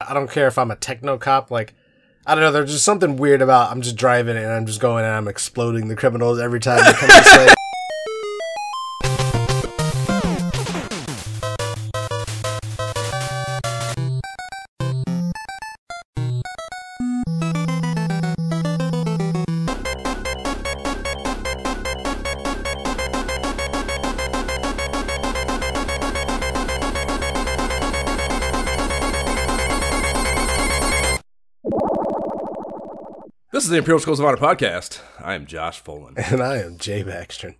I don't care if I'm a Technocop, like, I don't know, there's just something weird about I'm just driving and I'm just going and I'm exploding the criminals every time they come this way. This is the Imperial Schools of Honor podcast. I am Josh Folan. And I am Jay Baxter.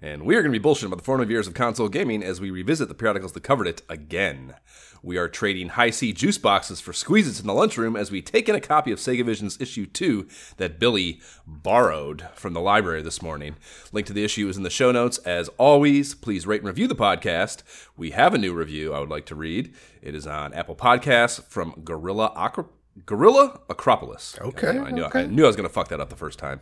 And we are going to be bullshitting about the formative years of console gaming as we revisit the periodicals that covered it again. We are trading high C juice boxes for Squeezits in the lunchroom as we take in a copy of Sega Visions Issue 2 that Billy borrowed from the library this morning. Link to the issue is in the show notes. As always, please rate and review the podcast. We have a new review I would like to read. It is on Apple Podcasts from Gorilla Aqua. Gorilla Acropolis. Okay. I knew I was going to fuck that up the first time.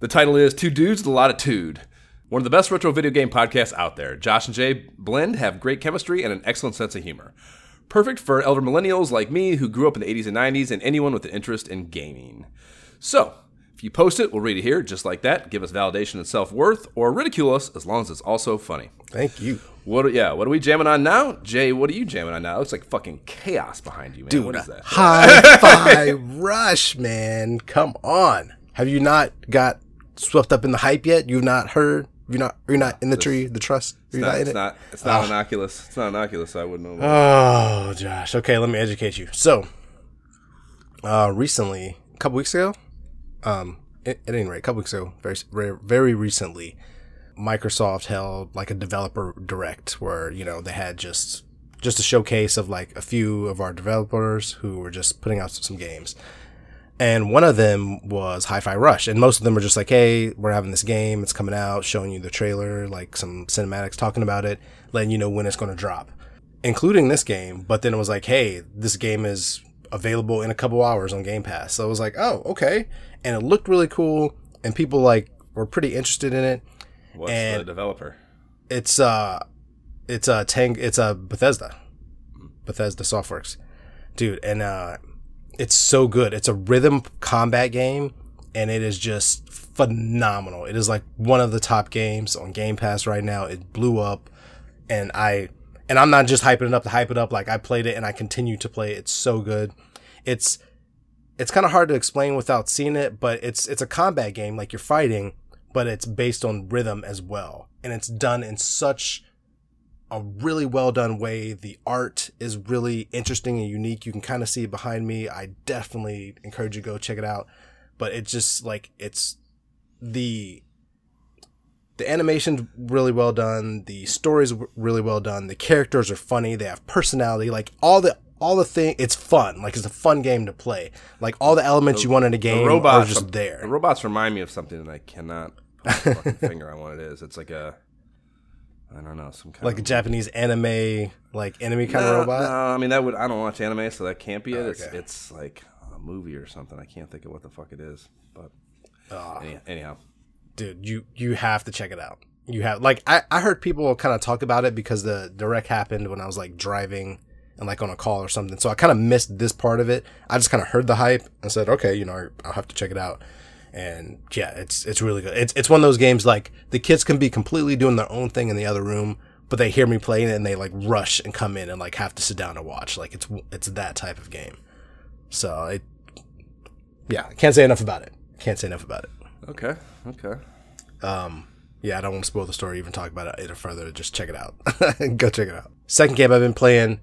The title is Two Dudes, a Lot of Tude. One of the best retro video game podcasts out there. Josh and Jay blend, have great chemistry, and an excellent sense of humor. Perfect for elder millennials like me who grew up in the 80s and 90s and anyone with an interest in gaming. So, if you post it, we'll read it here just like that. Give us validation and self-worth, or ridicule us as long as it's also funny. Thank you. What are we jamming on now? Jay, what are you jamming on now? It looks like fucking chaos behind you, man. Dude, what is that? Hi-Fi Rush, man. Come on. Have you not got swept up in the hype yet? You've not heard? You're not in the tree, the trust? It's not an Oculus. It's not an Oculus, so I wouldn't know about that. Oh, Josh. Okay, let me educate you. So, recently, a couple weeks ago, at any rate, a couple weeks ago, very, very recently, Microsoft held like a developer direct where, you know, they had just a showcase of like a few of our developers who were just putting out some games. And one of them was Hi-Fi Rush. And most of them were just like, hey, we're having this game. It's coming out, showing you the trailer, like some cinematics talking about it, letting you know when it's going to drop, including this game. But then it was like, hey, this game is available in a couple hours on Game Pass. So I was like, oh, okay. And it looked really cool. And people like were pretty interested in it. What's the developer? It's Bethesda. Bethesda Softworks. Dude, and it's so good. It's a rhythm combat game and it is just phenomenal. It is like one of the top games on Game Pass right now. It blew up and I'm not just hyping it up to hype it up. Like I played it and I continue to play it. It's so good. It's kind of hard to explain without seeing it, but it's a combat game, like you're fighting, but it's based on rhythm as well. And it's done in such a really well done way. The art is really interesting and unique. You can kind of see it behind me. I definitely encourage you to go check it out. But it's just like, it's the animation's really well done. The story's really well done. The characters are funny. They have personality, like all the thing. It's fun. Like it's a fun game to play. Like all the elements you want in a game are just there. The robots remind me of something and I cannot fucking finger on what it is. It's like a, I don't know, some kind like of... Like a Japanese anime, like enemy kind of robot? No, I mean, that would... I don't watch anime, so that can't be it. Okay. It's like a movie or something. I can't think of what the fuck it is, but anyhow. Dude, you have to check it out. You have... Like, I heard people kind of talk about it because the direct happened when I was, like, driving and, like, on a call or something, so I kind of missed this part of it. I just kind of heard the hype and said, okay, you know, I'll have to check it out. And yeah, it's really good. It's one of those games like the kids can be completely doing their own thing in the other room, but they hear me playing it and they like rush and come in and like have to sit down and watch. Like it's that type of game. So I can't say enough about it. Okay. I don't want to spoil the story, even talk about it further. Just check it out. Go check it out. Second game I've been playing,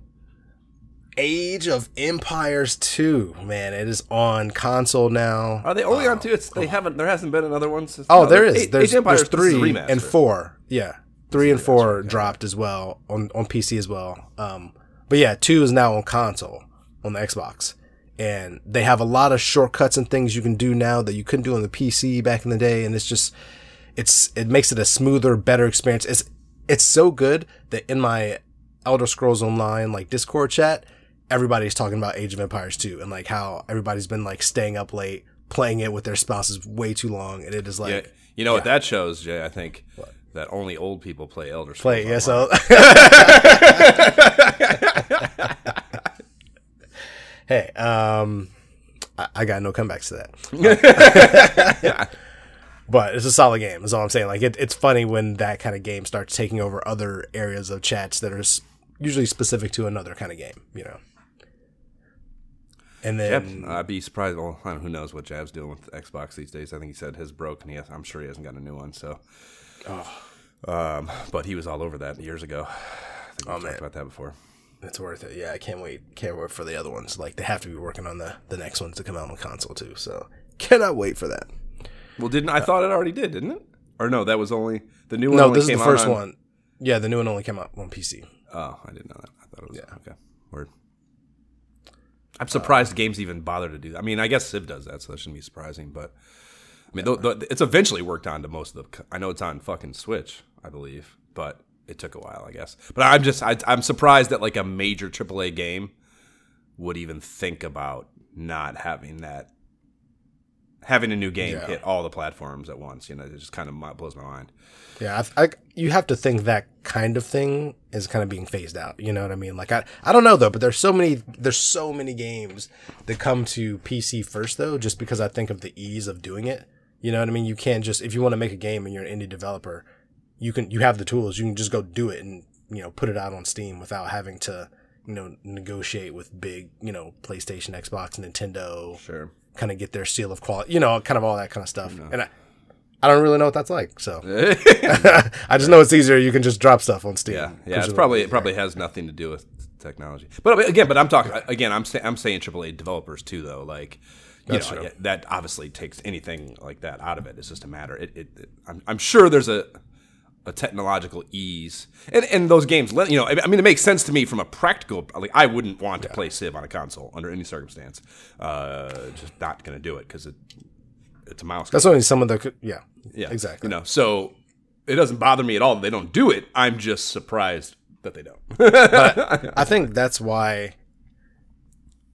Age of Empires 2, man, it is on console now. Are they only on 2? There hasn't been another one since. Oh, there is. There's 3 and 4. Yeah, 3 and 4 dropped as well on PC as well. But yeah, 2 is now on console on the Xbox, and they have a lot of shortcuts and things you can do now that you couldn't do on the PC back in the day, and it's just it makes it a smoother, better experience. It's so good that in my Elder Scrolls Online like Discord chat, everybody's talking about Age of Empires 2 and like how everybody's been like staying up late playing it with their spouses way too long, and it is like what that shows, Jay. I think that only old people play Elder Scrolls. Play ESO. Hey, I got no comebacks to that. Yeah. But it's a solid game, is all I'm saying. Like, it's funny when that kind of game starts taking over other areas of chats that are usually specific to another kind of game, you know. And then I'd be surprised. Well, I don't know, who knows what Jab's doing with Xbox these days. I think he said his broke, and I'm sure he hasn't got a new one. So, but he was all over that years ago. I think we talked about that before. It's worth it. Yeah, I can't wait. Can't wait for the other ones. Like, they have to be working on the next ones to come out on console too. So cannot wait for that. Well, I thought it already did, didn't it? Or no, that was only the new one. No, this is the first one. Yeah, the new one only came out on PC. Oh, I didn't know that. I thought it was okay. Word. I'm surprised games even bother to do that. I mean, I guess Civ does that, so that shouldn't be surprising. But I mean, it's eventually worked on to most of the. I know it's on fucking Switch, I believe, but it took a while, I guess. But I'm surprised that like a major AAA game would even think about not having that, having a new game hit all the platforms at once. You know, it just kind of blows my mind. Yeah, you have to think that kind of thing is kind of being phased out. You know what I mean? Like, I don't know, though, but there's so many games that come to PC first, though, just because I think of the ease of doing it. You know what I mean? You can't just, if you want to make a game and you're an indie developer, you have the tools. You can just go do it and, you know, put it out on Steam without having to, you know, negotiate with big, you know, PlayStation, Xbox, Nintendo. Sure. Kind of get their seal of quality, you know, kind of all that kind of stuff. No. And I don't really know what that's like, so. I just know it's easier. You can just drop stuff on Steam. Yeah, it probably has nothing to do with technology. But again, I'm saying AAA developers too, though. Like, you know, that obviously takes anything like that out of it. It's just a matter. I'm sure there's a technological ease, and those games, you know, I mean, it makes sense to me from a practical, like, I wouldn't want to play Civ on a console under any circumstance, just not going to do it because it's a mouse game. That's only some of the, yeah, exactly. You know, so it doesn't bother me at all that they don't do it. I'm just surprised that they don't. But I think that's why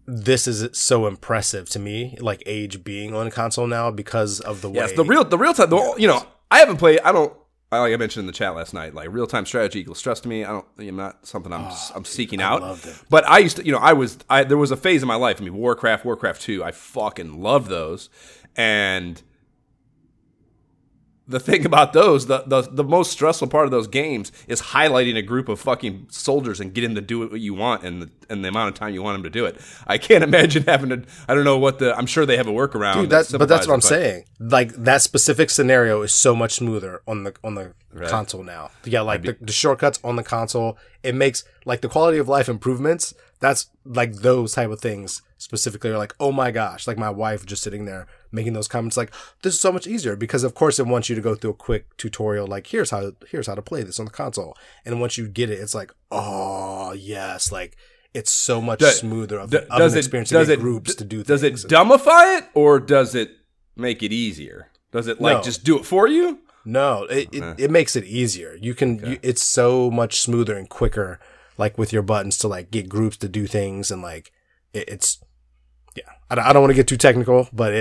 this is so impressive to me, like Age being on a console now, because of the way. Yes, the real time, you know, I haven't played, like I mentioned in the chat last night, like real-time strategy equals stress to me. I'm not something I'm seeking out. I loved it. But I used to, you know, there was a phase in my life. I mean, Warcraft II, I fucking loved those. And the thing about those, the most stressful part of those games is highlighting a group of fucking soldiers and getting them to do what you want and the amount of time you want them to do it. I can't imagine having to. I don't know what I'm sure they have a workaround. Dude, that's what I'm saying. Like, that specific scenario is so much smoother on the console now. Yeah, like the shortcuts on the console. It makes like the quality of life improvements. That's like those type of things specifically are like, oh my gosh, like my wife just sitting there making those comments like, this is so much easier because of course it wants you to go through a quick tutorial like here's how to play this on the console. And once you get it, it's like, oh yes, like it's so much smoother of an experience to get groups to do things. Does it dumbify it or does it make it easier? Does it like just do it for you? No, it makes it easier. You can it's so much smoother and quicker, like with your buttons to like get groups to do things and like it's I don't want to get too technical, but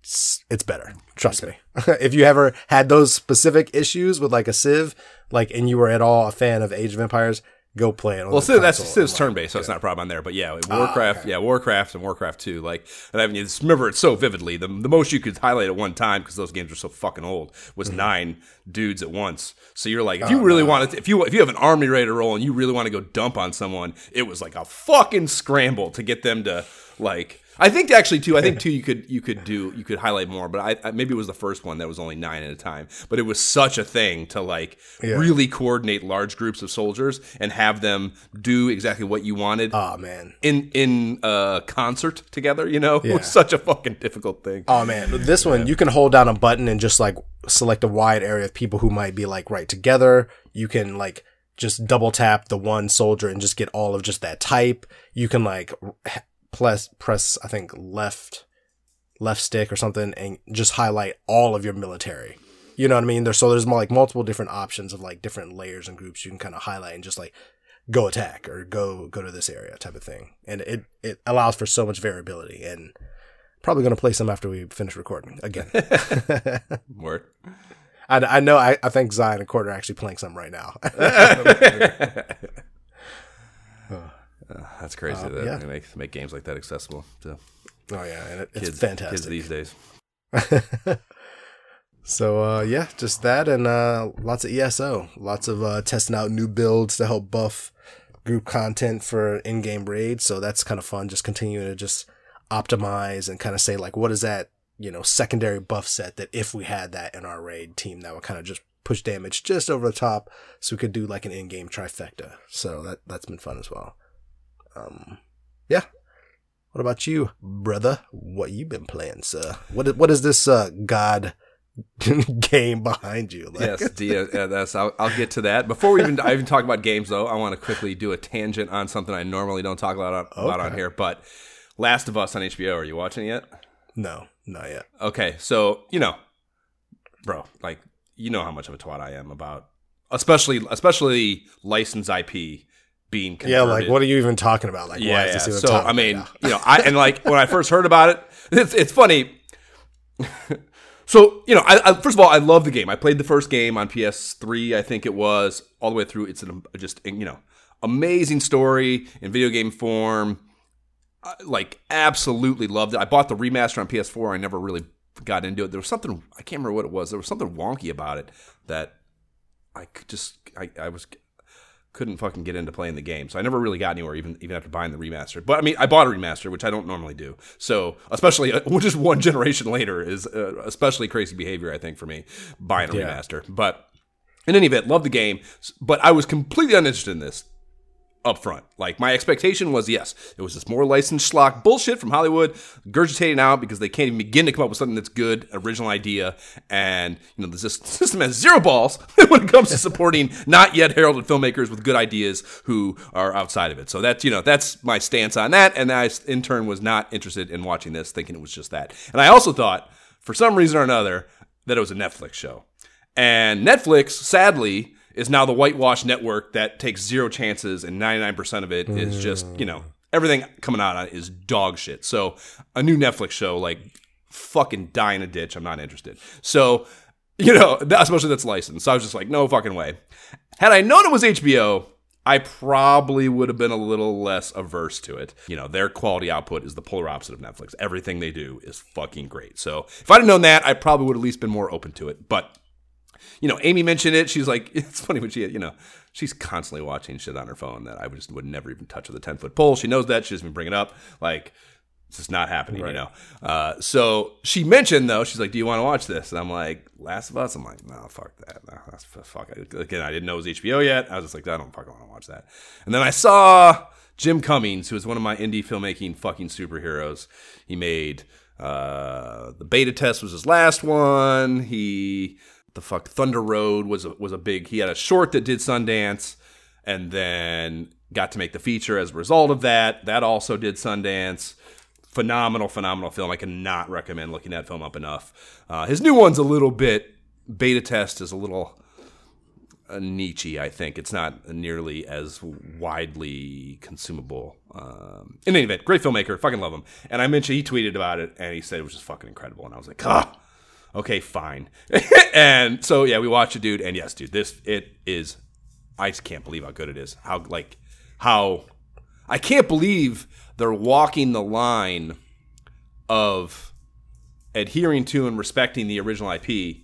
it's better. Trust me. If you ever had those specific issues with like a Civ, like, and you were at all a fan of Age of Empires, go play it. Well, Civ's turn-based, so it's not a problem on there. But yeah, Warcraft and Warcraft II. Like, and I mean, just remember it so vividly. The most you could highlight at one time, because those games were so fucking old, was 9 dudes at once. So you're like, if you really want to, if you have an army ready to roll and you really want to go dump on someone, it was like a fucking scramble to get them to like. I think actually too. I think too. You could highlight more, but I maybe it was the first one that was only 9 at a time. But it was such a thing to like really coordinate large groups of soldiers and have them do exactly what you wanted. Oh man, in concert together, you know, it was such a fucking difficult thing. Oh man, this one you can hold down a button and just like select a wide area of people who might be like right together. You can like just double tap the one soldier and just get all of just that type. You can like. Press, I think, left stick or something, and just highlight all of your military. You know what I mean? There's more like multiple different options of like different layers and groups you can kind of highlight and just like go attack or go to this area type of thing. And it allows for so much variability. And probably going to play some after we finish recording again. Word. I know. I think Zion and Court are actually playing some right now. That's crazy that they make games like that accessible to kids, fantastic. Kids these days. So, just that and lots of ESO. Lots of testing out new builds to help buff group content for in-game raids. So that's kind of fun, just continuing to just optimize and kind of say, like, what is that, secondary buff set that if we had that in our raid team, that would kind of just push damage just over the top so we could do, like, an in-game trifecta. So that's been fun as well. What about you, brother? What you been playing, sir? What is this god game behind you? Like? Yes, I'll get to that. Before I even talk about games, though, I want to quickly do a tangent on something I normally don't talk about on here, but Last of Us on HBO. Are you watching it yet? No, not yet. Okay, so, bro, like, you know how much of a twat I am about, especially licensed IP being converted. Yeah, like, what are you even talking about? Like, why is this even talking about? I mean, when I first heard about it, it's funny. So, first of all, I love the game. I played the first game on PS3, I think it was, all the way through. It's an amazing story in video game form. I, absolutely loved it. I bought the remaster on PS4. I never really got into it. There was something, I can't remember what it was. There was something wonky about it that I couldn't fucking get into playing the game. So I never really got anywhere even after buying the remaster. But I mean, I bought a remaster, which I don't normally do. So especially just one generation later is especially crazy behavior, I think, for me, buying a remaster. But in any event, love the game. But I was completely uninterested in this up front. Like, my expectation was, yes, it was just more licensed schlock bullshit from Hollywood, regurgitating out because they can't even begin to come up with something that's good, original idea, and, the system has zero balls when it comes to supporting not yet heralded filmmakers with good ideas who are outside of it. So that's, that's my stance on that, and I, in turn, was not interested in watching this, thinking it was just that. And I also thought, for some reason or another, that it was a Netflix show. And Netflix, sadly, is now the whitewash network that takes zero chances, and 99% of it is just, everything coming out on it is dog shit. So a new Netflix show, like, fucking die in a ditch. I'm not interested. So, especially that's licensed. So I was just like, no fucking way. Had I known it was HBO, I probably would have been a little less averse to it. Their quality output is the polar opposite of Netflix. Everything they do is fucking great. So if I'd have known that, I probably would have at least been more open to it. But Amy mentioned it. She's like, it's funny when she, she's constantly watching shit on her phone that I just would never even touch with a 10-foot pole. She knows that. She doesn't even bring it up. Like, it's just not happening, right. So she mentioned, though, she's like, do you want to watch this? And I'm like, Last of Us? I'm like, no, fuck that. Again, I didn't know it was HBO yet. I was just like, I don't fucking want to watch that. And then I saw Jim Cummings, who is one of my indie filmmaking fucking superheroes. He made The Beta Test was his last one. Thunder Road was a big. He had a short that did Sundance, and then got to make the feature as a result of that. That also did Sundance. Phenomenal film. I cannot recommend looking that film up enough. His new one's a little bit. Beta Test is a little niche-y, I think. It's not nearly as widely consumable. In any event, great filmmaker. Fucking love him. And I mentioned he tweeted about it, and he said it was just fucking incredible. And I was like, okay, fine. And so, we watched it, dude. And yes, dude, I just can't believe how good it is. I can't believe they're walking the line of adhering to and respecting the original IP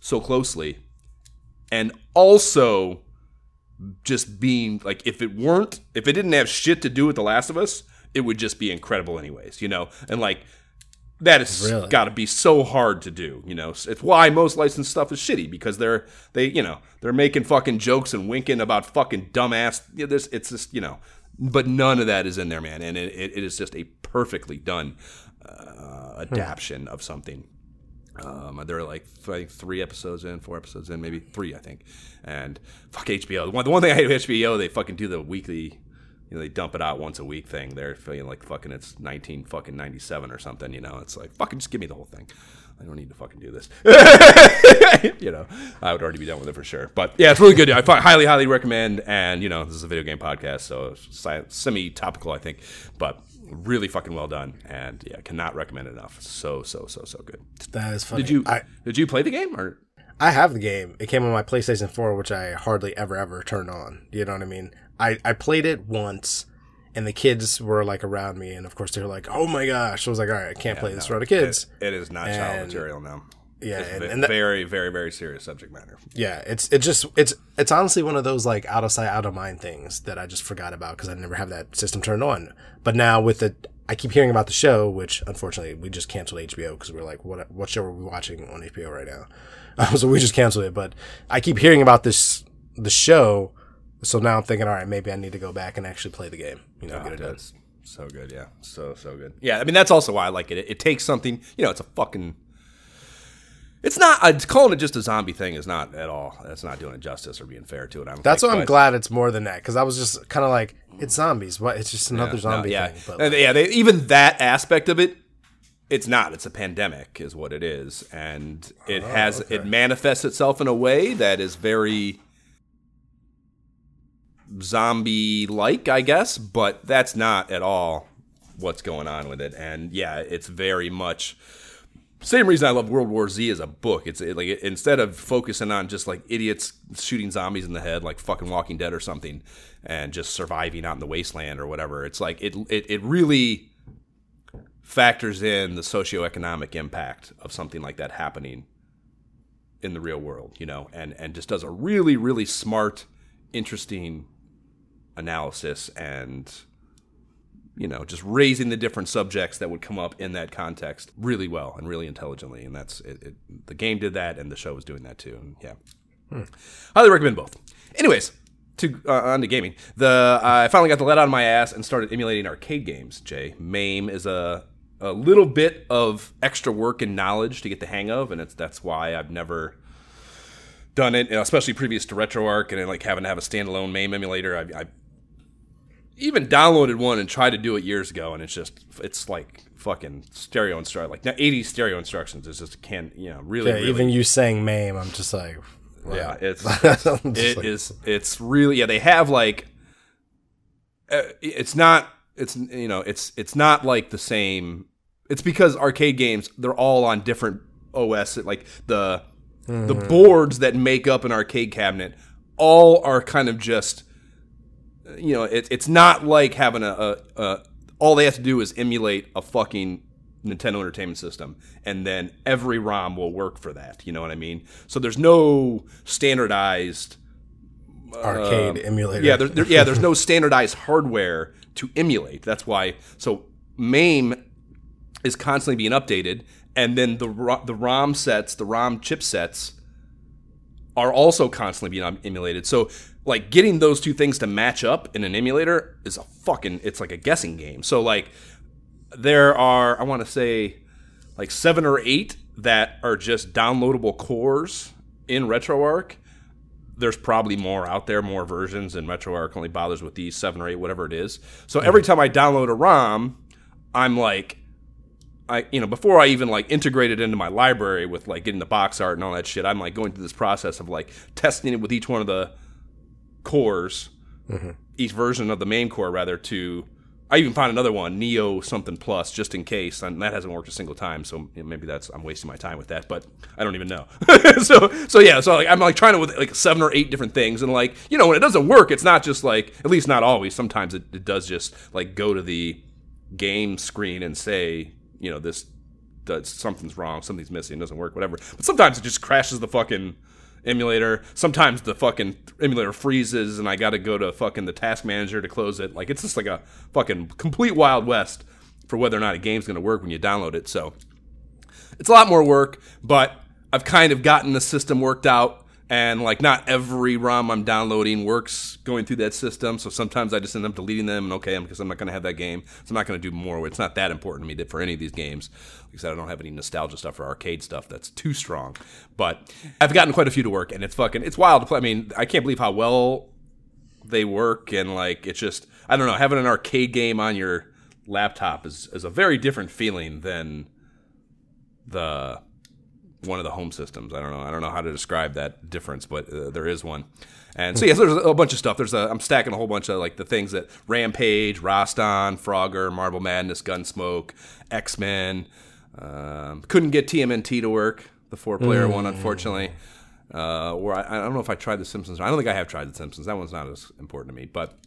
so closely. And also just being like, if it didn't have shit to do with The Last of Us, it would just be incredible anyways, And that has got to be so hard to do, It's why most licensed stuff is shitty, because they're making fucking jokes and winking about fucking dumbass. It's just, but none of that is in there, man. And it is just a perfectly done adaptation of something. There are four episodes in, maybe three, I think. And fuck HBO. The one thing I hate with HBO, they fucking do the weekly. They dump it out once a week thing. They're feeling like fucking it's 1997 or something. It's like fucking just give me the whole thing. I don't need to fucking do this. I would already be done with it for sure. But yeah, it's really good. I highly recommend. And this is a video game podcast, so it's semi-topical, I think. But really fucking well done. And yeah, cannot recommend it enough. So good. That is funny. Did you play the game or? I have the game. It came on my PlayStation 4, which I hardly ever turned on. You know what I mean? I played it once, And the kids were, like, around me. And, of course, they were like, oh, my gosh. I was like, all right, I can't play this around the kids. It is not child material now. Yeah. It's very, very, very serious subject matter. Yeah. It's honestly one of those, like, out of sight, out of mind things that I just forgot about because I never have that system turned on. But now with the – I keep hearing about the show, which, unfortunately, we just canceled HBO because we were like, what show are we watching on HBO right now? So we just canceled it. But I keep hearing about the show. So now I'm thinking, all right, maybe I need to go back and actually play the game. You know, get it done. So good, yeah. So good. Yeah, I mean, that's also why I like it. It takes something, you know, it's a fucking... It's not, calling it just a zombie thing is not at all. That's not doing it justice or being fair to it. That's why I'm glad it's more than that, because I was just kind of like, it's zombies. What? It's just another zombie thing. But like, even that aspect of it, it's not. It's a pandemic is what it is. And it it manifests itself in a way that is very... zombie-like, I guess, but that's not at all what's going on with it. And yeah, it's very much same reason I love World War Z as a book. It's like instead of focusing on just like idiots shooting zombies in the head, like fucking Walking Dead or something, and just surviving out in the wasteland or whatever. It's like it really factors in the socioeconomic impact of something like that happening in the real world, you know, and just does a really, really smart, interesting analysis and, you know, just raising the different subjects that would come up in that context really well and really intelligently. And that's it. The game did that and the show was doing that too. And yeah, highly recommend both. Anyways, on to gaming. I finally got the let out of my ass and started emulating arcade games. Jay, MAME is a little bit of extra work and knowledge to get the hang of, and that's why I've never done it, especially previous to RetroArch, and then, like, having to have a standalone MAME emulator. I even downloaded one and tried to do it years ago, and it's like fucking stereo instructions, like 80 stereo instructions. It's just really. Even you saying MAME, I'm just like, wow. Yeah, it's really, yeah. They have like, it's not like the same. It's because arcade games, they're all on different OS, like the boards that make up an arcade cabinet all are kind of just, you know, it's not like having all they have to do is emulate a fucking Nintendo Entertainment System, and then every ROM will work for that, you know what I mean? So there's no standardized arcade emulator. Yeah, there's no standardized hardware to emulate. That's why, so MAME is constantly being updated. And then the ROM sets, the ROM chipsets are also constantly being emulated. So, like, getting those two things to match up in an emulator is it's like a guessing game. So, like, there are, I want to say, like 7 or 8 that are just downloadable cores in RetroArch. There's probably more out there, more versions, and RetroArch only bothers with these 7 or 8, whatever it is. So every time I download a ROM, I'm like... before I even like integrate it into my library with like getting the box art and all that shit, I'm like going through this process of like testing it with each one of the cores, each version of the main core rather. I even found another one, Neo something plus, just in case, and that hasn't worked a single time. So maybe I'm wasting my time with that, but I don't even know. So like I'm like trying to with like 7 or 8 different things, and like, you know, when it doesn't work, it's not just like, at least not always. Sometimes it does just like go to the game screen and say, you know, something's wrong, something's missing, doesn't work, whatever. But sometimes it just crashes the fucking emulator. Sometimes the fucking emulator freezes and I got to go to fucking the task manager to close it. Like, it's just like a fucking complete Wild West for whether or not a game's going to work when you download it. So it's a lot more work, but I've kind of gotten the system worked out. And, like, not every ROM I'm downloading works going through that system. So sometimes I just end up deleting them. And, because I'm not going to have that game. So I'm not going to do more. It's not that important to me for any of these games. Like I said, I don't have any nostalgia stuff or arcade stuff that's too strong. But I've gotten quite a few to work. And it's wild to play. I mean, I can't believe how well they work. And, like, it's just, I don't know. Having an arcade game on your laptop is a very different feeling than the... one of the home systems. I don't know how to describe that difference, but there is one. And so yes, there's a bunch of stuff. I'm stacking a whole bunch of like the things that Rampage, Rastan, Frogger, Marble Madness, Gunsmoke, X-Men. Couldn't get TMNT to work, the 4-player one, unfortunately. Or I don't know if I tried The Simpsons. I don't think I have tried The Simpsons. That one's not as important to me, but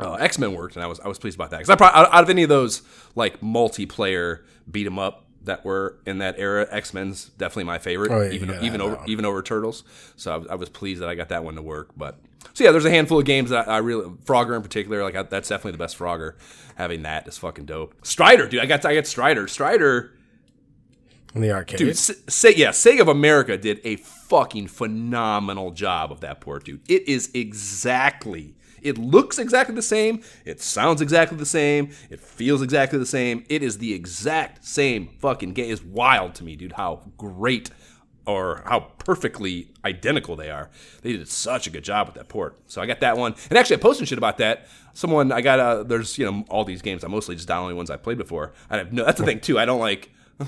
X-Men worked, and I was pleased about that, because I probably, out of any of those like multiplayer beat 'em up that were in that era, X-Men's definitely my favorite, even over Turtles. So I was pleased that I got that one to work. But so yeah, there's a handful of games that I really, Frogger in particular, like that's definitely the best Frogger. Having that is fucking dope. Strider, dude, I got Strider. Strider in the arcade, dude. Sega of America did a fucking phenomenal job of that port, dude. It looks exactly the same. It sounds exactly the same. It feels exactly the same. It is the exact same fucking game. It's wild to me, dude, how great or how perfectly identical they are. They did such a good job with that port. So I got that one. And actually, I posted shit about that. There's, you know, all these games. I mostly just download ones I played before. That's the thing, too. I don't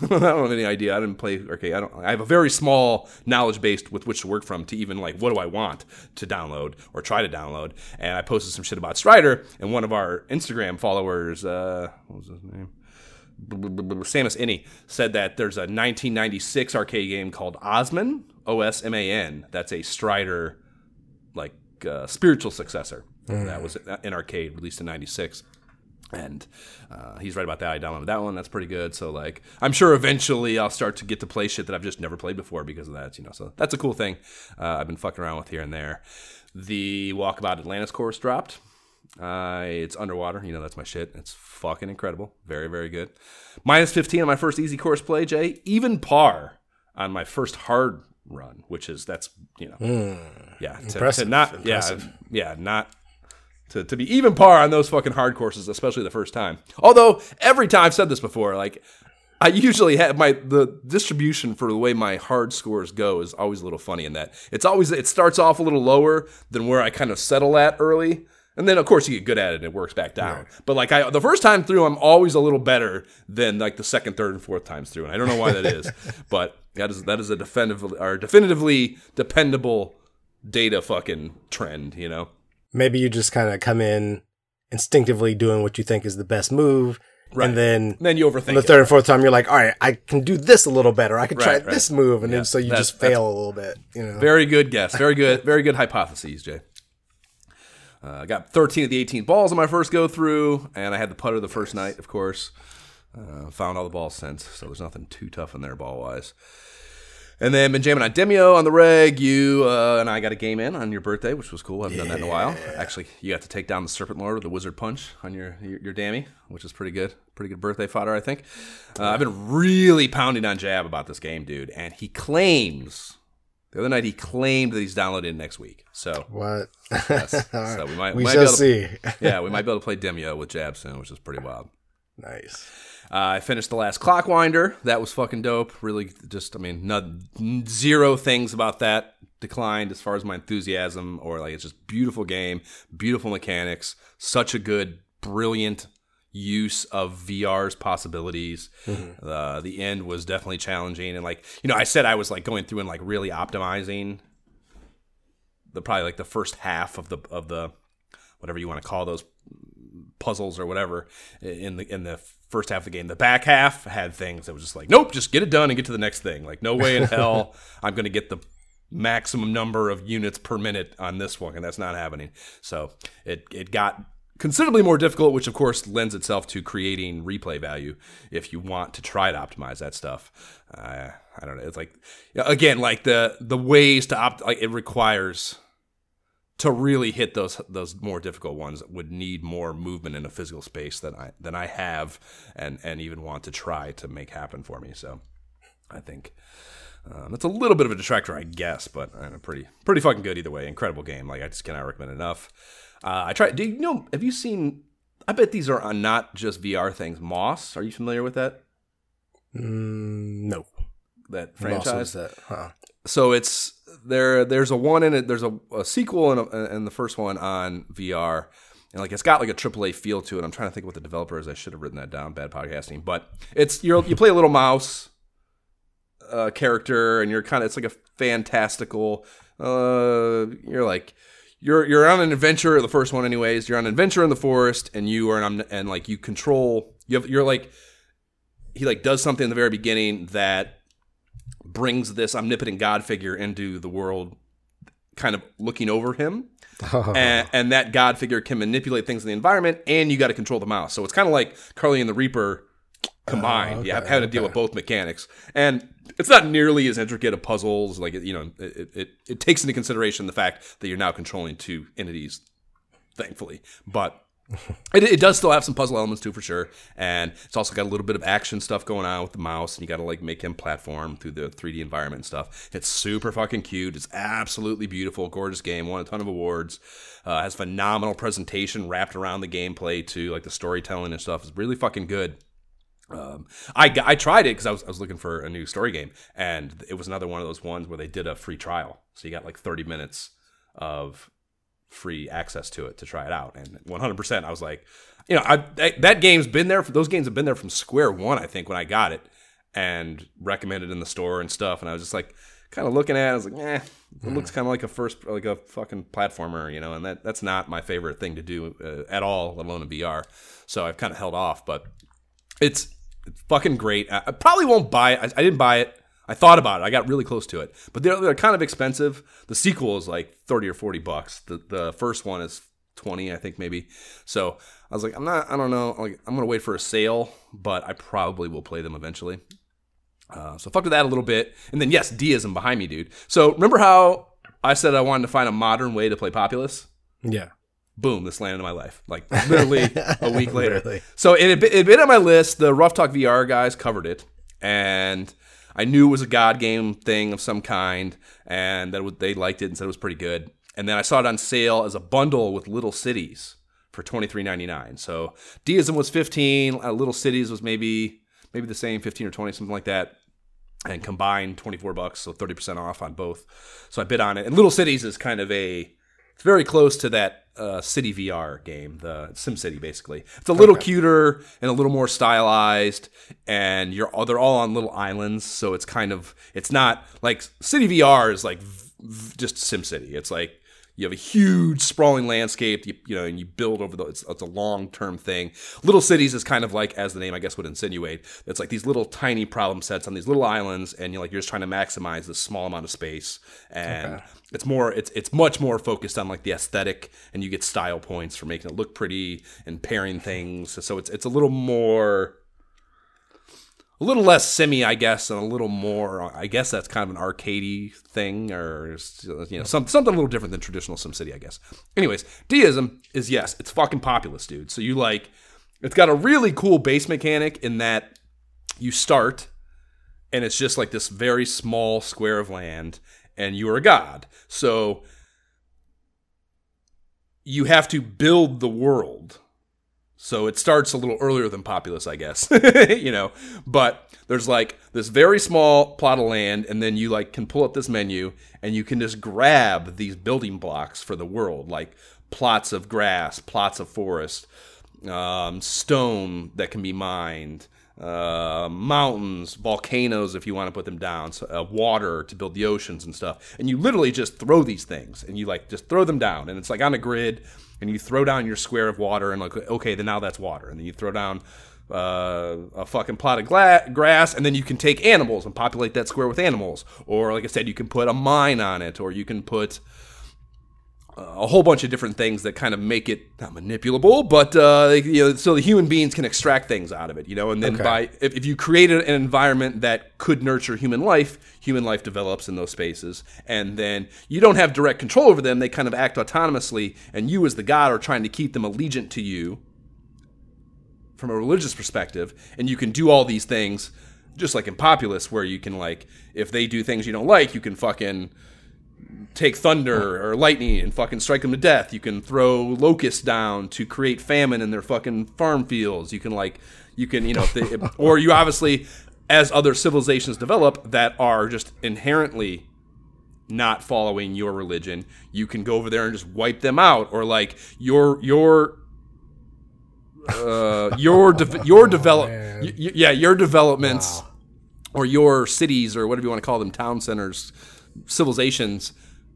have any idea. I didn't play arcade. I have a very small knowledge base with which to work from to even like what do I want to download or try to download. And I posted some shit about Strider, and one of our Instagram followers, what was his name? Samus Innie, said that there's a 1996 arcade game called Osman, O-S-M-A-N. That's a Strider like spiritual successor that was in arcade, released in '96. And he's right about that. I downloaded that one. That's pretty good. So, like, I'm sure eventually I'll start to get to play shit that I've just never played before because of that, you know. So that's a cool thing I've been fucking around with here and there. The Walkabout Atlantis course dropped. It's underwater. You know, that's my shit. It's fucking incredible. Very, very good. Minus 15 on my first easy course play, Jay. Even par on my first hard run, which is, that's, you know. Yeah. Impressive. To be even par on those fucking hard courses, especially the first time. Although, every time, I've said this before, like, I usually have the distribution for the way my hard scores go is always a little funny in that. It starts off a little lower than where I kind of settle at early. And then, of course, you get good at it and it works back down. Right. But, like, the first time through, I'm always a little better than, like, the second, third, and fourth times through. And I don't know why that is. But that is a definitively dependable data fucking trend, you know? Maybe you just kind of come in instinctively doing what you think is the best move. Right. And then you overthink it. The third and fourth time, you're like, all right, I can do this a little better. I could try this move. And then so you just fail a little bit. You know? Very good guess. Very good hypotheses, Jay. I got 13 of the 18 balls on my first go through. And I had the putter the first night, of course. Found all the balls since. So there's nothing too tough in there ball-wise. And then been jamming on Demio on the reg. You and I got a game in on your birthday, which was cool. I haven't done that in a while. Actually, you got to take down the Serpent Lord with the Wizard Punch on your Dammy, which is pretty good. Pretty good birthday fodder, I think. I've been really pounding on Jab about this game, dude. And he claims, the other night he claimed that he's downloaded it next week. So what? Yes. So we might see. Yeah, we might be able to play Demio with Jab soon, which is pretty wild. Nice. I finished the last Clockwinder. That was fucking dope. Really just, I mean, zero things about that declined as far as my enthusiasm or like it's just beautiful game, beautiful mechanics, such a good, brilliant use of VR's possibilities. Mm-hmm. The end was definitely challenging. And like, you know, I said I was like going through and like really optimizing probably the first half of the whatever you want to call those puzzles or whatever in the first half of the game. The back half had things that was just like, nope, just get it done and get to the next thing. Like, no way in hell I'm going to get the maximum number of units per minute on this one, and that's not happening. So it got considerably more difficult, which, of course, lends itself to creating replay value if you want to try to optimize that stuff. I don't know. It's like, again, like the ways to it requires... to really hit those more difficult ones would need more movement in a physical space than I have and even want to try to make happen for me. So I think that's a little bit of a detractor, I guess, but pretty fucking good either way. Incredible game. Like I just cannot recommend it enough. I tried. Do you know? Have you seen? I bet these are not just VR things. Moss. Are you familiar with that? No. That franchise. That. Huh. So it's. There's a one in it. There's a sequel and the first one on VR, and like it's got like a AAA feel to it. I'm trying to think what the developer is. I should have written that down. Bad podcasting, but it's you play a little mouse character, and you're kind of it's like a fantastical. You're on an adventure. The first one, anyways. You're on an adventure in the forest, and you are and like you control. You're like he like does something in the very beginning that brings this omnipotent god figure into the world kind of looking over him. And that god figure can manipulate things in the environment, and you got to control the mouse. So it's kind of like Carly and the Reaper combined. Yeah, having to deal with both mechanics. And it's not nearly as intricate a puzzle. Like, you know, it takes into consideration the fact that you're now controlling two entities, thankfully. But it does still have some puzzle elements too, for sure. And it's also got a little bit of action stuff going on with the mouse, and you got to like make him platform through the 3D environment and stuff. It's super fucking cute. It's absolutely beautiful, gorgeous game. Won a ton of awards. Has phenomenal presentation wrapped around the gameplay too, like the storytelling and stuff is really fucking good. I tried it because I was looking for a new story game, and it was another one of those ones where they did a free trial, so you got like 30 minutes of free access to it to try it out. And 100% I was like, you know, that game's been there. Those games have been there from square one, I think, when I got it and recommended in the store and stuff. And I was just like, kind of looking at it, I was like, it looks kind of like a fucking platformer, you know. And that's not my favorite thing to do at all, let alone in VR. So I've kind of held off, but it's fucking great. I probably won't buy it. I didn't buy it. I thought about it. I got really close to it. But they're kind of expensive. The sequel is like $30 or $40. The first one is $20, I think, maybe. So I was like, I don't know. Like, I'm going to wait for a sale, but I probably will play them eventually. So fucked with that a little bit. And then, yes, Deism behind me, dude. So remember how I said I wanted to find a modern way to play Populous? Yeah. Boom, this landed in my life. Like, literally a week later. Really? So it had been on my list. The Rough Talk VR guys covered it. And I knew it was a god game thing of some kind, and that they liked it and said it was pretty good. And then I saw it on sale as a bundle with Little Cities for $23.99. So Deism was $15, Little Cities was maybe the same, $15 or $20, something like that, and combined $24, so 30% off on both. So I bid on it, and Little Cities is kind of it's very close to that City VR game, the SimCity, basically. It's a little cuter and a little more stylized, and they're all on little islands, so it's kind of, it's not like City VR is like just SimCity. It's like you have a huge sprawling landscape, you know, and you build over it's a long-term thing. Little Cities is kind of like, as the name I guess would insinuate, it's like these little tiny problem sets on these little islands, and you're just trying to maximize this small amount of space, and It's much more focused on like the aesthetic, and you get style points for making it look pretty and pairing things. So it's a little more, a little less semi, I guess, and a little more, I guess that's kind of an arcadey thing, or something a little different than traditional SimCity, I guess. Anyways, Deism is, yes, it's fucking Populous, dude. So it's got a really cool base mechanic in that you start, and it's just like this very small square of land, and you are a god. So you have to build the world. So it starts a little earlier than Populous, I guess. But there's like this very small plot of land, and then you like can pull up this menu and you can just grab these building blocks for the world, like plots of grass, plots of forest, stone that can be mined, mountains, volcanoes if you want to put them down, so, water to build the oceans and stuff. And you literally just throw these things, and you like just throw them down, and it's like on a grid, and you throw down your square of water, and like, okay, then now that's water. And then you throw down a fucking plot of grass, and then you can take animals and populate that square with animals. Or like I said, you can put a mine on it, or you can put a whole bunch of different things that kind of make it not manipulable, but so the human beings can extract things out of it, and then if you create an environment that could nurture human life develops in those spaces, and then you don't have direct control over them. They kind of act autonomously, and you as the god are trying to keep them allegiant to you from a religious perspective. And you can do all these things, just like in Populous, where you can, like, if they do things you don't like, you can fucking take thunder or lightning and fucking strike them to death. You can throw locusts down to create famine in their fucking farm fields. Or you obviously, as other civilizations develop that are just inherently not following your religion, you can go over there and just wipe them out. Or like your developments, or your cities, or whatever you want to call them, town centers, civilizations,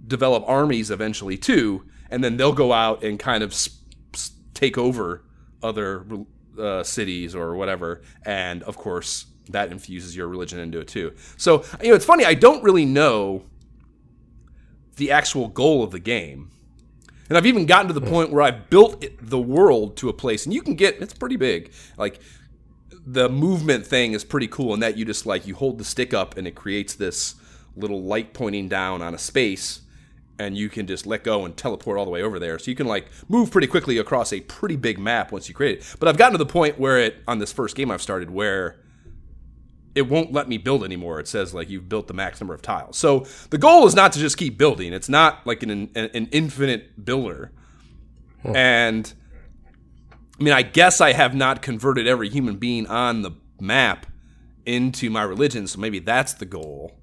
develop armies eventually too, and then they'll go out and kind of take over other cities or whatever, and of course that infuses your religion into it too. So it's funny, I don't really know the actual goal of the game. And I've even gotten to the point where I've built the world to a place, and you can get, it's pretty big. Like, the movement thing is pretty cool in that you just, like, you hold the stick up and it creates this little light pointing down on a space, and you can just let go and teleport all the way over there. So you can, like, move pretty quickly across a pretty big map once you create it. But I've gotten to the point where it, on this first game I've started, where it won't let me build anymore. It says, like, you've built the max number of tiles. So the goal is not to just keep building. It's not like an infinite builder. Huh. And, I mean, I guess I have not converted every human being on the map into my religion, so maybe that's the goal.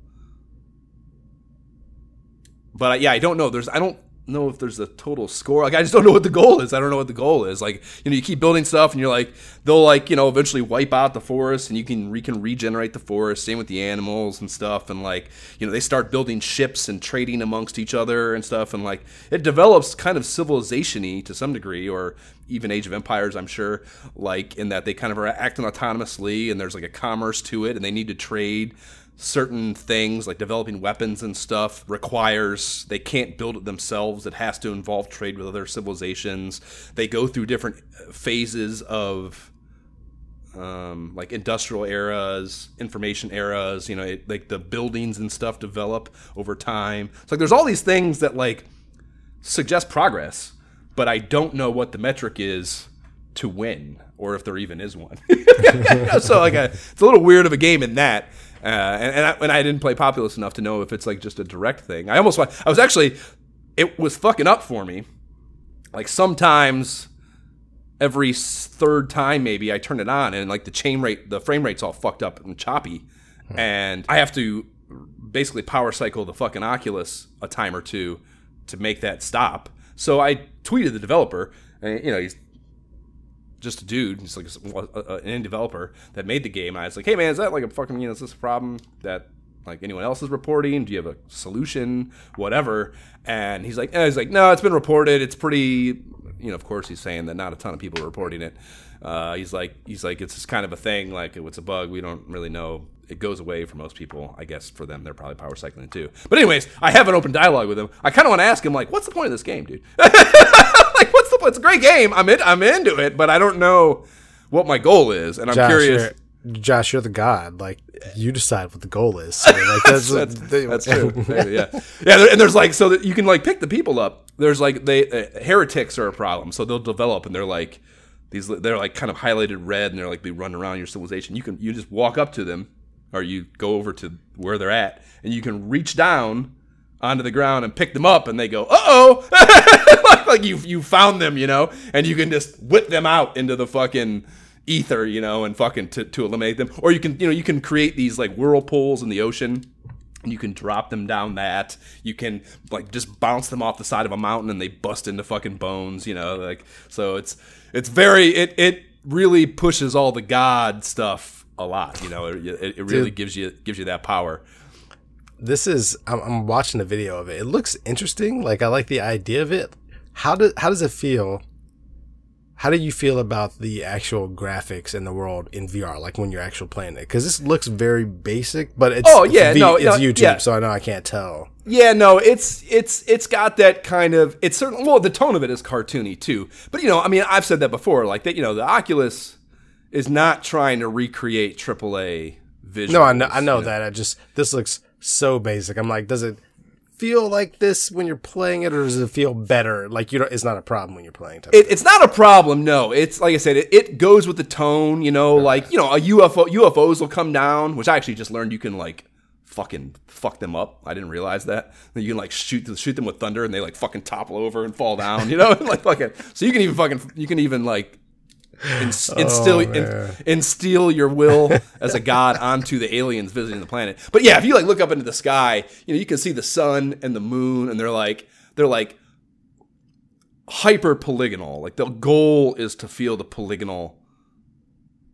But, yeah, I don't know. I don't know if there's a total score. Like, I just don't know what the goal is. I don't know what the goal is. Like, you know, you keep building stuff, and you're like, they'll, like, you know, eventually wipe out the forest, and you can regenerate the forest. Same with the animals and stuff. And, like, you know, they start building ships and trading amongst each other and stuff. And, like, it develops kind of civilization-y to some degree, or even Age of Empires, I'm sure, like, in that they kind of are acting autonomously, and there's, like, a commerce to it, and they need to trade certain things, like developing weapons and stuff, requires, they can't build it themselves. It has to involve trade with other civilizations. They go through different phases of, like, industrial eras, information eras, you know, like the buildings and stuff develop over time. It's like, there's all these things that, like, suggest progress, but I don't know what the metric is to win, or if there even is one. So, like, it's a little weird of a game in that. And I didn't play Populous enough to know if it's, like, just a direct thing. I was actually, it was fucking up for me. Like, sometimes, every third time maybe, I turn it on and, like, the frame rate's all fucked up and choppy. And I have to basically power cycle the fucking Oculus a time or two to make that stop. So I tweeted the developer, and, you know, he's just a dude, just like an indie developer that made the game. And I was like, hey, man, is that, like, a fucking, you know, is this a problem that, like, anyone else is reporting? Do you have a solution? Whatever. And he's like, no, it's been reported. It's pretty, you know, of course he's saying that not a ton of people are reporting it. He's like, it's just kind of a thing. Like, it's a bug. We don't really know. It goes away for most people. I guess for them, they're probably power cycling too. But anyways, I have an open dialogue with him. I kind of want to ask him, like, what's the point of this game, dude? Like, what's the point? It's a great game. I'm into it, but I don't know what my goal is, and I'm curious. Josh, you're the god. Like, you decide what the goal is. So, like, that's true. Yeah. And there's, like, so that you can, like, pick the people up. There's, like, heretics are a problem, so they'll develop, and they're like these. They're, like, kind of highlighted red, and they're like they run around your civilization. You just walk up to them, or you go over to where they're at, and you can reach down onto the ground and pick them up, and they go, uh-oh, like you found them, you know, and you can just whip them out into the fucking ether, you know, and fucking to eliminate them. Or you can, you know, you can create these, like, whirlpools in the ocean, and you can drop them down that. You can, like, just bounce them off the side of a mountain, and they bust into fucking bones, you know, like, so it's very, it really pushes all the god stuff a lot, you know. It really gives you that power. I'm watching the video of it. It looks interesting. Like, I like the idea of it. How does it feel? How do you feel about the actual graphics in the world in VR? Like, when you're actually playing it, because this looks very basic, but it's YouTube, yeah. So I know I can't tell. Yeah, no, it's got that kind of, it's certain. Well, the tone of it is cartoony too. But, you know, I mean, I've said that before. Like, that, you know, the Oculus is not trying to recreate AAA visuals. No, I know that. This looks so basic. I'm like, does it feel like this when you're playing it, or does it feel better? Like, you know, it's not a problem when you're playing it. It's not a problem. No, it's like I said, it goes with the tone, you know, like, you know, a UFOs will come down, which I actually just learned you can, like, fucking fuck them up. I didn't realize that. You can, like, shoot them with thunder, and they, like, fucking topple over and fall down, you know, like fucking. So you can even like instill your will as a god onto the aliens visiting the planet. But yeah, if you, like, look up into the sky, you know, you can see the sun and the moon, and they're like hyper polygonal. Like, the goal is to feel the polygonal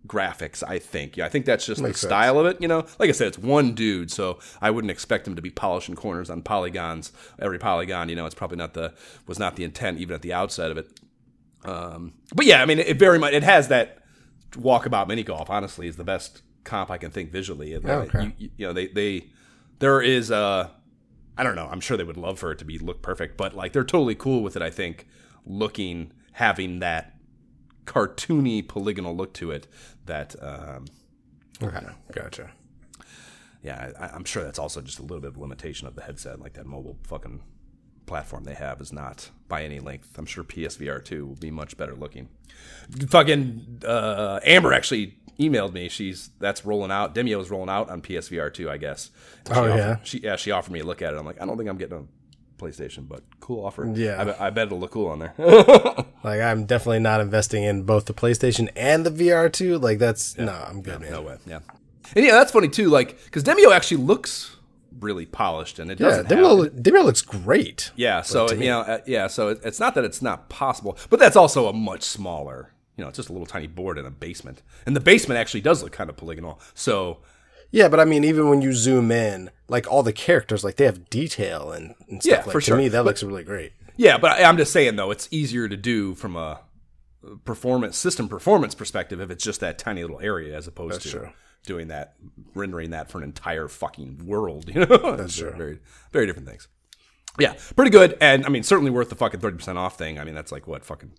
graphics, I think. Yeah, I think that's just the style of it, you know. Like I said, it's one dude, so I wouldn't expect him to be polishing corners on polygons, every polygon, you know. It's probably was not the intent even at the outset of it. But yeah, I mean, it very much, it has that walkabout mini golf. Honestly, is the best comp I can think visually. Okay. You know, there is I don't know. I'm sure they would love for it to be look perfect, but like they're totally cool with it. I think having that cartoony polygonal look to it. That okay, gotcha. Yeah, I'm sure that's also just a little bit of a limitation of the headset. Like that mobile fucking platform they have is not by any length. I'm sure PSVR 2 will be much better looking. Fucking Amber actually emailed me. That's rolling out. Demio is rolling out on PSVR 2, I guess. She offered me a look at it. I'm like, I don't think I'm getting a PlayStation, but cool offer. Yeah, I bet it'll look cool on there. Like I'm definitely not investing in both the PlayStation and the VR 2. Like that's I'm good. Yeah, no way. Yeah. And yeah, that's funny too. Like, because Demio actually looks really polished, and it doesn't. Yeah, Demio looks great. Yeah, so so it's not that it's not possible, but that's also a much smaller. You know, it's just a little tiny board in a basement, and the basement actually does look kind of polygonal. So, yeah, but I mean, even when you zoom in, like all the characters, like they have detail and stuff. Yeah, like, for sure. To me, that looks really great. Yeah, but I'm just saying though, it's easier to do from a performance perspective if it's just that tiny little area as opposed to. True. Doing that, rendering that for an entire fucking world, you know? That's true. Very, very different things. Yeah, pretty good, and I mean, certainly worth the fucking 30% off thing. I mean, that's like what fucking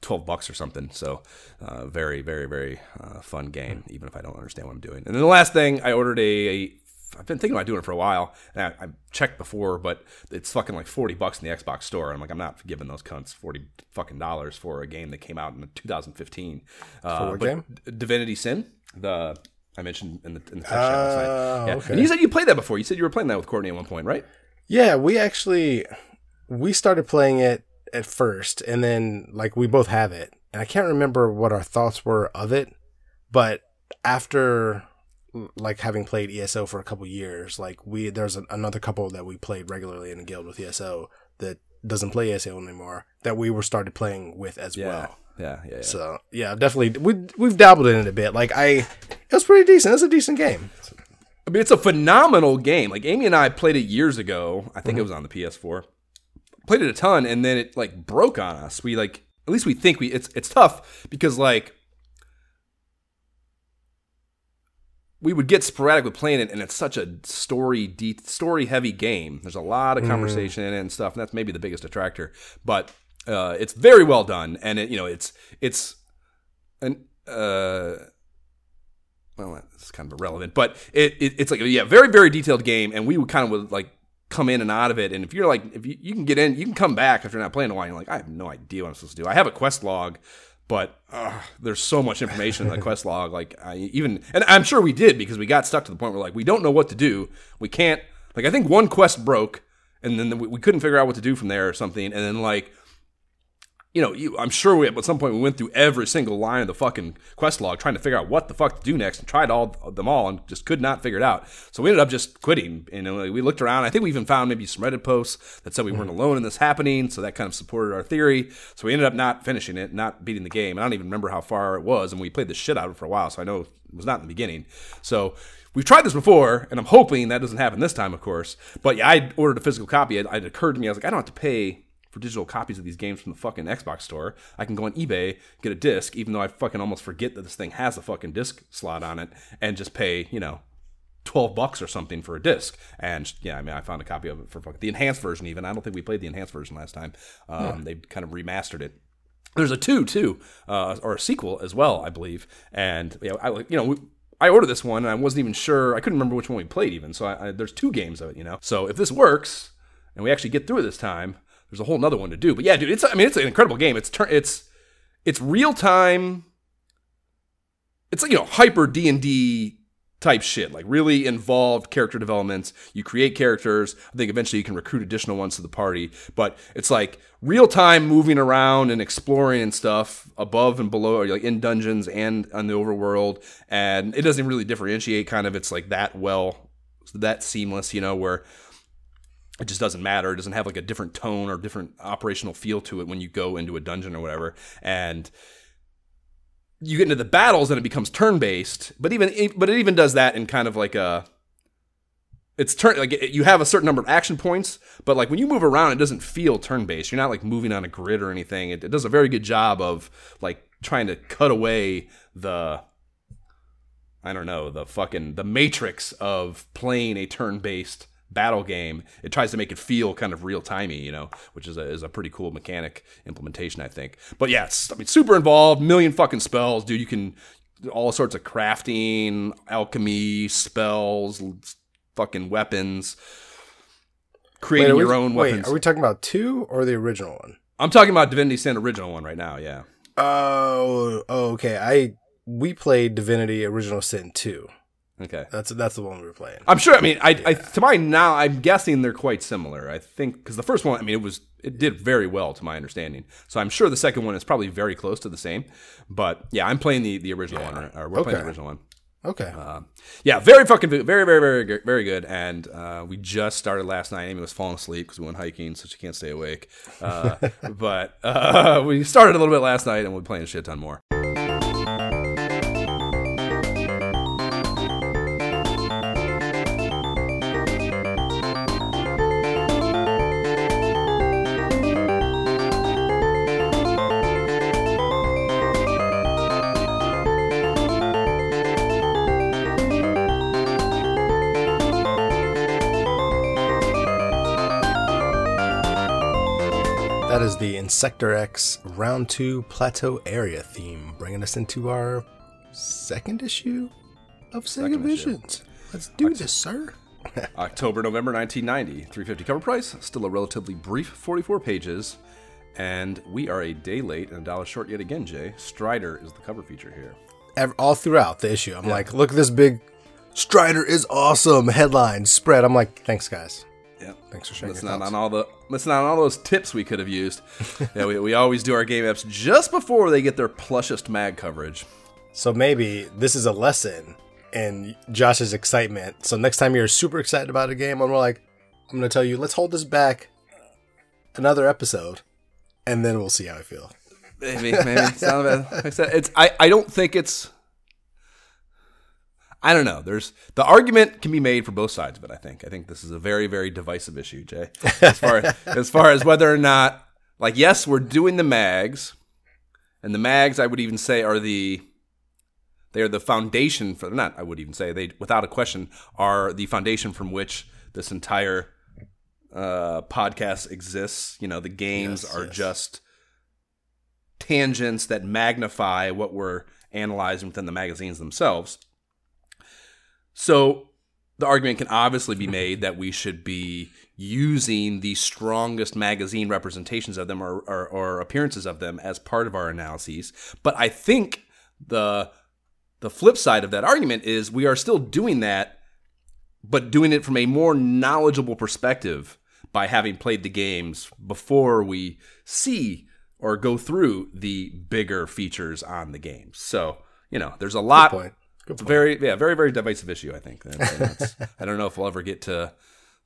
$12 or something. So, very, very, very fun game. Even if I don't understand what I'm doing. And then the last thing I ordered I've been thinking about doing it for a while, and I checked before, but it's fucking like $40 in the Xbox store. And I'm like, I'm not giving those cunts $40 for a game that came out in 2015. For what game? Divinity Sin. I mentioned in the text chat last night. Yeah. Okay. And you said you played that before. You said you were playing that with Courtney at one point, right? Yeah, we started playing it at first, and then like we both have it. And I can't remember what our thoughts were of it, but after like having played ESO for a couple years, like there's another couple that we played regularly in a guild with ESO that doesn't play ESO anymore that we were started playing with as well. Yeah. So yeah, definitely we've dabbled in it a bit. Like it was pretty decent. It's a decent game. I mean, it's a phenomenal game. Like Amy and I played it years ago. I think it was on the PS4. Played it a ton, and then it like broke on us. We like at least we think we it's tough because like we would get sporadic with playing it, and it's such a story heavy game. There's a lot of conversation in it and stuff, and that's maybe the biggest detractor. But it's very well done, and it, you know, it's an well, it's kind of irrelevant, but it's like very, very detailed game, and we would like come in and out of it, and if you're like if you can get in, you can come back if you're not playing a while. You're like, I have no idea what I'm supposed to do. I have a quest log, but there's so much information in the quest log. Like and I'm sure we did because we got stuck to the point where like we don't know what to do. We can't I think one quest broke, and then we couldn't figure out what to do from there or something, and then like. You know, I'm sure at some point we went through every single line of the fucking quest log trying to figure out what the fuck to do next and tried them all and just could not figure it out. So we ended up just quitting. And we looked around. I think we even found maybe some Reddit posts that said we weren't alone in this happening. So that kind of supported our theory. So we ended up not finishing it, not beating the game. And I don't even remember how far it was. And we played the shit out of it for a while. So I know it was not in the beginning. So we've tried this before. And I'm hoping that doesn't happen this time, of course. But yeah, I ordered a physical copy. It occurred to me, I was like, I don't have to pay for digital copies of these games from the fucking Xbox store. I can go on eBay, get a disc, even though I fucking almost forget that this thing has a fucking disc slot on it, and just pay, $12 or something for a disc. And yeah, I mean, I found a copy of it for fucking the enhanced version even. I don't think we played the enhanced version last time. They kind of remastered it. There's a 2 too, or a sequel as well, I believe. And yeah, I ordered this one, and I wasn't even sure. I couldn't remember which one we played even. So there's 2 games of it, So if this works, and we actually get through it this time, there's a whole nother one to do, but yeah, dude, it's an incredible game. It's real time. It's like hyper D&D type shit, like really involved character developments. You create characters. I think eventually you can recruit additional ones to the party, but it's like real time moving around and exploring and stuff above and below, like in dungeons and on the overworld, and it doesn't really differentiate. Kind of, it's like that seamless, where. It just doesn't matter. It doesn't have like a different tone or different operational feel to it when you go into a dungeon or whatever. And you get into the battles and it becomes turn-based. But it even does that in kind of like a... It's turn like you have a certain number of action points, but like when you move around, it doesn't feel turn-based. You're not like moving on a grid or anything. It does a very good job of like trying to cut away the... the matrix of playing a turn-based battle game, it tries to make it feel kind of real-timey, you know, which is a pretty cool mechanic implementation, I think. But yeah, it's, I mean, super involved, million fucking spells, dude. You can all sorts of crafting, alchemy, spells, fucking weapons, creating your own weapons. Wait, are we talking about 2 or the original one? I'm talking about Divinity Sin original one right now, yeah. Oh, okay. We played Divinity Original Sin 2. Okay, that's the one we were playing. I'm sure. I mean, I'm guessing they're quite similar. I think because the first one, I mean, it did very well to my understanding. So I'm sure the second one is probably very close to the same. But yeah, I'm playing the original one. Or we're playing the original one. Okay. Yeah, very fucking very very very very good. And we just started last night. Amy was falling asleep because we went hiking, so she can't stay awake. But we started a little bit last night, and we'll be playing a shit ton more. The Insector X Round 2 Plateau Area theme, bringing us into our second issue of Sega Visions. Let's do this, sir. October, November 1990, $3.50 cover price, still a relatively brief 44 pages, and we are a day late and $1 short yet again, Jay. Strider is the cover feature here. All throughout the issue, I'm like, look at this big Strider is awesome headline spread. I'm like, thanks, guys. Yeah, thanks for sharing. Listen on all those tips we could have used. Yeah, we always do our game apps just before they get their plushest mag coverage. So maybe this is a lesson in Josh's excitement. So next time you're super excited about a game, and we're like, I'm going to tell you, let's hold this back another episode, and then we'll see how I feel. Maybe it's not bad. Like I said, I don't think it's. I don't know. The argument can be made for both sides of it, I think. I think this is a very, very divisive issue, Jay. As far as whether or not, like, yes, we're doing the mags, and the mags, I would even say, they are the foundation for, not I would even say, they, without a question, are the foundation from which this entire podcast exists. You know, the games are just tangents that magnify what we're analyzing within the magazines themselves. So the argument can obviously be made that we should be using the strongest magazine representations of them or appearances of them as part of our analyses. But I think the flip side of that argument is we are still doing that, but doing it from a more knowledgeable perspective by having played the games before we see or go through the bigger features on the games. So, you know, there's a lot... Good point. Very, very divisive issue, I think. I don't know if we'll ever get to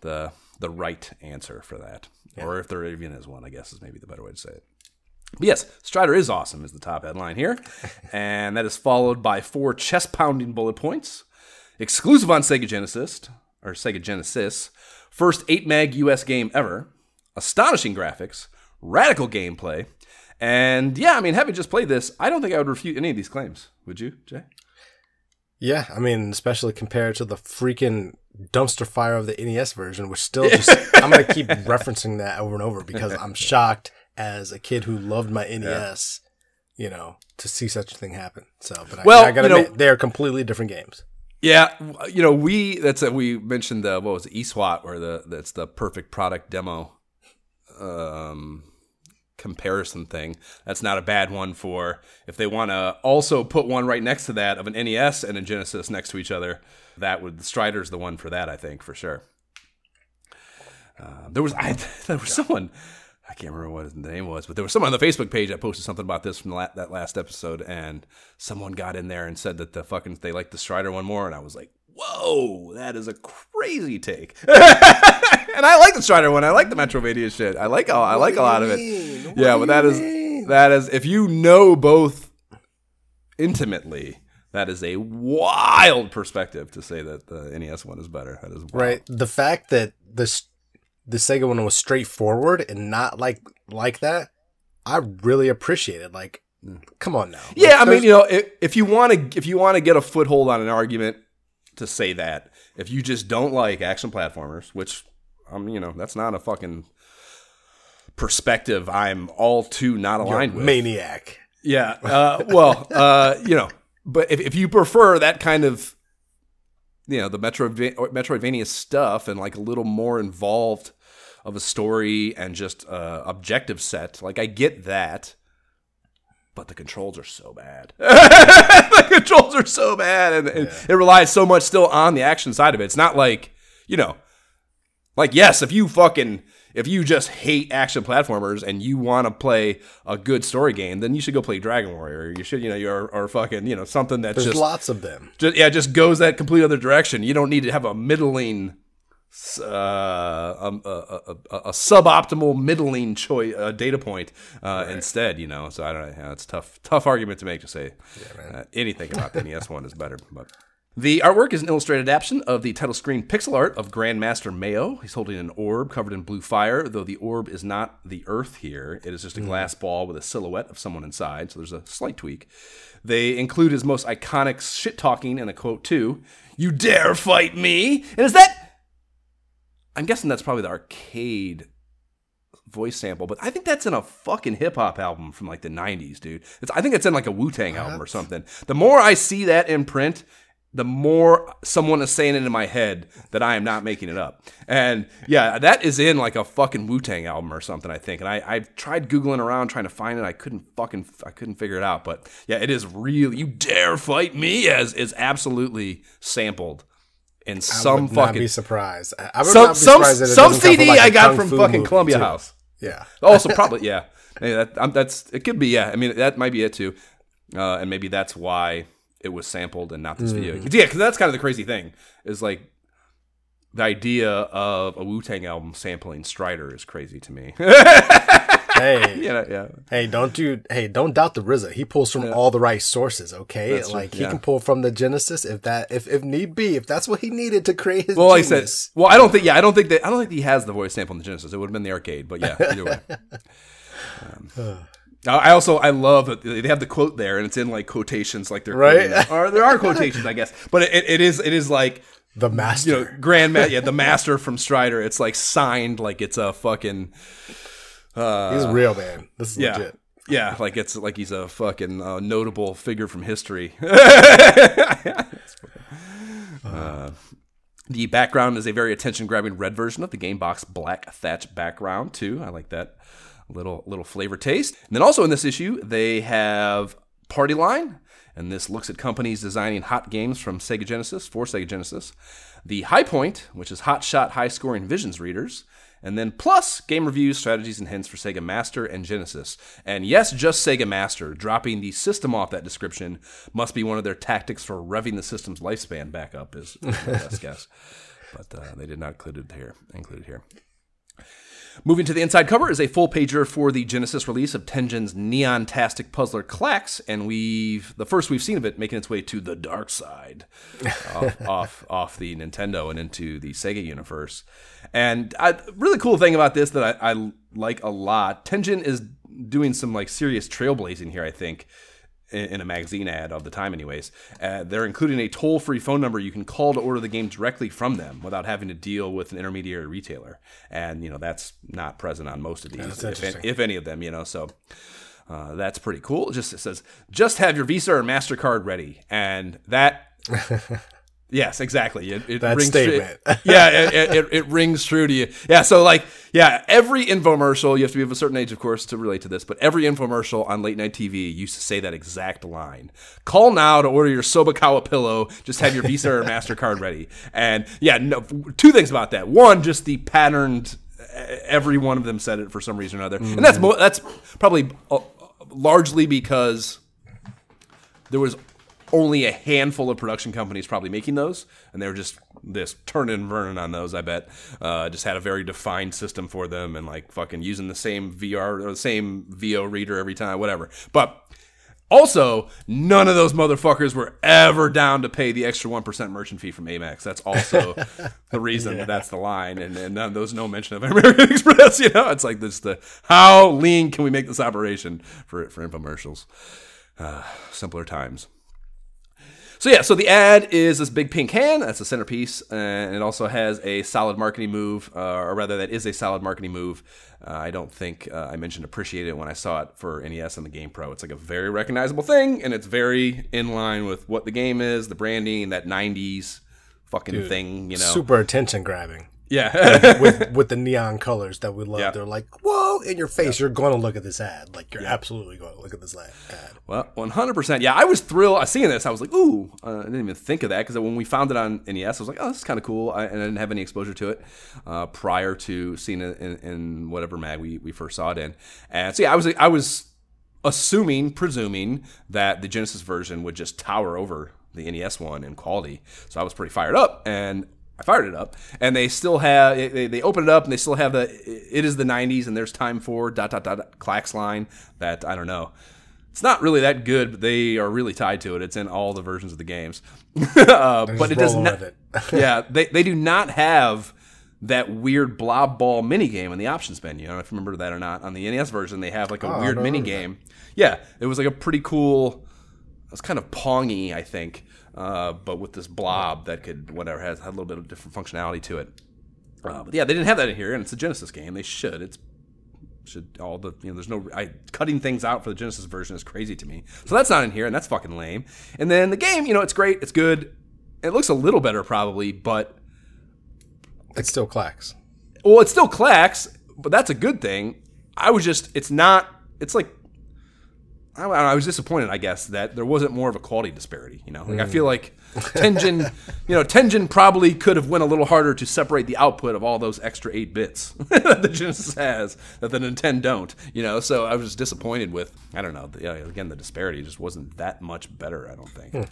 the right answer for that, or if there even is one. I guess is maybe the better way to say it. But yes, Strider is awesome is the top headline here, and that is followed by 4 chest-pounding bullet points, exclusive on Sega Genesis, first 8-meg U.S. game ever, astonishing graphics, radical gameplay, and yeah, I mean, having just played this, I don't think I would refute any of these claims. Would you, Jay? Yeah, I mean, especially compared to the freaking dumpster fire of the NES version, which still just, I'm going to keep referencing that over and over because I'm shocked as a kid who loved my NES, you know, to see such a thing happen. So, but well, I got to admit, they are completely different games. Yeah, you know, we mentioned the, what was it, eSWAT, where that's the perfect product demo comparison thing. That's not a bad one for if they want to also put one right next to that of an NES and a Genesis next to each other. That would Strider's the one for that, I think, for sure. There was someone, I can't remember what his name was, but there was someone on the Facebook page that posted something about this from that last episode, and someone got in there and said that they liked the Strider one more, and I was like, whoa, that is a crazy take. And I like the Strider one. I like the Metroidvania shit. I like a lot of it. What yeah, but that is if you know both intimately, that is a wild perspective to say that the NES one is better. That is wild. Right. The fact that the Sega one was straightforward and not like that, I really appreciate it. Like, come on now. Yeah, I mean, you know, if you want to get a foothold on an argument, to say that if you just don't like action platformers, which you know, that's not a fucking perspective I'm all too not aligned with. Maniac. Yeah. You know, but if you prefer that kind of, you know, the Metroidvania stuff and like a little more involved of a story and just objective set, like I get that. But the controls are so bad. The controls are so bad. And it relies so much still on the action side of it. It's not like, you know, like, yes, if you just hate action platformers and you want to play a good story game, then you should go play Dragon Warrior. You should, you know, or fucking, you know, something that's just. There's lots of them. Just goes that complete other direction. You don't need to have a middling, a suboptimal middling choice data point right. Instead, you know. So I don't know. Yeah, it's tough argument to make to say anything about the NES one is better. But the artwork is an illustrated adaptation of the title screen pixel art of Grandmaster Mayo. He's holding an orb covered in blue fire, though the orb is not the Earth here. It is just a glass ball with a silhouette of someone inside. So there's a slight tweak. They include his most iconic shit talking and a quote too. "You dare fight me?" And is that? I'm guessing that's probably the arcade voice sample, but I think that's in a fucking hip-hop album from, like, the 90s, dude. I think it's in, like, a Wu-Tang album or something. The more I see that in print, the more someone is saying it in my head that I am not making it up. And, yeah, that is in, like, a fucking Wu-Tang album or something, I think. And I've tried Googling around trying to find it. I couldn't figure it out. But, yeah, it is real. "You dare fight me" is absolutely sampled. And some fucking. I would not be surprised. I would not be surprised that some CD I got from fucking Columbia House. Yeah. Also, probably, yeah. That's it. Could be, yeah. I mean, that might be it too, and maybe that's why it was sampled and not this video. Yeah, because that's kind of the crazy thing is like the idea of a Wu-Tang album sampling Strider is crazy to me. Hey, you know, yeah. Hey, don't doubt the RZA. He pulls from all the right sources, okay? That's like true. He can pull from the Genesis if need be, if that's what he needed to create his genius. Well, I don't think he has the voice sample in the Genesis. It would have been the arcade, but yeah, either way. I love that they have the quote there and it's in like quotations like they're right. Or there are quotations, I guess. But it is like the master. You know, the master from Strider. It's like signed like it's a fucking he's real, man. This is legit. Yeah, like it's like he's a fucking notable figure from history. The background is a very attention-grabbing red version of the Game Box black thatch background too. I like that little flavor taste. And then also in this issue, they have Party Line, and this looks at companies designing hot games from Sega Genesis for Sega Genesis. The High Point, which is hot shot high-scoring Visions readers. And then plus game reviews, strategies, and hints for Sega Master and Genesis. And yes, just Sega Master. Dropping the system off that description must be one of their tactics for revving the system's lifespan back up is my best guess. But they did not include it here. Moving to the inside cover is a full pager for the Genesis release of Tengen's neon-tastic puzzler Klax, and the first we've seen of it making its way to the dark side, off the Nintendo and into the Sega universe. And a really cool thing about this that I like a lot, Tengen is doing some like serious trailblazing here, I think, in a magazine ad of the time anyways. They're including a toll-free phone number you can call to order the game directly from them without having to deal with an intermediary retailer. And, you know, that's not present on most of these, if any of them, you know. So that's pretty cool. It says, just have your Visa or MasterCard ready. And that... Yes, exactly. That rings statement. True. Yeah, it rings true to you. Yeah, so like, yeah, every infomercial, you have to be of a certain age, of course, to relate to this, but every infomercial on late night TV used to say that exact line. Call now to order your Sobakawa pillow. Just have your Visa or MasterCard ready. And yeah, no, two things about that. One, just the patterned, every one of them said it for some reason or another. And that's probably largely because there was only a handful of production companies probably making those, and they were just this turn and burn on those, I bet. Just had a very defined system for them and like fucking using the same VR or the same VO reader every time, whatever. But also, none of those motherfuckers were ever down to pay the extra 1% merchant fee from Amex. That's also the reason that's the line. And there's no mention of American Express, you know? It's like this, how lean can we make this operation for infomercials? Simpler times. So yeah, so the ad is this big pink hand. That's the centerpiece. And it also has a solid marketing move, or rather that is a solid marketing move. I don't think I mentioned appreciate it when I saw it for NES and the Game Pro. It's like a very recognizable thing, and it's very in line with what the game is, the branding, that 90s fucking thing, you know. Super attention grabbing. Yeah. with the neon colors that we love. Yeah. They're like, whoa, in your face, you're going to look at this ad. Like, you're absolutely going to look at this ad. Well, 100%. Yeah, I was thrilled. I was seeing this. I was like, ooh, I didn't even think of that. Because when we found it on NES, I was like, oh, this is kind of cool. And I didn't have any exposure to it prior to seeing it in whatever mag we first saw it in. And so, yeah, I was presuming that the Genesis version would just tower over the NES one in quality. So I was pretty fired up. And I fired it up, and they still have, they open it up, and they still have it is the 90s, and there's time for ... Klax line that, I don't know. It's not really that good, but they are really tied to it. It's in all the versions of the games. But it does not, yeah, they do not have that weird blob ball minigame in the options menu. I don't know if you remember that or not. On the NES version, they have like a weird minigame. Yeah, it was like a pretty cool, it was kind of Pong-y, I think. But with this blob that could, whatever, had a little bit of different functionality to it. But yeah, they didn't have that in here, and it's a Genesis game. They should. Cutting things out for the Genesis version is crazy to me. So that's not in here, and that's fucking lame. And then the game, you know, it's great, it's good. It looks a little better probably, but it's still Klax. Well, it's still Klax, but that's a good thing. I was disappointed, I guess, that there wasn't more of a quality disparity. You know, like I feel like Tengen, Tengen probably could have went a little harder to separate the output of all those extra 8 bits that the Genesis has that the Nintendo don't. You know, so I was just disappointed with. I don't know. Again, the disparity just wasn't that much better. I don't think.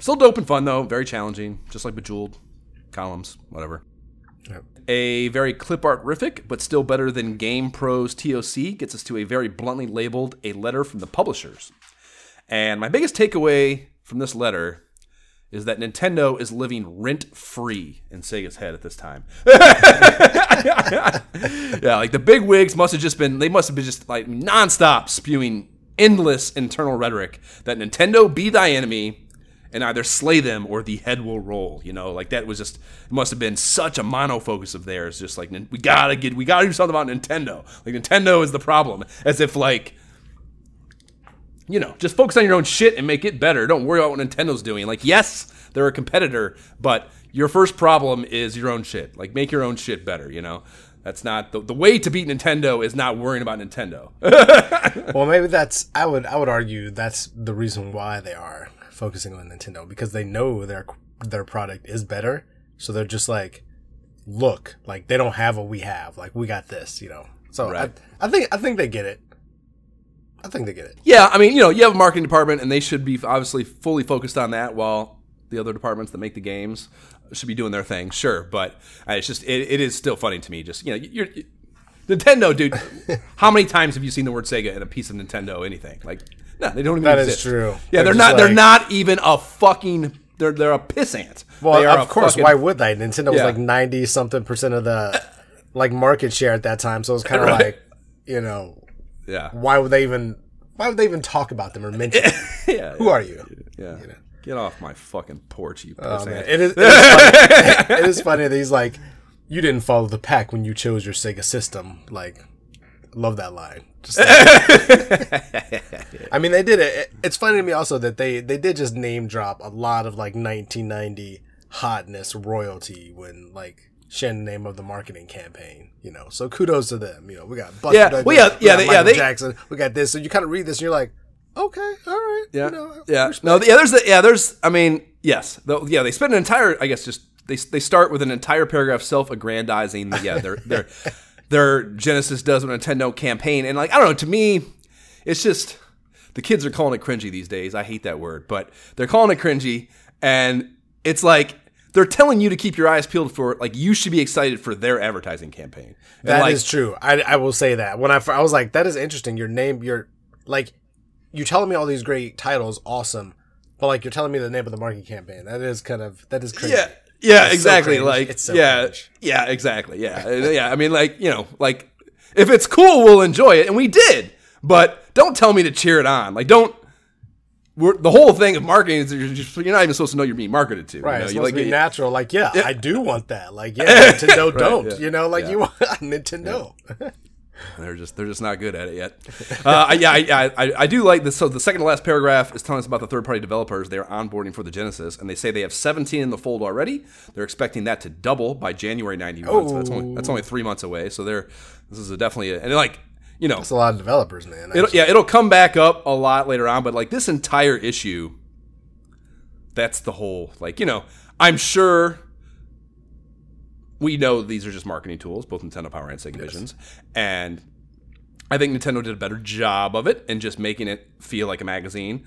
Still dope and fun though. Very challenging, just like Bejeweled, columns, whatever. Yep. A very clip art-rific, but still better than Game Pro's TOC, gets us to a very bluntly labeled, a letter from the publishers. And my biggest takeaway from this letter is that Nintendo is living rent-free in Sega's head at this time. Yeah, like the big wigs must have been nonstop spewing endless internal rhetoric that Nintendo be thy enemy, and either slay them or the head will roll. You know, like that was just, it must have been such a monofocus of theirs. Just like, we gotta do something about Nintendo. Like Nintendo is the problem. As if like, you know, just focus on your own shit and make it better. Don't worry about what Nintendo's doing. Like, yes, they're a competitor, but your first problem is your own shit. Like make your own shit better, you know? That's not the way to beat Nintendo is not worrying about Nintendo. Well, maybe that's, I would argue that's the reason why they are focusing on Nintendo, because they know their product is better, so they're just like, look, like they don't have what we have, like we got this, you know. So right. I think they get it. I think they get it. Yeah, I mean, you know, you have a marketing department, and they should be obviously fully focused on that, while the other departments that make the games should be doing their thing, sure. But it's just it is still funny to me. Just, you know, you're Nintendo, dude. How many times have you seen the word Sega in a piece of Nintendo anything? Like, no, they don't even exist. That is true. Yeah, they're not. Like, they're not even a fucking. They're a pissant. Well, of course. Why would they? Nintendo was like 90-something% of the like market share at that time. So it was kind of like, you know, yeah. Why would they even talk about them or mention them? Yeah. Who are you? Yeah. You know? Get off my fucking porch, you pissant. Man. It is funny. It is funny that he's like, you didn't follow the pack when you chose your Sega system. Like, love that line. Just like, I mean, they did it. It's funny to me also that they did just name drop a lot of like 1990 hotness royalty when like sharing the name of the marketing campaign, you know. So kudos to them. You know, we got Buster. Yeah, well, we got Michael Jackson. We got this. So you kind of read this and you're like, okay, all right. Yeah, you know, yeah. No, yeah. There's. I mean, yes. They spent an entire. I guess just. They start with an entire paragraph self-aggrandizing their Genesis does with Nintendo campaign. And, like, I don't know, to me, it's just the kids are calling it cringy these days. I hate that word, but they're calling it cringy. And it's like they're telling you to keep your eyes peeled for it. Like, you should be excited for their advertising campaign. And that is true. I will say that. When I was like, that is interesting. Your name, you're telling me all these great titles, awesome. But, like, you're telling me the name of the marketing campaign. That is cringy. Yeah. Yeah, it's exactly. So like, it's so yeah, exactly. Yeah, yeah. I mean, like, you know, like if it's cool, we'll enjoy it, and we did. But don't tell me to cheer it on. Like, don't. the whole thing of marketing is you're not even supposed to know you're being marketed to. Right, you know? It's supposed to be natural. Like, yeah, I do want that. Like, yeah, Nintendo right, don't. Yeah, you know, like you want Nintendo. Yeah. They're just not good at it yet. I do like this. So the second to last paragraph is telling us about the third-party developers they are onboarding for the Genesis, and they say they have 17 in the fold already. They're expecting that to double by January 91. Oh. So that's only 3 months away. So this is definitely it's a lot of developers, man. It'll come back up a lot later on, but like this entire issue, that's the whole I'm sure. We know these are just marketing tools, both Nintendo Power and Sega Visions. And I think Nintendo did a better job of it and just making it feel like a magazine.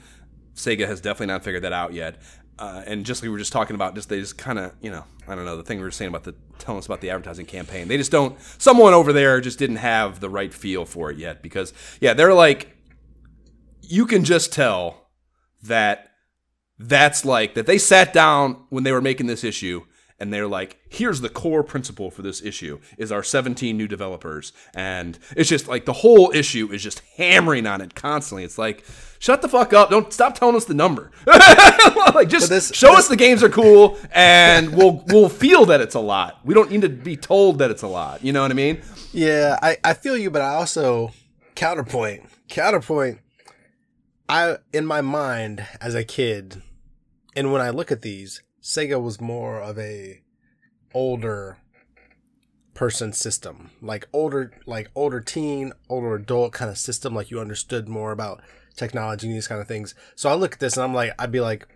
Sega has definitely not figured that out yet. And just like we were just talking about, just they just kind of, I don't know, the thing we were saying about telling us about the advertising campaign. They just don't, someone over there just didn't have the right feel for it yet. Because, they're like, you can just tell that they sat down when they were making this issue. And they're like, here's the core principle for this issue is our 17 new developers. And it's just like the whole issue is just hammering on it constantly. It's like, shut the fuck up. Don't stop telling us the number. Like show us the games are cool and we'll feel that it's a lot. We don't need to be told that it's a lot. You know what I mean? Yeah, I feel you, but I also counterpoint. I, in my mind as a kid, and when I look at these, Sega was more of a older person system, like older teen, older adult kind of system. Like you understood more about technology and these kind of things. So I look at this and I'd be like,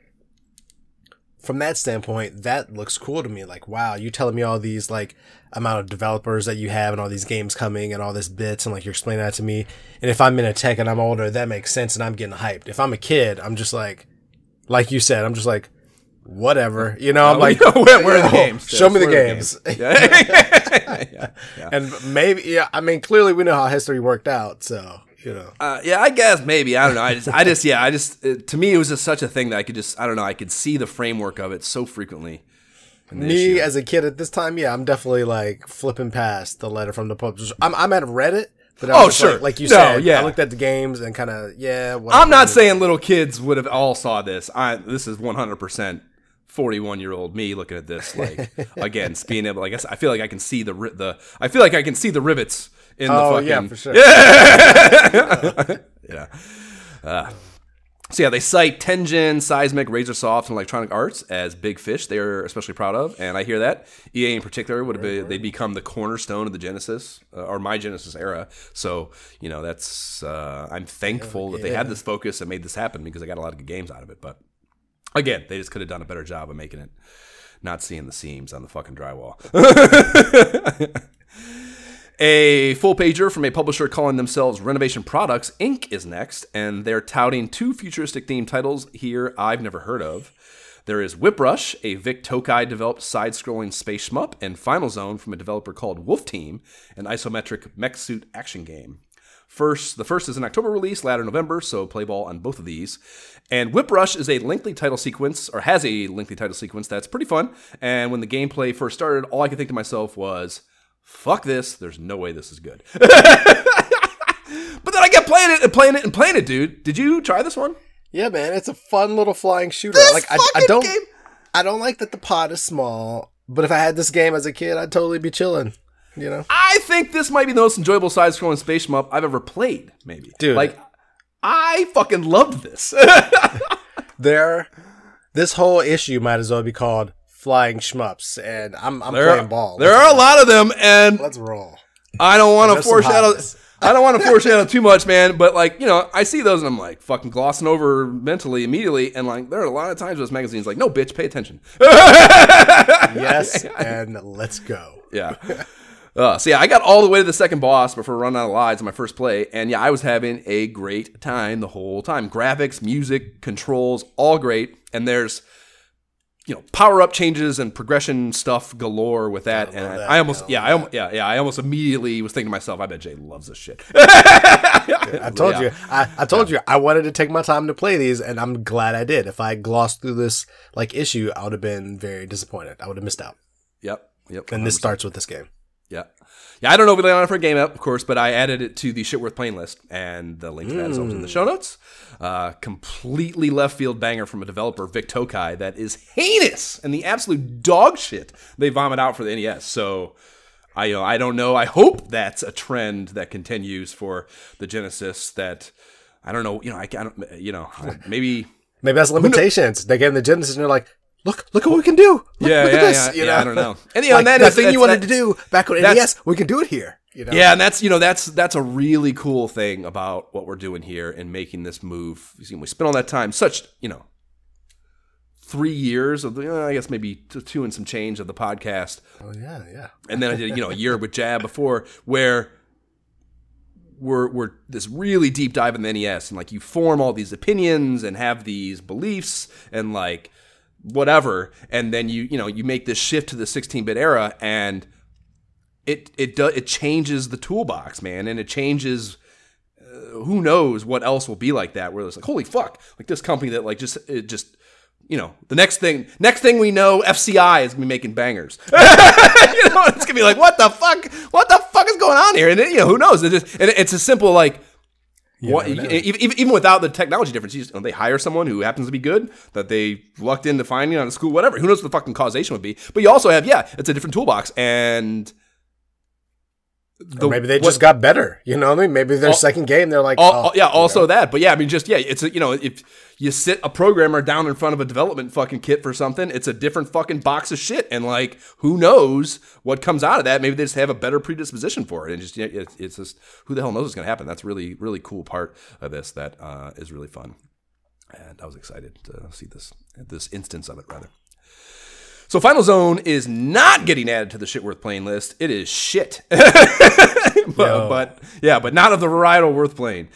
from that standpoint, that looks cool to me. Like, wow, you telling me all these like amount of developers that you have and all these games coming and all this bits and like you're explaining that to me. And if I'm in a tech and I'm older, that makes sense and I'm getting hyped. If I'm a kid, I'm just like you said, I'm just like, whatever, I'm like, where are the games? Show me the games. Yeah. And maybe, clearly we know how history worked out, so I guess maybe I don't know. To me it was just such a thing that I could see the framework of it so frequently. Me issue. As a kid at this time, I'm definitely like flipping past the letter from the publisher. I might have read it. But I looked at the games and kind of whatever. I'm not saying little kids would have all saw this. This is 100%. 41-year-old me looking at this, like again, being able, I guess, I feel like I can see the rivets in the fucking. Oh yeah, for sure. Yeah. They cite Tengen, Seismic, RazorSoft, and Electronic Arts as big fish they're especially proud of, and I hear that EA in particular they'd become the cornerstone of the Genesis or my Genesis era. So that's I'm thankful that they had this focus and made this happen because I got a lot of good games out of it, but. Again, they just could have done a better job of making it, not seeing the seams on the fucking drywall. A full pager from a publisher calling themselves Renovation Products, Inc. is next, and they're touting two futuristic themed titles here I've never heard of. There is Whip Rush, a Vic Tokai-developed side-scrolling space shmup, and Final Zone from a developer called Wolf Team, an isometric mech suit action game. The first is an October release, latter November, so play ball on both of these. And Whip Rush is has a lengthy title sequence that's pretty fun. And when the gameplay first started, all I could think to myself was, fuck this, there's no way this is good. But then I kept playing it, dude. Did you try this one? Yeah, man, it's a fun little flying shooter. This like I don't game. I don't like that the pod is small, but if I had this game as a kid, I'd totally be chilling. I think this might be the most enjoyable side-scrolling space shmup I've ever played, maybe. Dude. Like, I fucking loved this. This whole issue might as well be called Flying Shmups, and I'm playing ball. There are a lot of them, and... Let's roll. I don't want to foreshadow too much, man, but, I see those, and I'm, fucking glossing over mentally immediately, and, there are a lot of times those magazines, no, bitch, pay attention. Yes, and let's go. Yeah. I got all the way to the second boss before running out of lives in my first play, and I was having a great time the whole time. Graphics, music, controls, all great, and there's, power-up changes and progression stuff galore with that, I almost immediately was thinking to myself, I bet Jay loves this shit. I told you, I wanted to take my time to play these, and I'm glad I did. If I glossed through this, issue, I would have been very disappointed. I would have missed out. Yep. And this starts with this game. Yeah. Yeah, I don't know if we landed on it for a game app, of course, but I added it to the shit worth playing list, and the link to that is always in the show notes. Completely left field banger from a developer, Vic Tokai, that is heinous and the absolute dog shit they vomit out for the NES. So I don't know. I hope that's a trend that continues for the Genesis. That I don't know. Maybe that's limitations. They gave them the Genesis, and they're like, Look what we can do. Look at this. I don't know. And the thing you wanted to do back on NES, we can do it here. Yeah, and that's a really cool thing about what we're doing here and making this move. We spent all that time, 3 years of, I guess maybe two and some change of the podcast. Oh yeah. And then I did a year with Jab before where we're this really deep dive in the NES, and like you form all these opinions and have these beliefs and like whatever, and then you make this shift to the 16-bit era, and it changes the toolbox, man, and it changes. Who knows what else will be like that? Where it's like, holy fuck, like this company that like just the next thing we know, FCI is gonna be making bangers. It's gonna be like, what the fuck is going on here? And who knows? It's a simple like. Even without the technology difference, they hire someone who happens to be good that they lucked into finding on a school, whatever. Who knows what the fucking causation would be? But you also have, it's a different toolbox, and maybe they just got better. You know what I mean? Maybe their second game, they're like, that. But yeah, I mean, it's if you sit a programmer down in front of a development fucking kit for something, it's a different fucking box of shit, and like, who knows what comes out of that? Maybe they just have a better predisposition for it, and it's just who the hell knows what's gonna happen. That's really really cool part of this that is really fun, and I was excited to see this instance of it rather. So Final Zone is not getting added to the shit worth playing list. It is shit. but not of the varietal worth playing.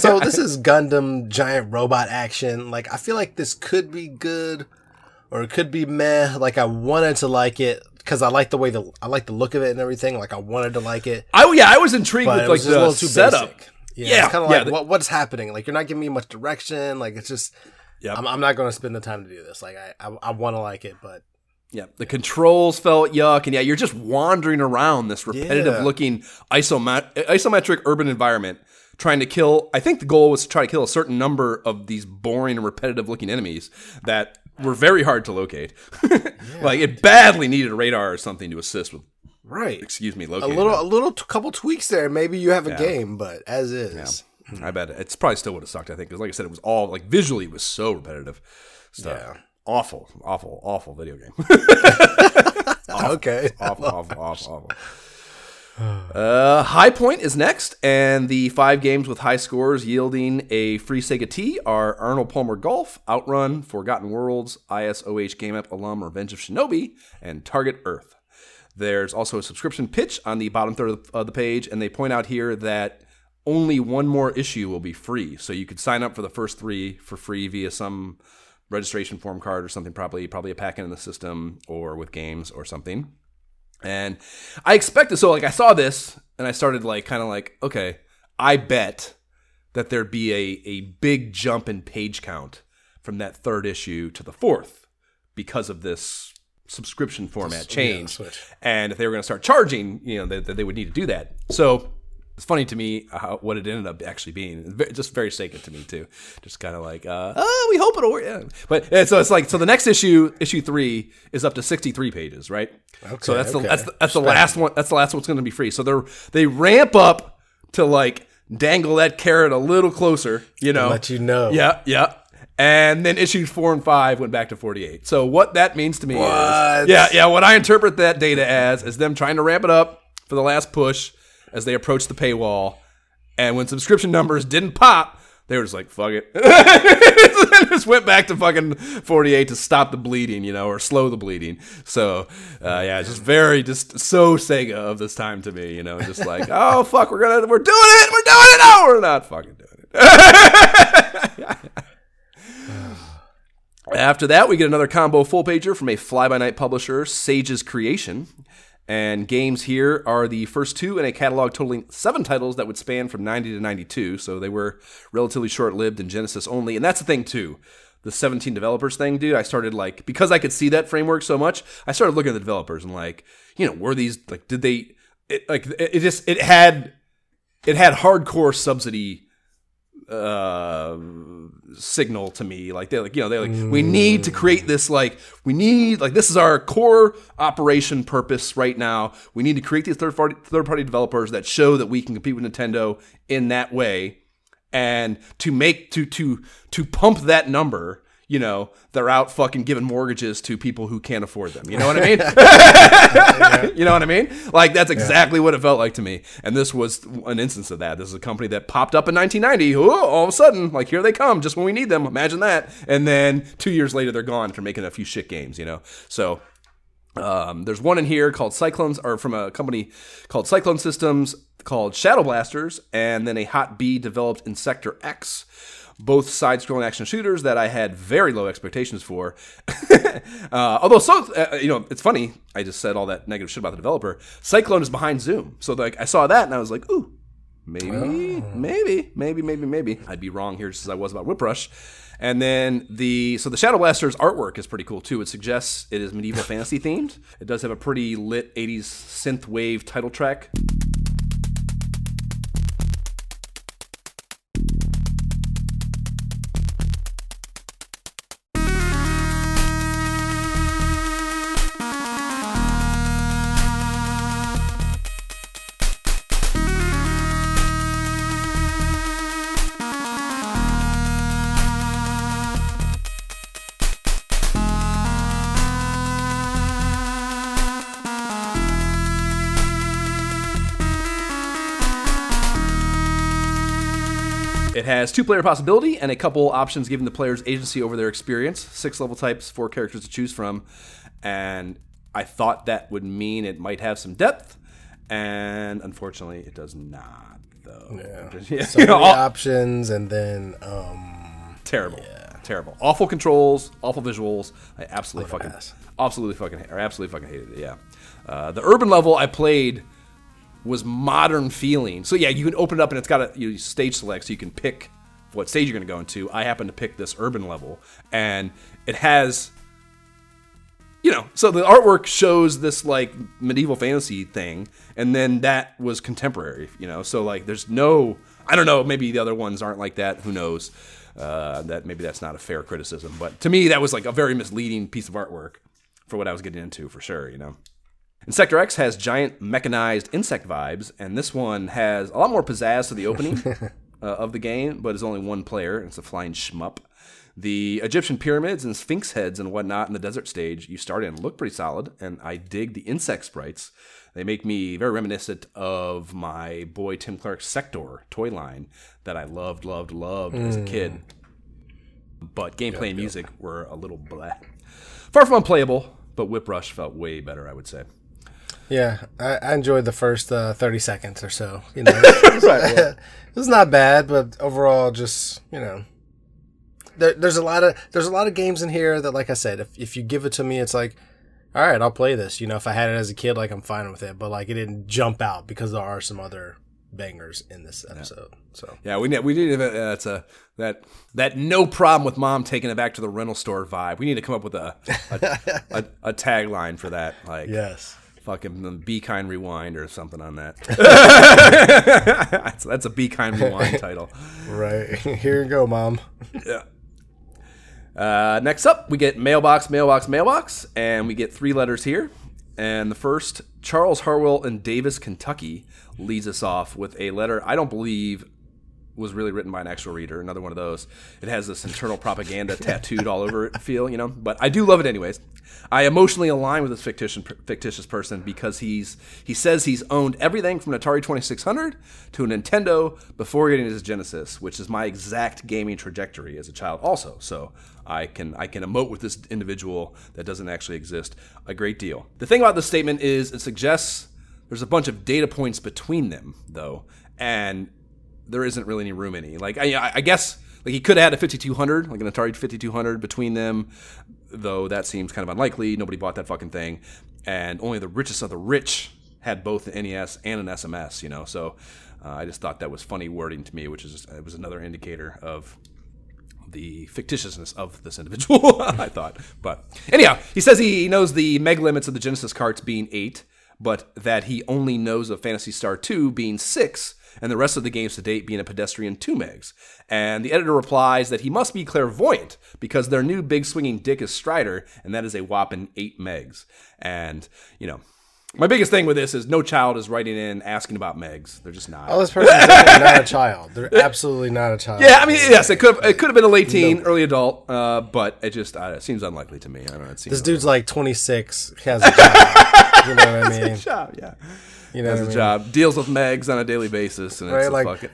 So this is Gundam giant robot action. Like, I feel like this could be good or it could be meh. Like, I wanted to like it because I like the way I like the look of it and everything. Like, I wanted to like it. I was intrigued with like the setup. Basic. Yeah. It's kind of what's happening. Like, you're not giving me much direction. Like, it's just. Yeah, I'm not going to spend the time to do this. Like I want to like it, but controls felt yuck, and you're just wandering around this repetitive-looking isometric urban environment, trying to kill. I think the goal was to try to kill a certain number of these boring and repetitive-looking enemies that were very hard to locate. Like it badly needed a radar or something to assist with. Right. Excuse me. Locating a couple tweaks there. Maybe you have a game, but as is. Yeah. I bet it's probably still would have sucked, I think, because like I said, it was all like visually it was so repetitive stuff. Yeah. Awful video game. Awful. High Point is next, and the 5 games with high scores yielding a free Sega T are Arnold Palmer Golf, Outrun, Forgotten Worlds, ISOH Game App alum Revenge of Shinobi, and Target Earth. There's also a subscription pitch on the bottom third of the page, and they point out here that only one more issue will be free. So you could sign up for the first 3 for free via some registration form card or something, probably a packet in the system or with games or something. And I expected, so like I saw this and I started like kind of like, okay, I bet that there'd be a big jump in page count from that 3rd issue to the 4th because of this subscription format change. Yeah, and if they were going to start charging, they would need to do that. So it's funny to me what it ended up actually being. Just very sacred to me, too. Just kind of like, we hope it'll work. Yeah. But so it's like, so the next issue 3, is up to 63 pages, right? Okay. So that's the last one. That's the last one's going to be free. So they ramp up to like dangle that carrot a little closer, I'll let you know. Yeah. And then issues 4 and 5 went back to 48. So what that means to me is, what I interpret that data as is them trying to ramp it up for the last push as they approached the paywall, and when subscription numbers didn't pop, they were just like, fuck it. And just went back to fucking 48 to stop the bleeding, or slow the bleeding. So, just so Sega of this time to me, just like, oh, fuck, we're doing it, no, we're not fucking doing it. After that, we get another combo full-pager from a fly-by-night publisher, Sage's Creation. And games here are the first 2 in a catalog totaling 7 titles that would span from 90 to 92. So they were relatively short-lived in Genesis only. And that's the thing, too. the 17 developers thing, dude, I started like, because I could see that framework so much, I started looking at the developers and like, you know, were these, like, did they, it had hardcore subsidy signal to me. Like they're like, you know, they're like, we need to create this, like, we need, like, this is our core operation purpose right now. We need to create these third party developers that show that we can compete with Nintendo in that way. And to make, to pump that number, you know, they're out fucking giving mortgages to people who can't afford them. You know what I mean? You know what I mean? Like, that's exactly what it felt like to me. And this was an instance of that. This is a company that popped up in 1990. Ooh, all of a sudden, like, here they come just when we need them. Imagine that. And then 2 years later, they're gone after making a few shit games, you know? So there's one in here called Cyclones, or from a company called Cyclone Systems, called Shadow Blasters, and then a Hot B developed in Sector X. Both side-scrolling action shooters that I had very low expectations for. Although, you know, it's funny. I just said all that negative shit about the developer. Cyclone is behind Zoom. So, like, I saw that, and I was like, ooh, maybe. I'd be wrong here just as I was about Whip Rush. And then the Shadow Blasters artwork is pretty cool, too. It suggests it is medieval fantasy themed. It does have a pretty lit 80s synth wave title track. Has two-player possibility and a couple options giving the players agency over their experience. 6 level types, 4 characters to choose from. And I thought that would mean it might have some depth. And unfortunately, it does not, though. Yeah. So many options and then... terrible. Yeah. Terrible. Awful controls, awful visuals. I absolutely fucking hated it, yeah. The urban level I played... was modern feeling. So yeah, you can open it up and it's got a stage select, so you can pick what stage you're going to go into. I happen to pick this urban level, and it has, so the artwork shows this like medieval fantasy thing, and then that was contemporary, So like, there's no, I don't know, maybe the other ones aren't like that. Who knows? That maybe that's not a fair criticism, but to me that was like a very misleading piece of artwork for what I was getting into for sure, And Sector X has giant mechanized insect vibes, and this one has a lot more pizzazz to the opening of the game, but it's only one player, and it's a flying shmup. The Egyptian pyramids and sphinx heads and whatnot in the desert stage you start in look pretty solid, and I dig the insect sprites. They make me very reminiscent of my boy Tim Clark's Sector toy line that I loved as a kid. But gameplay and music were a little bleh. Far from unplayable, but Whip Rush felt way better, I would say. Yeah, I enjoyed the first 30 seconds or so. It was not bad, but overall, just there's a lot of games in here that, like I said, if you give it to me, it's like, all right, I'll play this. If I had it as a kid, like I'm fine with it, but like it didn't jump out because there are some other bangers in this episode. Yeah. So yeah, we did. That's that no problem with mom taking it back to the rental store vibe. We need to come up with a tagline for that. Like yes. Fucking Be Kind Rewind or something on that. That's a Be Kind Rewind title. Right. Here you go, Mom. Yeah. Next up, we get Mailbox, and we get 3 letters here. And the first, Charles Harwell in Davis, Kentucky, leads us off with a letter I don't believe was really written by an actual reader, another one of those. It has this internal propaganda tattooed all over it feel. But I do love it anyways. I emotionally align with this fictitious person because he says he's owned everything from an Atari 2600 to a Nintendo before getting his Genesis, which is my exact gaming trajectory as a child also. So I can emote with this individual that doesn't actually exist a great deal. The thing about this statement is it suggests there's a bunch of data points between them, though, and there isn't really any room any. Like, I guess like he could have had a 5200, like an Atari 5200 between them, though that seems kind of unlikely. Nobody bought that fucking thing. And only the richest of the rich had both an NES and an SMS, So I just thought that was funny wording to me, which is it was another indicator of the fictitiousness of this individual, I thought. But anyhow, he says he knows the meg limits of the Genesis carts being 8, but that he only knows of Phantasy Star 2 being 6, and the rest of the games to date being a pedestrian 2 megs. And the editor replies that he must be clairvoyant because their new big swinging dick is Strider, and that is a whopping 8 megs. And, you know, my biggest thing with this is no child is writing in asking about megs. They're just not. Oh, this person's not a child. They're absolutely not a child. Yeah, I mean, yes, it could have been a late teen, early adult, but it just it seems unlikely to me. I don't know. It seems this dude's like 26, has a job. You know what I mean? Has a job, yeah. You know, has a job, deals with megs on a daily basis, and right, it's like, fucking.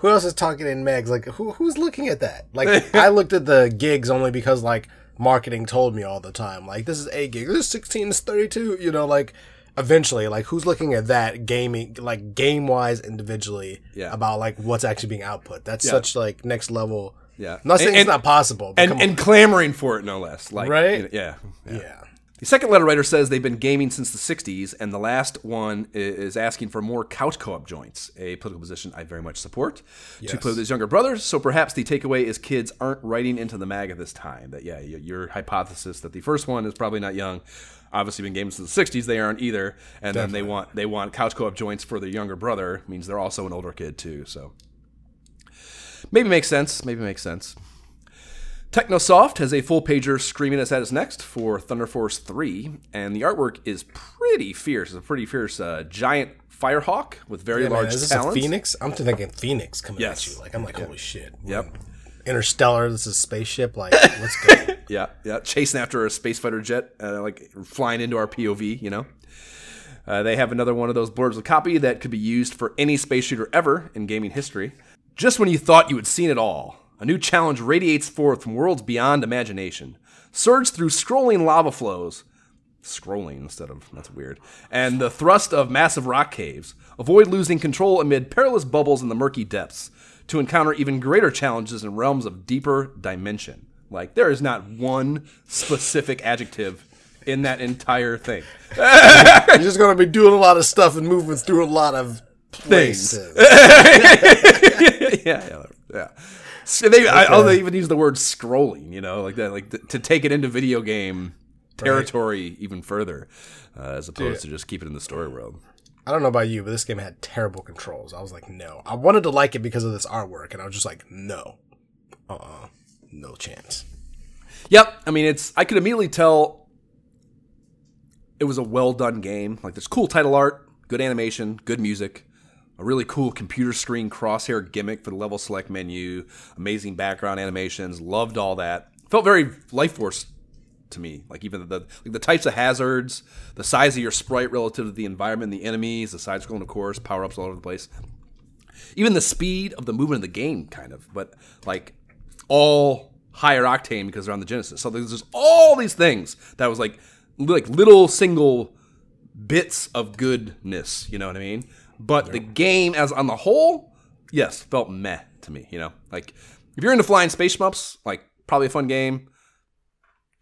Who else is talking in megs? Like, who's looking at that? Like, I looked at the gigs only because, like, marketing told me all the time. Like, this is a gig, this is 16, this is 32. You know, like, eventually, like, who's looking at that gaming, like, game wise individually about like what's actually being output? That's such like next level. Yeah, I'm not saying it's not possible, but and clamoring for it no less. Like, right? You know, yeah. The second letter writer says they've been gaming since the 60s, and the last one is asking for more couch co-op joints, a political position I very much support, to play with his younger brothers. So perhaps the takeaway is kids aren't writing into the mag at this time. That your hypothesis that the first one is probably not young. Obviously been gaming since the 60s, they aren't either. And Definitely. Then they want couch co-op joints for their younger brother. It means they're also an older kid too. So maybe makes sense. Technosoft has a full-pager screaming us at us next for Thunder Force 3, and the artwork is pretty fierce. It's a pretty fierce giant firehawk with very large talons. Is this a Phoenix? I'm thinking Phoenix coming at you. Like, I'm like, holy shit. Yep. Interstellar, this is a spaceship. Like, let's go. Yeah. Chasing after a space fighter jet, like flying into our POV, you know? They have another one of those blurbs of copy that could be used for any space shooter ever in gaming history. Just when you thought you had seen it all, a new challenge radiates forth from worlds beyond imagination. Surge through scrolling lava flows. Scrolling instead of... That's weird. And the thrust of massive rock caves. Avoid losing control amid perilous bubbles in the murky depths to encounter even greater challenges in realms of deeper dimension. Like, there is not one specific adjective in that entire thing. You're just going to be doing a lot of stuff and moving through a lot of places. Yeah. So they even use the word scrolling, you know, like that, like to take it into video game territory even further, as opposed to just keep it in the story world. I don't know about you, but this game had terrible controls. I was like, no. I wanted to like it because of this artwork, and I was just like, no. No chance. Yep. I mean, I could immediately tell it was a well-done game. Like, there's cool title art, good animation, good music. A really cool computer screen crosshair gimmick for the level select menu. Amazing background animations. Loved all that. Felt very Life Force to me. Like, even the types of hazards, the size of your sprite relative to the environment, the enemies, the side-scrolling, of course, power-ups all over the place. Even the speed of the movement of the game, kind of. But, like, all higher octane because they're on the Genesis. So there's just all these things that was, like little single bits of goodness. You know what I mean? But the game, as on the whole, yes, felt meh to me, you know? Like, if you're into flying space shmups, like, probably a fun game.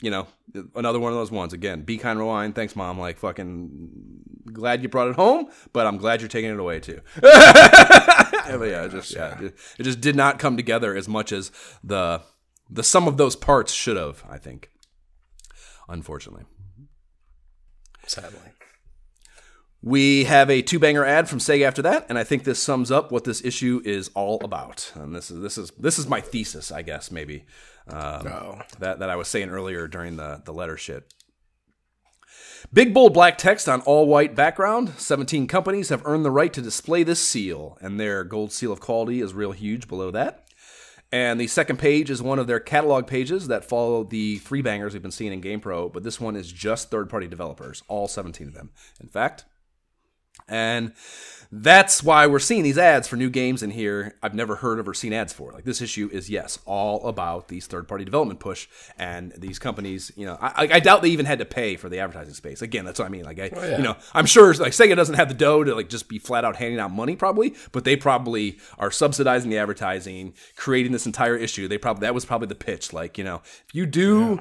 You know, another one of those ones. Again, be kind, rewind. Thanks, Mom. Like, fucking glad you brought it home, but I'm glad you're taking it away, too. It just did not come together as much as the sum of those parts should have, I think. Unfortunately. Sadly. We have a two-banger ad from Sega after that, and I think this sums up what this issue is all about. And this is my thesis, I guess, maybe, that I was saying earlier during the letter shit. Big, bold black text on all-white background. 17 companies have earned the right to display this seal, and their gold seal of quality is real huge below that. And the second page is one of their catalog pages that follow the three bangers we've been seeing in GamePro, but this one is just third-party developers, all 17 of them, in fact. And that's why we're seeing these ads for new games in here I've never heard of or seen ads for. Like, this issue is, yes, all about these third-party development push and these companies. You know, I doubt they even had to pay for the advertising space. Again, that's what I mean. Like, you know, I'm sure like Sega doesn't have the dough to like just be flat out handing out money, probably, but they probably are subsidizing the advertising, creating this entire issue. That was probably the pitch. Like, you know, if you do. Yeah.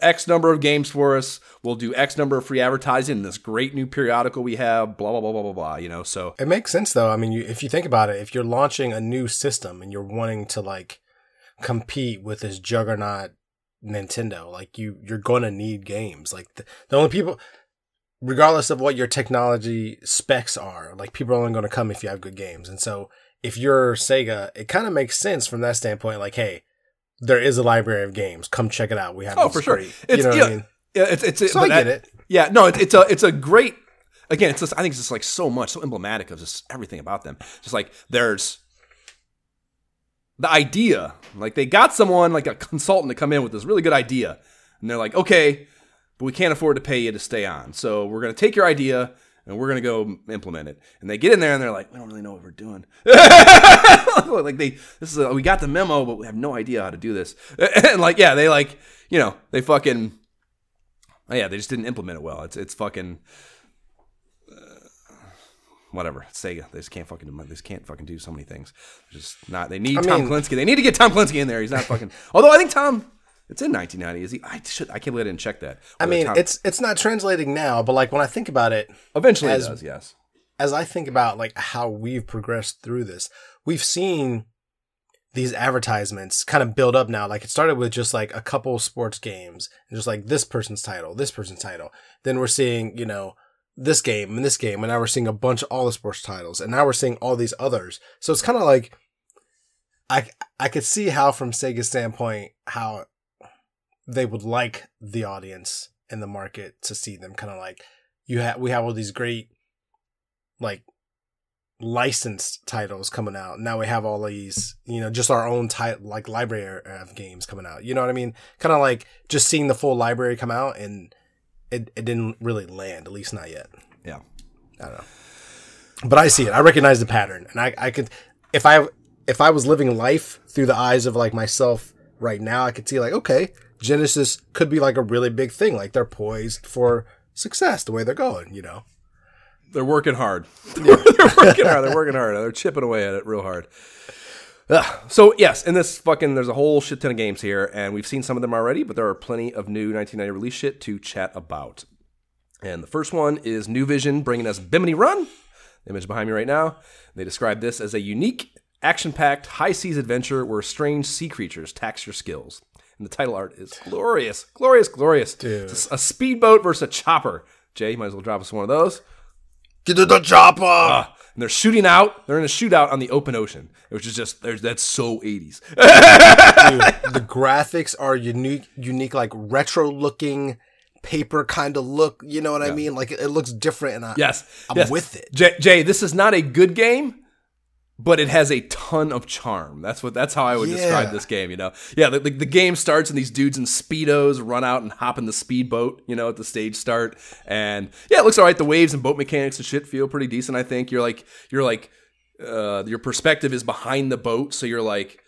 X number of games for us. We'll do X number of free advertising in this great new periodical we have, blah, blah, blah, blah, blah, blah, you know, so. It makes sense, though. I mean, if you think about it, if you're launching a new system and you're wanting to, like, compete with this juggernaut Nintendo. Like you're going to need games. Like the only people, regardless of what your technology specs are, like people are only going to come if you have good games. And so if you're Sega, it kind of makes sense from that standpoint. Like, hey, there is a library of games. Come check it out. We have sure. You know what I mean? Yeah, so I get it. Yeah, no, it's a great. Again, it's just, I think it's just like so much, so emblematic of just everything about them. Just like there's the idea, like they got someone like a consultant to come in with this really good idea, and they're like, okay, but we can't afford to pay you to stay on, so we're gonna take your idea and we're gonna go implement it. And they get in there and they're like, we don't really know what we're doing. Like we got the memo, but we have no idea how to do this. And like, yeah, they like, you know, they fucking, oh yeah, they just didn't implement it well. It's fucking. Whatever, it's Sega. They just can't fucking do so many things. They're just not. They need Tom Klinsky. They need to get Tom Klinsky in there. He's not fucking. Although I think Tom, it's in 1990. Is he? I can't believe I didn't check that. I mean, it's not translating now, but like when I think about it, eventually it does. Yes. As I think about like how we've progressed through this, we've seen these advertisements kind of build up now. Like it started with just like a couple sports games, and just like this person's title. Then we're seeing, you know, this game, and now we're seeing a bunch of all the sports titles, and now we're seeing all these others. So it's kind of like, I could see how, from Sega's standpoint, how they would like the audience and the market to see them. Kind of like, we have all these great, like, licensed titles coming out. Now we have all these, you know, just our own like library of games coming out. You know what I mean? Kind of like just seeing the full library come out and. It didn't really land, at least not yet. Yeah. I don't know. But I see it. I recognize the pattern. And I could, if I was living life through the eyes of like myself right now, I could see like, okay, Genesis could be like a really big thing. Like they're poised for success the way they're going, you know. They're working hard. Yeah. They're working hard. They're chipping away at it real hard. So, yes, in this fucking, there's a whole shit ton of games here, and we've seen some of them already, but there are plenty of new 1990 release shit to chat about. And the first one is New Vision bringing us Bimini Run, the image behind me right now. They describe this as a unique, action-packed, high-seas adventure where strange sea creatures tax your skills. And the title art is glorious, glorious, glorious. Dude. It's a speedboat versus a chopper. Jay, you might as well drop us one of those. Get to the chopper! And they're shooting out. They're in a shootout on the open ocean, which is just that's so 80s. Dude, the graphics are unique, like retro-looking paper kind of look. You know what I mean? Like it looks different, and I'm with it. Jay, this is not a good game, but it has a ton of charm. That's how I would describe this game. You know, the game starts and these dudes in Speedos run out and hop in the speedboat. You know, at the stage start, and it looks all right. The waves and boat mechanics and shit feel pretty decent. I think you're like your perspective is behind the boat, so you're like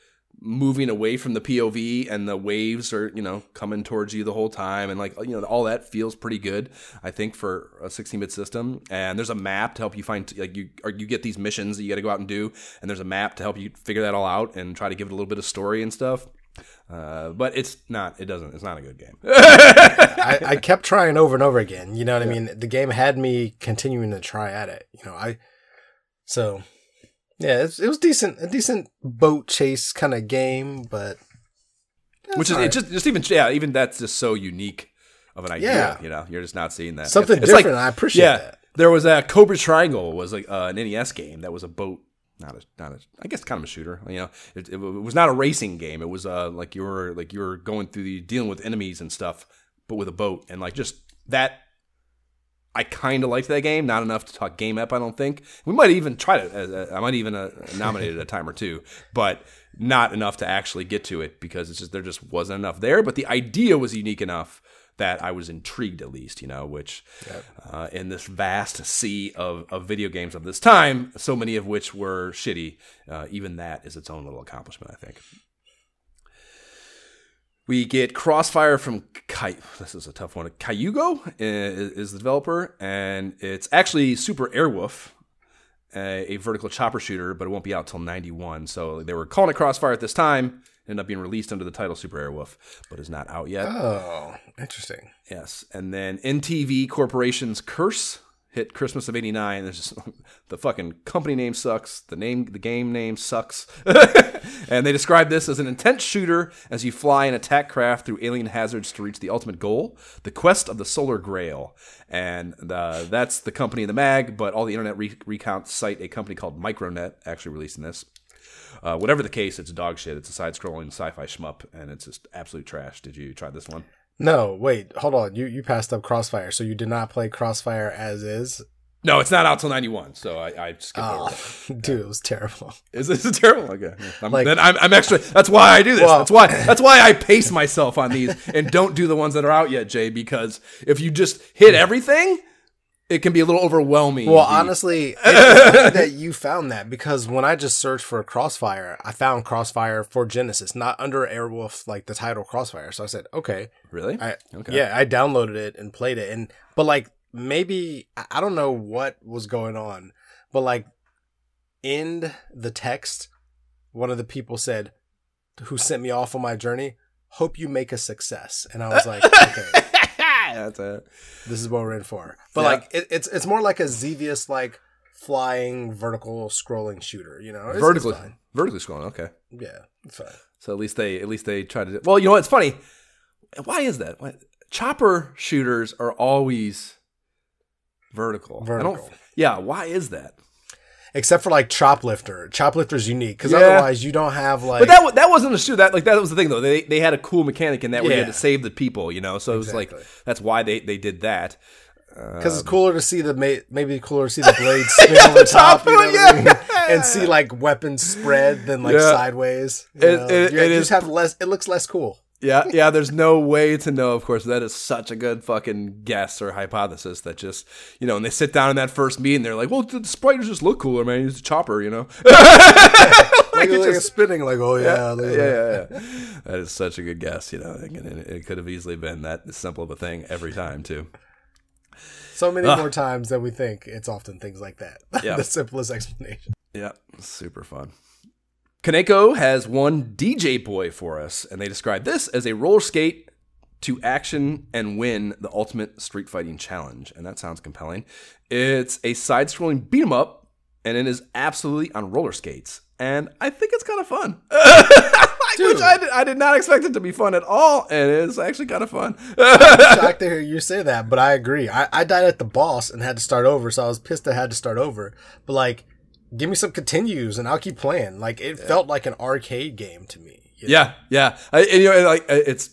moving away from the POV, and the waves are, you know, coming towards you the whole time, and like, you know, all that feels pretty good, I think, for a 16-bit system. And there's a map to help you find, like, you get these missions that you got to go out and do, and there's a map to help you figure that all out and try to give it a little bit of story and stuff. But it's not a good game. I kept trying over and over again. You know what I mean? The game had me continuing to try at it. You know, so. Yeah, it was decent. A decent boat chase kind of game, but which is even that's just so unique of an idea. Yeah. You know, you're just not seeing that. Something different. Like, I appreciate that. There was a Cobra Triangle was like an NES game that was a boat, not a I guess kind of a shooter. You know, it was not a racing game. It was like you were going through dealing with enemies and stuff, but with a boat and like just that. I kind of liked that game. Not enough to talk game up, I don't think. We might even try to. I might even nominate it a time or two, but not enough to actually get to it because it's just there just wasn't enough there. But the idea was unique enough that I was intrigued, at least, you know. Which in this vast sea of video games of this time, so many of which were shitty, even that is its own little accomplishment, I think. We get Crossfire from this is a tough one. Kyugo is the developer, and it's actually Super Airwolf, a vertical chopper shooter, but it won't be out till 91. So they were calling it Crossfire at this time. It ended up being released under the title Super Airwolf, but is not out yet. Oh, interesting. Yes. And then NTV Corporation's Curse hit Christmas of '89. There's just the fucking company name sucks. The game name sucks. And they describe this as an intense shooter as you fly and attack craft through alien hazards to reach the ultimate goal, the quest of the Solar Grail. And that's the company in the mag, but all the internet recounts cite a company called Micronet actually releasing this. Whatever the case, it's dog shit. It's a side-scrolling sci-fi shmup, and it's just absolute trash. Did you try this one? No, wait, hold on. You passed up Crossfire, so you did not play Crossfire as is? No, it's not out till 91, so I skipped over that. Dude, it was terrible. It's terrible. Okay. I'm extra. That's why I do this. Well, that's why I pace myself on these and don't do the ones that are out yet, Jay, because if you just hit everything, it can be a little overwhelming. Well, honestly, it's funny that you found that, because when I just searched for Crossfire, I found Crossfire for Genesis, not under Airwolf, like the title Crossfire. So I said, okay. Really? Okay. Yeah, I downloaded it and played it. But like, maybe, I don't know what was going on, but like, in the text, one of the people said, who sent me off on my journey, hope you make a success. And I was like, okay. That's it. This is what we're in for. But like, it's more like a Xevious, like, flying vertical scrolling shooter. You know, vertically scrolling. Okay, yeah, it's fine. So at least they try to. Well, you know what? It's funny. Why is that? Chopper shooters are always vertical. Yeah. Why is that? Except for like Choplifter. Choplifter's unique because otherwise you don't have like. But that wasn't a shoot. That was the thing though. They had a cool mechanic in that where you had to save the people, you know. So it was like that's why they did that. Because it's cooler to see the blade spin on the top, you know, and see like weapons spread than like sideways. It looks less cool. Yeah, there's no way to know, of course. That is such a good fucking guess or hypothesis that just, you know, and they sit down in that first meeting, they're like, well, the spiders just look cooler, man. He's a chopper, you know? Like it's just spinning, like, oh, yeah. That is such a good guess, you know? It could have easily been that simple of a thing every time, too. So many more times than we think, it's often things like that. Yeah. The simplest explanation. Yeah, super fun. Kaneko has one DJ Boy for us, and they describe this as a roller skate to action and win the ultimate street fighting challenge, and that sounds compelling. It's a side-scrolling beat-em-up, and it is absolutely on roller skates, and I think it's kind of fun. Dude. Which I did not expect it to be fun at all, and it's actually kind of fun. I'm shocked to hear you say that, but I agree. I died at the boss and had to start over, so I was pissed I had to start over, but like, give me some continues and I'll keep playing. Like it felt like an arcade game to me. You know? Yeah. It's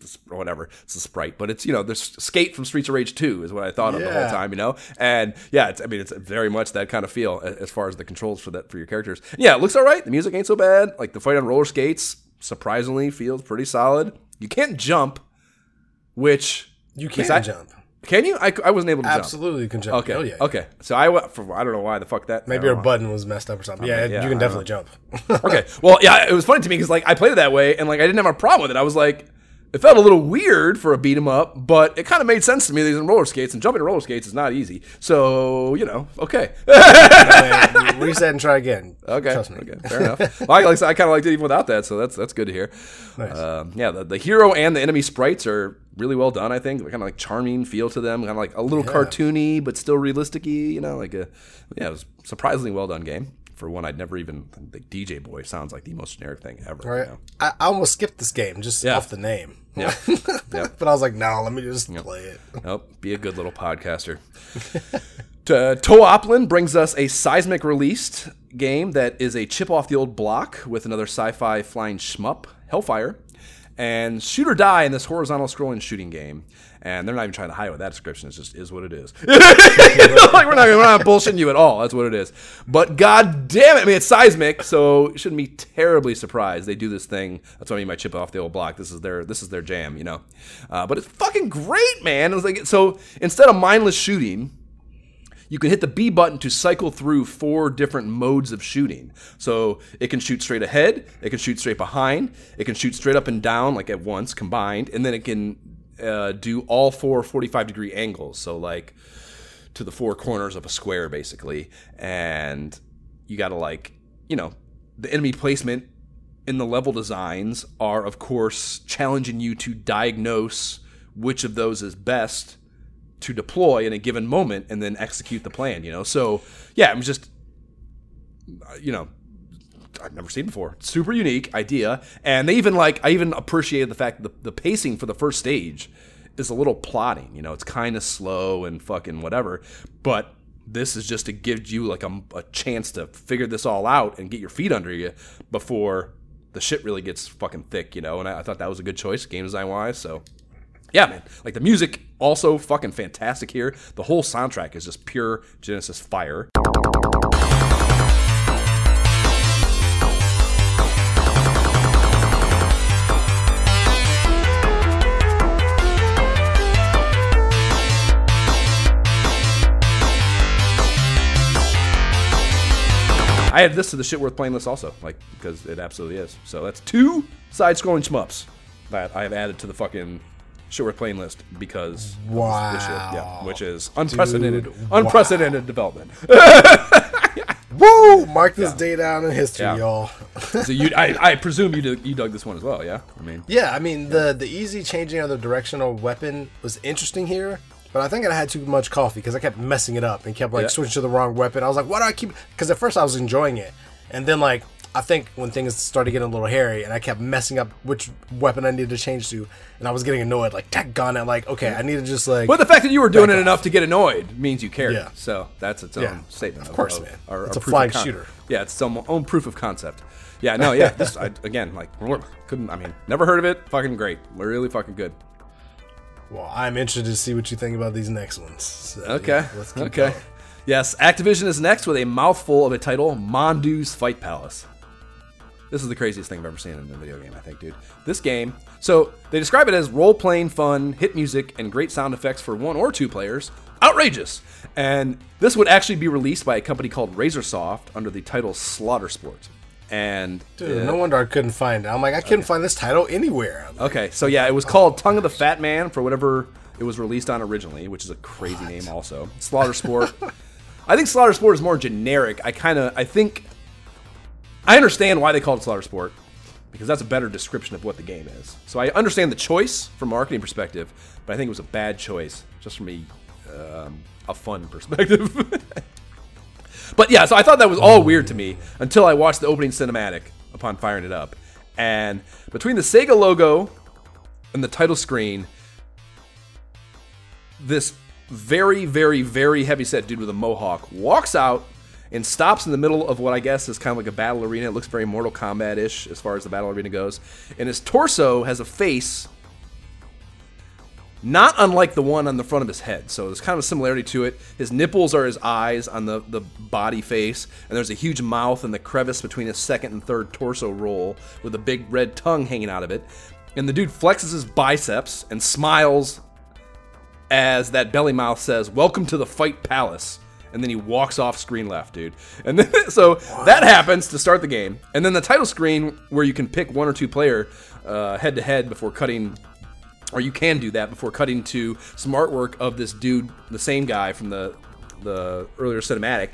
just whatever. It's a sprite, but it's, you know, there's Skate from Streets of Rage 2 is what I thought of the whole time, you know. And it's very much that kind of feel as far as the controls for your characters. Yeah, it looks all right. The music ain't so bad. Like the fight on roller skates surprisingly feels pretty solid. You can't jump, which you can't jump. Can you? I wasn't able to Absolutely jump. Absolutely can jump. Okay. Oh, yeah. Okay. So I don't know why the fuck that. Maybe her button was messed up or something. Yeah, you can definitely jump. Okay. Well, yeah, it was funny to me because like I played it that way and like I didn't have a problem with it. I was like, it felt a little weird for a beat 'em up, but it kind of made sense to me. These in roller skates and jumping to roller skates is not easy. So you know, okay. Reset and try again. Okay. Trust me. Okay. Fair enough. Well, I kind of liked it even without that, so that's good to hear. Nice. The hero and the enemy sprites are really well done. I think kind of like charming feel to them, kind of like a little cartoony but still realistic-y, you know, like it was a surprisingly well done game for one I'd never even like. DJ Boy sounds like the most generic thing ever, right? You know? I almost skipped this game just off the name. Yeah. But I was like, no, let me just play it. Nope. Be a good little podcaster. Tooplan brings us a Seismic released game that is a chip off the old block with another sci-fi flying shmup, Hellfire. And shoot or die in this horizontal scrolling shooting game. And they're not even trying to hide with that description. It just is what it is. Like we're not bullshitting you at all. That's what it is. But god damn it, I mean, it's Seismic, so you shouldn't be terribly surprised. They do this thing. That's what I mean by chip off the old block. This is their jam, you know. But it's fucking great, man. It was like, so instead of mindless shooting, you can hit the B button to cycle through 4 different modes of shooting. So it can shoot straight ahead, it can shoot straight behind, it can shoot straight up and down, like at once, combined, and then it can do all 4 45-degree angles, so like to the 4 corners of a square, basically. And you gotta like, you know, the enemy placement in the level designs are, of course, challenging you to diagnose which of those is best to deploy in a given moment and then execute the plan, you know? So, yeah, it was just, you know, I've never seen before. Super unique idea. And they even, like, I even appreciated the fact that the pacing for the first stage is a little plodding, you know? It's kind of slow and fucking whatever. But this is just to give you, like, a chance to figure this all out and get your feet under you before the shit really gets fucking thick, you know? And I thought that was a good choice, game design-wise, so... Yeah, man. Like, the music also fucking fantastic here. The whole soundtrack is just pure Genesis fire. I add this to the shit worth playing list also, like, because it absolutely is. So that's two side-scrolling shmups that I have added to the fucking shit worth playing list because of this shit, yeah, which is unprecedented, unprecedented development. Woo! Mark this day down in history, y'all. So I presume you dug this one as well, yeah? The easy changing of the directional weapon was interesting here. But I think I had too much coffee because I kept messing it up and kept switching to the wrong weapon. I was like, why do I keep? Because at first I was enjoying it, and then I think when things started getting a little hairy, and I kept messing up which weapon I needed to change to, and I was getting annoyed. Like, daggone it! Okay, I need to just Well, the fact that you were doing it enough to get annoyed means you cared. Yeah. So that's its own statement. Of course, man. It's a flying shooter. Yeah, it's some own proof of concept. Yeah. No. Yeah. This never heard of it. Fucking great. Really fucking good. Well, I'm interested to see what you think about these next ones. So, let's keep going. Yes, Activision is next with a mouthful of a title, Mondu's Fight Palace. This is the craziest thing I've ever seen in a video game, I think, dude. This game, so they describe it as role-playing fun, hit music, and great sound effects for one or two players. Outrageous! And this would actually be released by a company called Razorsoft under the title Slaughter Sport. And dude, no wonder I couldn't find it. I'm like, I couldn't find this title anywhere. It was called Tongue of the Fat Man for whatever it was released on originally, which is a crazy name also. Slaughter Sport. I think Slaughter Sport is more generic. I understand why they called it Slaughter Sport, because that's a better description of what the game is. So I understand the choice from a marketing perspective, but I think it was a bad choice just from a fun perspective. But yeah, so I thought that was all weird to me until I watched the opening cinematic upon firing it up. And between the Sega logo and the title screen, this very, very, very heavy-set dude with a mohawk walks out and stops in the middle of what I guess is kind of like a battle arena. It looks very Mortal Kombat-ish as far as the battle arena goes. And his torso has a face not unlike the one on the front of his head, so there's kind of a similarity to it. His nipples are his eyes on the body face, and there's a huge mouth in the crevice between his second and third torso roll with a big red tongue hanging out of it. And the dude flexes his biceps and smiles as that belly mouth says, "Welcome to the Fight Palace." And then he walks off screen left, dude. And then, so that happens to start the game. And then the title screen, where you can pick one or two player head-to-head before cutting... Or you can do that before cutting to some artwork of this dude, the same guy from the earlier cinematic.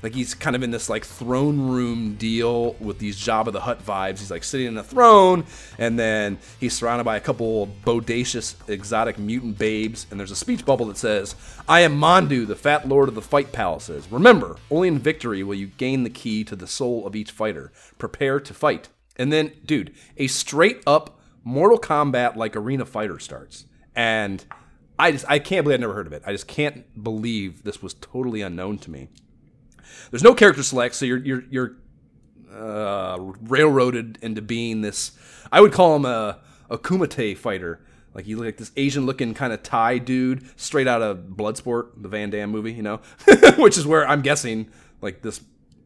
Like, he's kind of in this, like, throne room deal with these Jabba the Hutt vibes. He's, like, sitting in a throne, and then he's surrounded by a couple bodacious, exotic mutant babes, and there's a speech bubble that says, "I am Mondu, the fat lord of the fight palaces. Remember, only in victory will you gain the key to the soul of each fighter. Prepare to fight." And then, dude, a straight-up Mortal Kombat like arena fighter starts, and I can't believe I've never heard of it. I just can't believe this was totally unknown to me. There's no character select, so you're railroaded into being this. I would call him a Kumite fighter. Like, you look like this Asian-looking kind of Thai dude, straight out of Bloodsport, the Van Damme movie, you know, which is where I'm guessing like this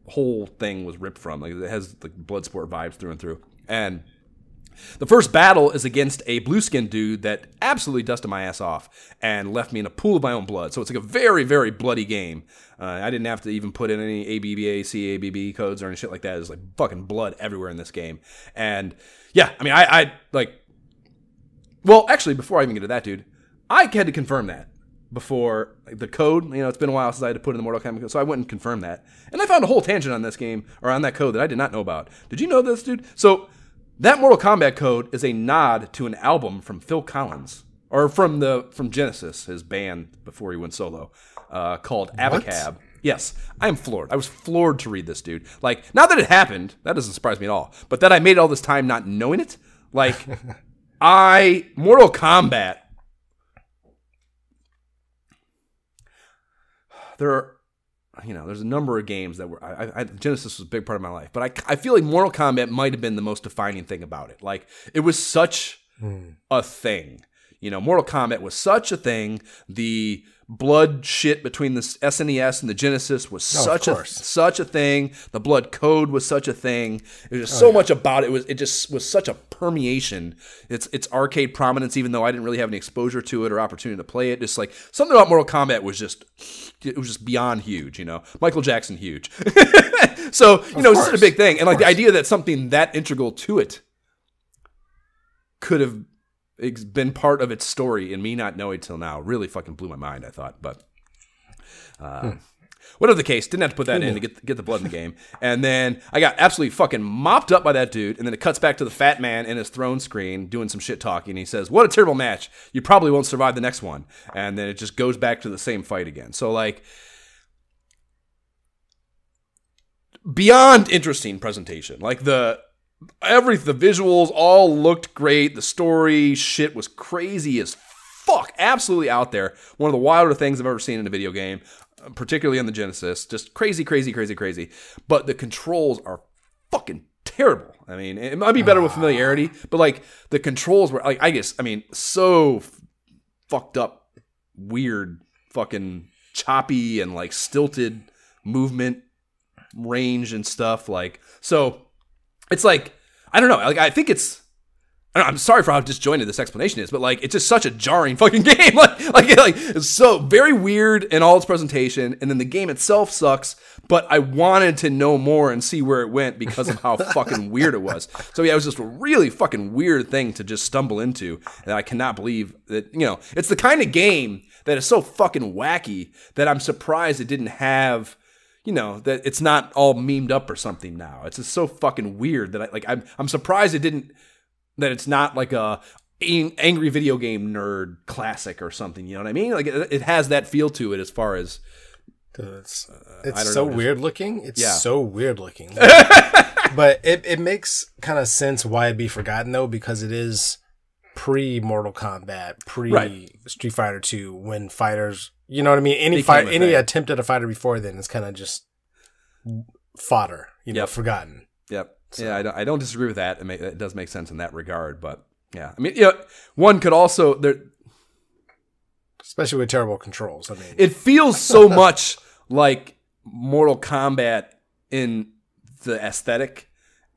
whole thing was ripped from. Like, it has like Bloodsport vibes through and through, and the first battle is against a blue-skinned dude that absolutely dusted my ass off and left me in a pool of my own blood. So it's like a very, very bloody game. I didn't have to even put in any ABBA, CABB codes or any shit like that. There's like fucking blood everywhere in this game. And yeah, I mean, well, actually, before I even get to that, dude, I had to confirm that before the code. You know, it's been a while since I had to put in the Mortal Kombat code, so I went and confirmed that. And I found a whole tangent on this game, or on that code, that I did not know about. Did you know this, dude? So... that Mortal Kombat code is a nod to an album from Phil Collins or from Genesis, his band before he went solo, called Abacab. What? Yes, I am floored. I was floored to read this, dude. Like, not that it happened, that doesn't surprise me at all, but that I made it all this time not knowing it. Like, Mortal Kombat. There are, you know, there's a number of games that were, Genesis was a big part of my life, but I feel like Mortal Kombat might have been the most defining thing about it. Like, it was such a thing. You know, Mortal Kombat was such a thing. The blood shit between the SNES and the Genesis was such a thing. The blood code was such a thing. It was just much about it. It just was such a permeation. It's arcade prominence, even though I didn't really have any exposure to it or opportunity to play it. Just like something about Mortal Kombat was just beyond huge. You know, Michael Jackson huge. So you know, it's such a big thing, and like the idea that something that integral to it could have been part of its story and me not knowing till now really fucking blew my mind, I thought. But whatever the case, didn't have to put that in to get the blood in the game. And then I got absolutely fucking mopped up by that dude, and then it cuts back to the fat man in his throne screen doing some shit talking. He says, "What a terrible match. You probably won't survive the next one." And then it just goes back to the same fight again. So like, beyond interesting presentation. Like the visuals all looked great. The story shit was crazy as fuck. Absolutely out there. One of the wilder things I've ever seen in a video game, particularly on the Genesis. Just crazy, crazy, crazy, crazy. But the controls are fucking terrible. I mean, it might be better with familiarity, but like the controls were like, so fucked up, weird, fucking choppy and like stilted movement range and stuff. Like, so it's like, I don't know. Like, I think it's, I'm sorry for how disjointed this explanation is, but like, it's just such a jarring fucking game. Like it's so very weird in all its presentation, and then the game itself sucks. But I wanted to know more and see where it went because of how fucking weird it was. So yeah, it was just a really fucking weird thing to just stumble into, and I cannot believe that, you know, it's the kind of game that is so fucking wacky that I'm surprised it didn't have, you know, that it's not all memed up or something now. It's just so fucking weird that I'm surprised it's not like a angry video game nerd classic or something. You know what I mean? Like it has that feel to it as far as weird looking. It's so weird looking. But it makes kind of sense why it'd be forgotten though, because it is pre-Mortal Kombat, Street Fighter 2, when fighters, you know what I mean? Any attempt at a fighter before then is kind of just fodder, forgotten. Yep. So. Yeah, I don't disagree with that. It does make sense in that regard, but yeah. I mean, you know, one could also... Especially with terrible controls. I mean, it feels so much like Mortal Kombat in the aesthetic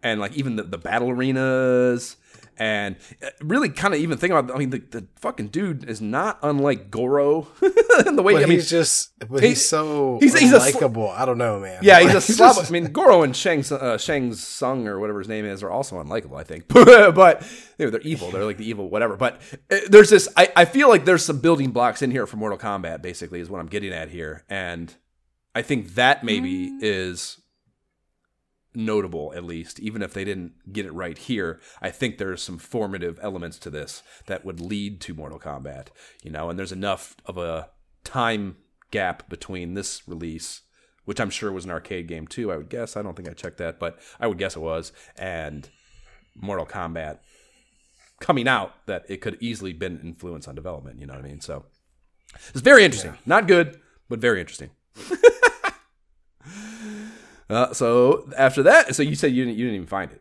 and like even the battle arenas. And really kind of even think about, I mean, the fucking dude is not unlike Goro in the way, but he's likable. I don't know, man. Yeah, he's a slob. I mean, Goro and Shang Tsung or whatever his name is are also unlikable, I think. But you know, they're evil. They're like the evil whatever. But there's this, I feel like there's some building blocks in here for Mortal Kombat, basically, is what I'm getting at here. And I think that maybe is notable, at least, even if they didn't get it right here. I think there's some formative elements to this that would lead to Mortal Kombat, you know, and there's enough of a time gap between this release, which I'm sure was an arcade game too, I would guess. I don't think I checked that, but I would guess it was, and Mortal Kombat coming out, that it could easily been an influence on development, you know what I mean? So it's very interesting. Yeah. Not good, but very interesting. So after that, so you said you didn't even find it.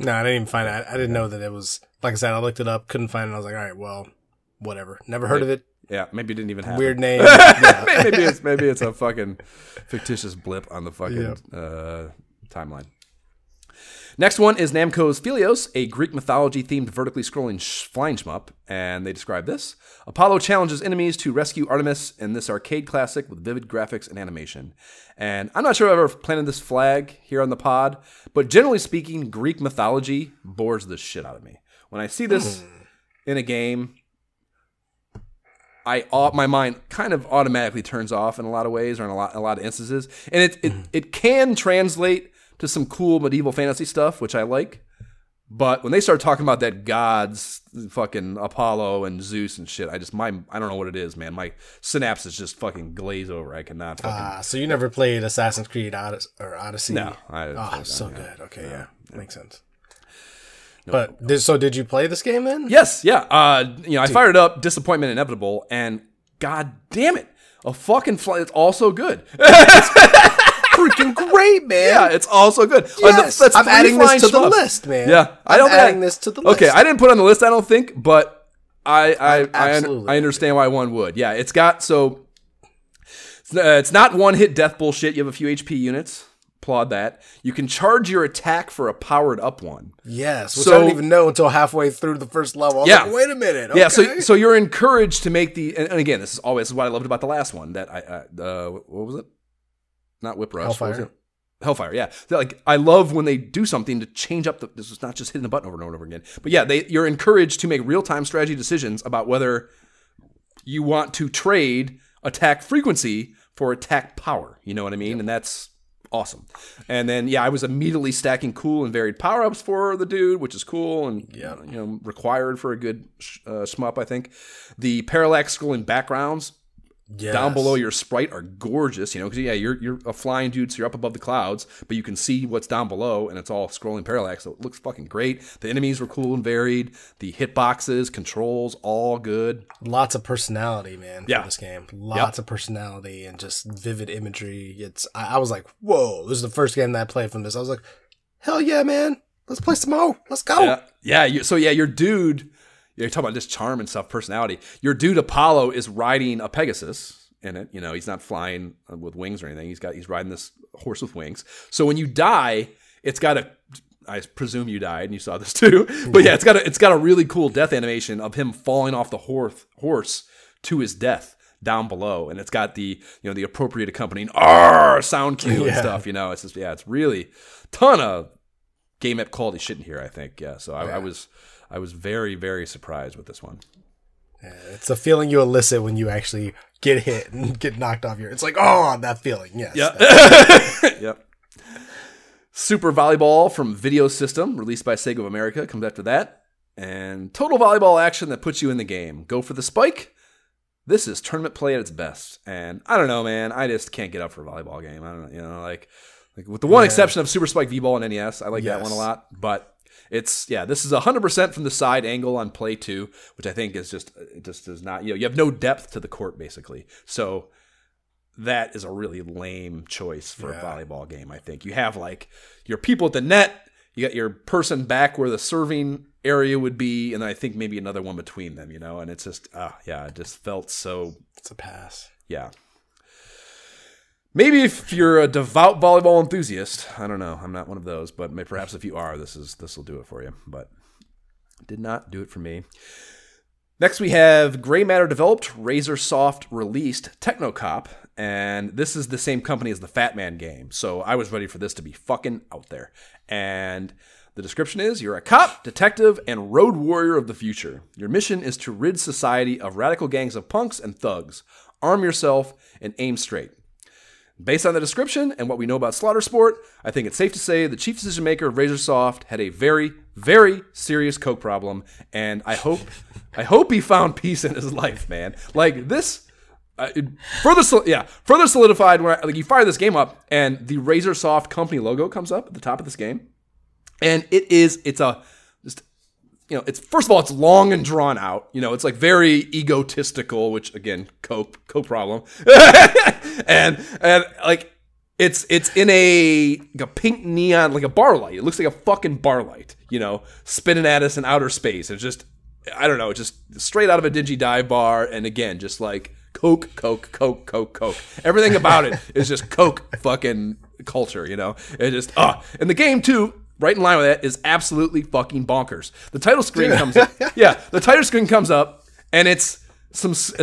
No, I didn't even find it. I didn't know that it was, like I said, I looked it up, couldn't find it. I was like, all right, well, whatever. Never heard of it. Yeah, maybe it didn't even happen. Weird name. maybe it's a fucking fictitious blip on the fucking timeline. Next one is Namco's Phelios, a Greek mythology-themed vertically scrolling flying shmup, and they describe this. Apollo challenges enemies to rescue Artemis in this arcade classic with vivid graphics and animation. And I'm not sure I've ever planted this flag here on the pod, but generally speaking, Greek mythology bores the shit out of me. When I see this in a game, my mind kind of automatically turns off in a lot of ways, or in a lot of instances. And it can translate to some cool medieval fantasy stuff, which I like, But when they started talking about that gods, fucking Apollo and Zeus and shit, I don't know what it is, man. My synapses just fucking glaze over. I cannot fucking... So you never played Assassin's Creed Odyssey? No. Good. Okay, yeah. Makes sense. No, So did you play this game then? Yes, yeah. I fired it up, disappointment inevitable, and god damn it, a fucking flight. It's also good. Freaking great, man. Yeah, it's also good. Yes, I'm adding this to the list, man. Yeah, Okay, I didn't put it on the list, I don't think, but I understand why one would. Yeah, it's got, so it's not one hit death bullshit. You have a few HP units. Applaud that. You can charge your attack for a powered up one. Yes, which I didn't even know until halfway through the first level. I was like, wait a minute. Okay. Yeah, so you're encouraged to make the, and again, this is what I loved about the last one, that what was it? Not Whip Rush. Hellfire, yeah. They're like, I love when they do something to change up this is not just hitting the button over and over again. But yeah, you're encouraged to make real-time strategy decisions about whether you want to trade attack frequency for attack power. You know what I mean? Yep. And that's awesome. And then, yeah, I was immediately stacking cool and varied power-ups for the dude, which is cool and required for a good shmup, I think. The parallax scrolling backgrounds, yes, down below your sprite are gorgeous, because you're a flying dude, so you're up above the clouds, but you can see what's down below, and it's all scrolling parallax, so it looks fucking great. The enemies were cool and varied. The hitboxes, controls, all good. Lots of personality, man, for this game. Lots of personality and just vivid imagery. I was like, whoa, this is the first game that I played from this. I was like, hell yeah, man. Let's play some more. Let's go. Your dude... You're talking about this charm and stuff, personality. Your dude Apollo is riding a Pegasus in it. He's not flying with wings or anything. He's riding this horse with wings. So when you die, it's got a. I presume you died, and you saw this too. But yeah, it's got a really cool death animation of him falling off the horse to his death down below, and it's got the the appropriate accompanying sound cue and stuff. It's just it's really ton of game app quality shit in here. I think I was very, very surprised with this one. Yeah, it's a feeling you elicit when you actually get hit and get knocked off your... It's like, oh, that feeling, yes. Yep. Yep. Super Volleyball from Video System, released by Sega of America, comes after that. And total volleyball action that puts you in the game. Go for the spike. This is tournament play at its best. And I don't know, man. I just can't get up for a volleyball game. I don't know, like with the one exception of Super Spike V-Ball and NES. I like that one a lot, but... this is 100% from the side angle on play 2, which I think is just does not, you have no depth to the court basically. So that is a really lame choice for a volleyball game, I think. You have like your people at the net, you got your person back where the serving area would be, and I think maybe another one between them, and it's just, it just felt so. It's a pass. Yeah. Maybe if you're a devout volleyball enthusiast, I don't know. I'm not one of those, but perhaps if you are, this will do it for you. But did not do it for me. Next, we have Gray Matter developed, RazorSoft released Technocop, and this is the same company as the Fat Man game. So I was ready for this to be fucking out there. And the description is: you're a cop, detective, and road warrior of the future. Your mission is to rid society of radical gangs of punks and thugs. Arm yourself and aim straight. Based on the description and what we know about Slaughter Sport, I think it's safe to say the chief decision maker of RazorSoft had a very, very serious coke problem, and I hope he found peace in his life, man. Like this, further solidified when you fire this game up and the RazorSoft company logo comes up at the top of this game, and it's first of all, it's long and drawn out. It's like very egotistical, which again, coke problem. and like it's in a pink neon, like a bar light. It looks like a fucking bar light, spinning at us in outer space. It's just, I don't know, it's just straight out of a dingy dive bar. And again, just like coke. Everything about it is just coke fucking culture, It just, and the game too, right in line with that, is absolutely fucking bonkers. The title screen comes up. Yeah, the title screen comes up, and it's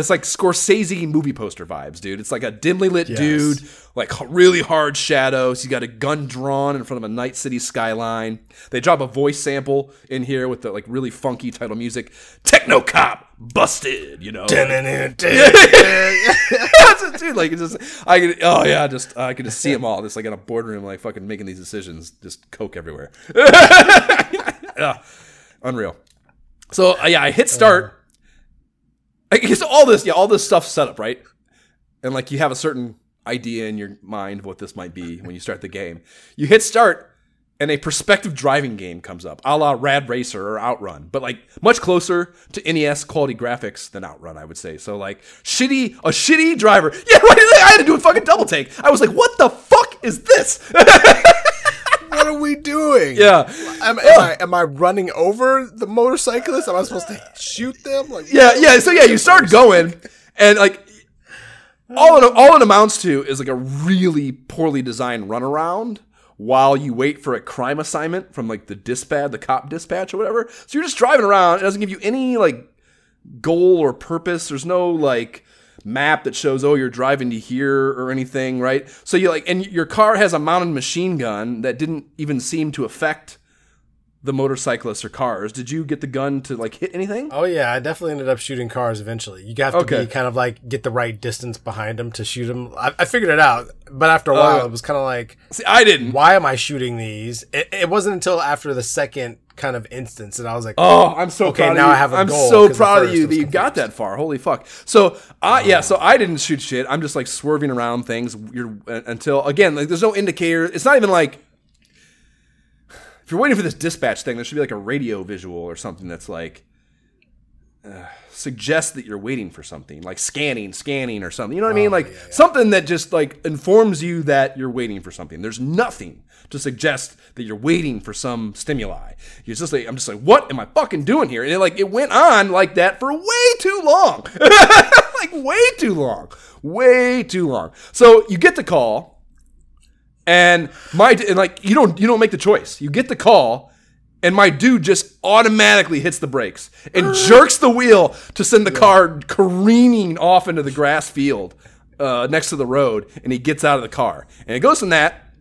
like Scorsese movie poster vibes, dude. It's like a dimly lit dude, like really hard shadows. He's got a gun drawn in front of a Night City skyline. They drop a voice sample in here with the like really funky title music. Technocop busted, dude, like, it's just, I could just see them all, just like in a boardroom, like fucking making these decisions, just coke everywhere. Unreal. So I hit start. I guess all this stuff set up, right? And like you have a certain idea in your mind of what this might be when you start the game. You hit start, and a perspective driving game comes up, a la Rad Racer or Outrun, but like much closer to NES quality graphics than Outrun, I would say. So like a shitty driver. Yeah, right. I had to do a fucking double take. I was like, what the fuck is this? What are we doing? Yeah. Am I running over the motorcyclist? Am I supposed to shoot them? Like, So you start going, and like all it amounts to is like a really poorly designed runaround while you wait for a crime assignment from like the cop dispatch or whatever. So you're just driving around. It doesn't give you any like goal or purpose. There's no like map that shows, oh, you're driving to here or anything, right? So you like, and your car has a mounted machine gun that didn't even seem to affect the motorcyclists or cars. Did you get the gun to like hit anything? Oh yeah, I definitely ended up shooting cars eventually. You have to be kind of like get the right distance behind them to shoot them. I figured it out, but after a while, it was kind of like, see, I didn't. Why am I shooting these? It wasn't until after the second kind of instance that I was like, oh, I'm so okay. Proud now of you. I have a goal. I'm so proud of you that you got that far. Holy fuck! So so I didn't shoot shit. I'm just like swerving around things. Until again, like there's no indicator. It's not even like, if you're waiting for this dispatch thing, there should be like a radio visual or something that's like suggests that you're waiting for something, like scanning or something. You know what I mean? Like something that just like informs you that you're waiting for something. There's nothing to suggest that you're waiting for some stimuli. You're just like, I'm just like, what am I fucking doing here? And it went on like that for way too long, like way too long. So you get the call. And you don't make the choice. You get the call, and my dude just automatically hits the brakes and jerks the wheel to send the car careening off into the grass field next to the road. And he gets out of the car, and it goes from that.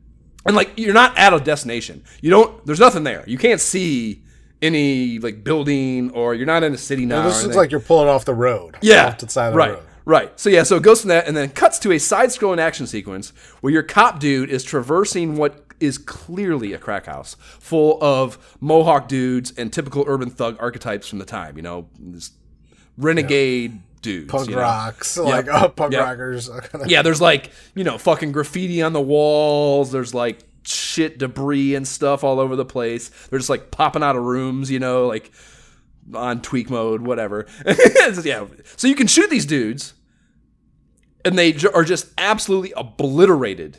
And like you're not at a destination. There's nothing there. You can't see any like building, or you're not in a city now. This looks like you're pulling off the road. Yeah, off to the side of the road. Right. So it goes from that and then cuts to a side-scrolling action sequence where your cop dude is traversing what is clearly a crack house full of Mohawk dudes and typical urban thug archetypes from the time, you know, this renegade dudes. Punk rocks. Know? Like, punk rockers. Yeah, there's like, you know, fucking graffiti on the walls. There's like shit debris and stuff all over the place. They're just like popping out of rooms, you know, like on tweak mode, whatever. Yeah. So you can shoot these dudes. And they are just absolutely obliterated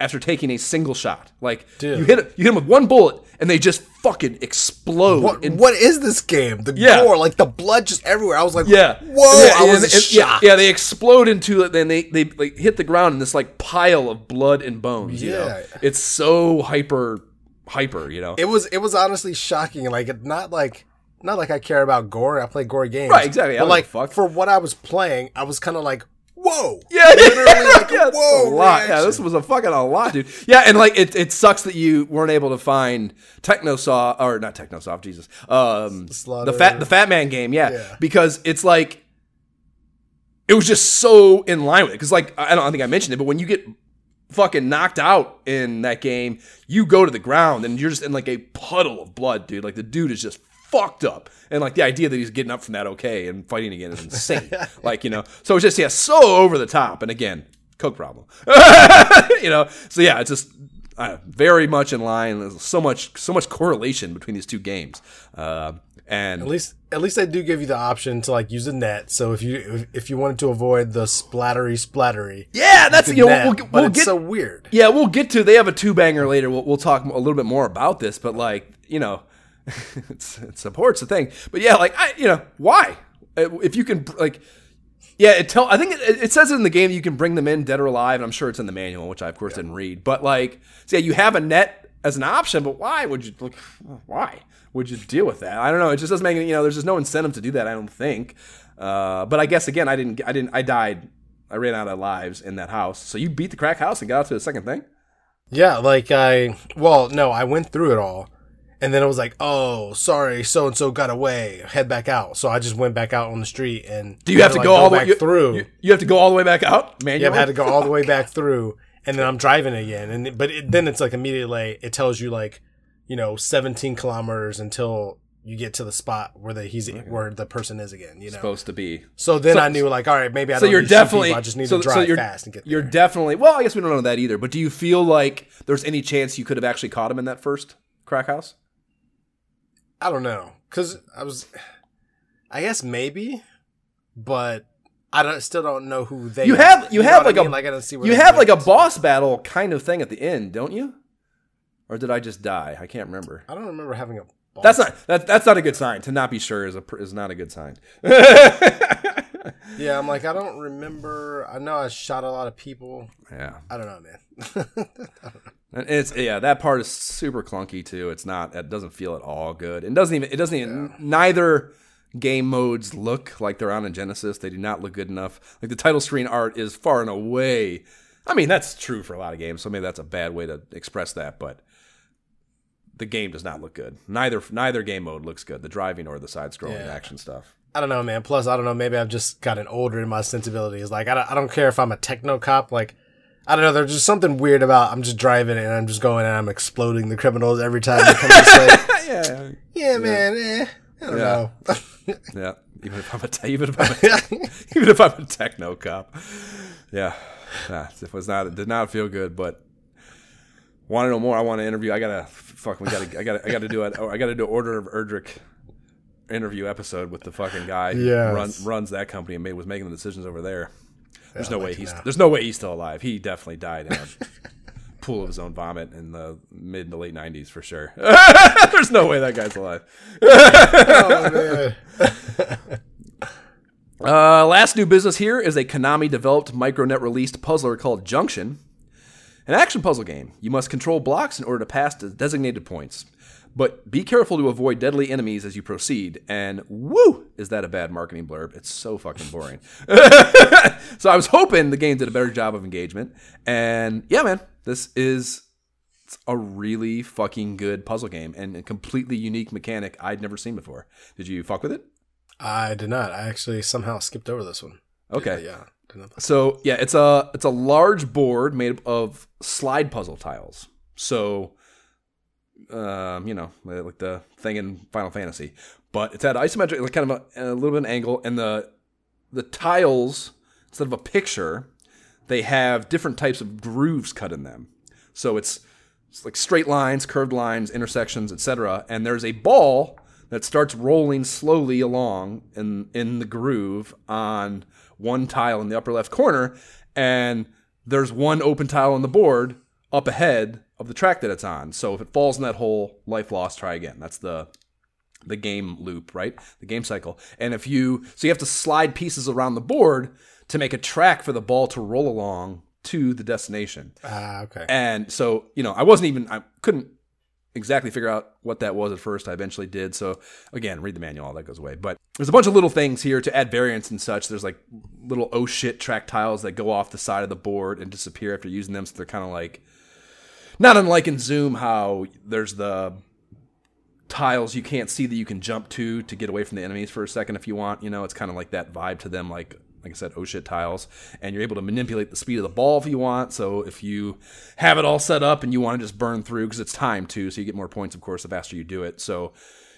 after taking a single shot. Like, dude, you hit them with one bullet, and they just fucking explode. What is this game? The gore, like the blood just everywhere. I was like, whoa, I was shocked. Yeah, they explode into it, then they like hit the ground in this like pile of blood and bones. Yeah. You know? It's so hyper, you know? It was honestly shocking. Like, it's not like I care about gore. I play gore games. Right, exactly. But like, for what I was playing, I was kind of like, whoa! Yeah, literally, like, whoa! A lot. Yeah, this was a lot, dude. Yeah, and like it sucks that you weren't able to find Technosoft or not Technosoft, Jesus. The Fat Man game, because it's like it was just so in line with it. Because like I think I mentioned it, but when you get fucking knocked out in that game, you go to the ground and you're just in like a puddle of blood, dude. Like the dude is just fucked up, and like the idea that he's getting up from that okay and fighting again is insane. Like, you know, so it's just so over the top, and again, coke problem. You know, so yeah, it's just very much in line. There's so much correlation between these two games, and at least they do give you the option to like use a net. So if you wanted to avoid the splattery, yeah, that's net, we'll get so weird. Yeah, we'll get to. They have a two banger later. We'll talk a little bit more about this, but like, you know. It supports the thing, but yeah, like you know, why? If you can, like, yeah, I think it says it in the game that you can bring them in dead or alive, and I'm sure it's in the manual, which I of course didn't read. But like, so yeah, you have a net as an option, but why would you deal with that? I don't know. It just doesn't make any, you know. There's just no incentive to do that, I don't think. But I guess again, I died. I ran out of lives in that house. So you beat the crack house and got out to the second thing. Yeah, like I went through it all. And then it was like, oh, sorry, so-and-so got away. Head back out. So I just went back out on the street and... Do you have to go all the way through? You have to go all the way back out? Man, yeah, I had to go all the way back through. And then I'm driving again. But then it's like immediately, it tells you 17 kilometers until you get to the spot where where the person is again, supposed to be. So then I knew all right, maybe I don't need to, I just need to drive fast and get there. You're definitely, well, I guess we don't know that either, but do you feel like there's any chance you could have actually caught him in that first crack house? I don't know, because I guess maybe, but I still don't know who they. You have a boss battle kind of thing at the end, don't you? Or did I just die? I can't remember. I don't remember having a boss. That's not a good sign. To not be sure is not a good sign. Yeah, I'm like, I don't remember. I know I shot a lot of people. Yeah. I don't know, man. That part is super clunky too. It doesn't feel at all good. It doesn't even neither game modes look like they're on a Genesis. They do not look good enough. Like the title screen art is far and away. I mean, that's true for a lot of games, so maybe that's a bad way to express that, but the game does not look good. Neither game mode looks good, the driving or the side-scrolling action stuff. I don't know, man. Plus, I don't know, maybe I've just gotten older in my sensibilities. Like, I don't care if I'm a Technocop. Like, I don't know, there's just something weird about I'm just driving and I'm just going and I'm exploding the criminals every time they come this way. Yeah, man, I don't know. Yeah, even if I'm a Technocop. Yeah. It was not. It did not feel good, but want to know more? I want to interview. I gotta do an Order of Erdrick interview episode with the fucking guy who runs that company and was making the decisions over there. There's no way he's still alive. He definitely died in a pool of his own vomit in the mid to late 90s for sure. There's no way that guy's alive. Oh man. Last new business here is a Konami-developed Micronet released puzzler called Junction, an action puzzle game. You must control blocks in order to pass to designated points, but be careful to avoid deadly enemies as you proceed. And woo, is that a bad marketing blurb? It's so fucking boring. So I was hoping the game did a better job of engagement. And yeah, man, this is a really fucking good puzzle game and a completely unique mechanic I'd never seen before. Did you fuck with it? I did not. I actually somehow skipped over this one. Okay. Yeah. So, yeah, it's a large board made of slide puzzle tiles. So, like the thing in Final Fantasy. But it's at isometric, like kind of a little bit of an angle. And the tiles, instead of a picture, they have different types of grooves cut in them. So it's like straight lines, curved lines, intersections, etc. And there's a ball that starts rolling slowly along in the groove on one tile in the upper left corner, and there's one open tile on the board up ahead of the track that it's on. So if it falls in that hole, life lost, try again. That's the game loop, right? The game cycle. And so you have to slide pieces around the board to make a track for the ball to roll along to the destination. Okay. And so, I couldn't exactly figure out what that was at first. I eventually did. So again, read the manual, all that goes away. But there's a bunch of little things here to add variance and such. There's like little oh shit track tiles that go off the side of the board and disappear after using them. So they're kind of like, not unlike in Zoom, how there's the tiles you can't see that you can jump to get away from the enemies for a second if you want. It's kind of like that vibe to them, like I said, oh shit tiles. And you're able to manipulate the speed of the ball if you want. So if you have it all set up and you want to just burn through, because it's timed too, so you get more points, of course, the faster you do it. So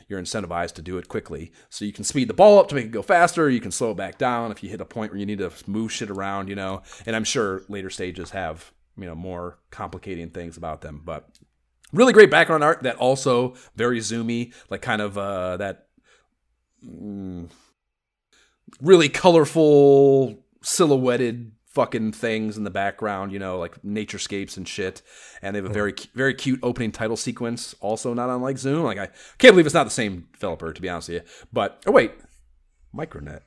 you're incentivized to do it quickly. So you can speed the ball up to make it go faster. You can slow it back down if you hit a point where you need to move shit around, And I'm sure later stages have, more complicating things about them. But really great background art that also very zoomy, like kind of that... really colorful, silhouetted fucking things in the background, like naturescapes and shit. And they have a very, very cute opening title sequence, also not unlike Zoom. Like, I can't believe it's not the same developer, to be honest with you. But, oh, wait. Micronet.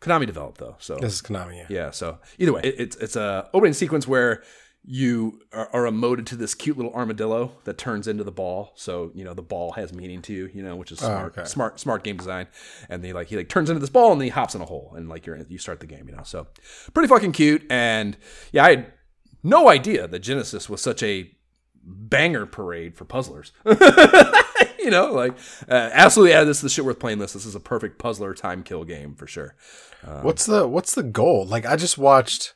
Konami developed, though. So this is Konami, yeah. Yeah, so either way, it's a opening sequence where you are emoted to this cute little armadillo that turns into the ball. So, the ball has meaning to you, which is smart, smart game design. And he turns into this ball and then he hops in a hole and you start the game, So pretty fucking cute. And yeah, I had no idea that Genesis was such a banger parade for puzzlers. You know, like, absolutely add this to the shit worth playing list. This is a perfect puzzler time kill game for sure. What's the goal? Like, I just watched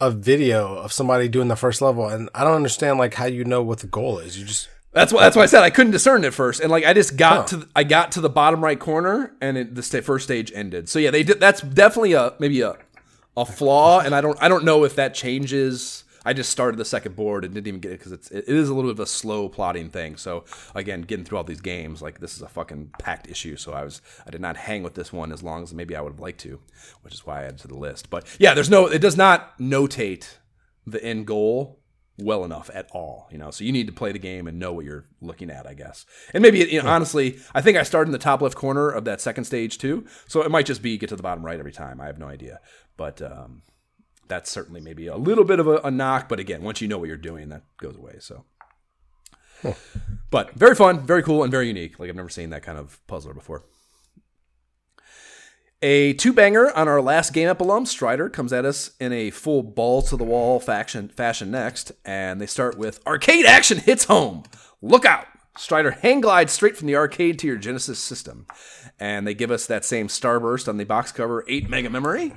a video of somebody doing the first level, and I don't understand, like, how you know what the goal is. You just... That's why I said I couldn't discern it at first, and like I just got to the bottom right corner, and the first stage ended. So yeah, they did. That's definitely maybe a flaw, and I don't know if that changes. I just started the second board and didn't even get it because it is a little bit of a slow plotting thing. So again, getting through all these games, like, this is a fucking packed issue. So I did not hang with this one as long as maybe I would have liked to, which is why I added to the list. But yeah, it does not notate the end goal well enough at all, you know, so you need to play the game and know what you're looking at, I guess. And maybe, you know, honestly, I think I started in the top left corner of that second stage too, so it might just be get to the bottom right every time. I have no idea, but that's certainly maybe a little bit of a knock, but again, once you know what you're doing, that goes away. So but very fun, very cool, and very unique. Like, I've never seen that kind of puzzler before. A two-banger on our last game up alum, Strider, comes at us in a full balls-to-the-wall fashion next, and they start with, arcade action hits home. Look out. Strider hang glides straight from the arcade to your Genesis system. And they give us that same starburst on the box cover, 8 mega memory.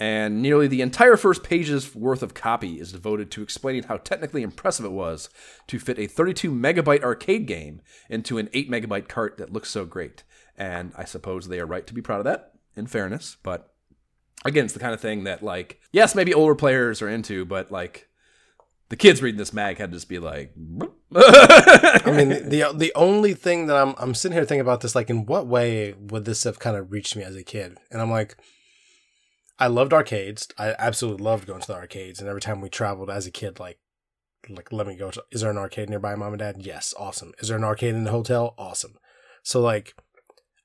And nearly the entire first page's worth of copy is devoted to explaining how technically impressive it was to fit a 32-megabyte arcade game into an 8-megabyte cart that looks so great. And I suppose they are right to be proud of that. In fairness, but again, it's the kind of thing that, like, yes, maybe older players are into, but like the kids reading this mag had to just be like, I mean, the only thing that I'm sitting here thinking about this, like, in what way would this have kind of reached me as a kid? And I'm like, I loved arcades. I absolutely loved going to the arcades. And every time we traveled as a kid, like let me go to, is there an arcade nearby, Mom and Dad? Yes. Awesome. Is there an arcade in the hotel? Awesome. So like,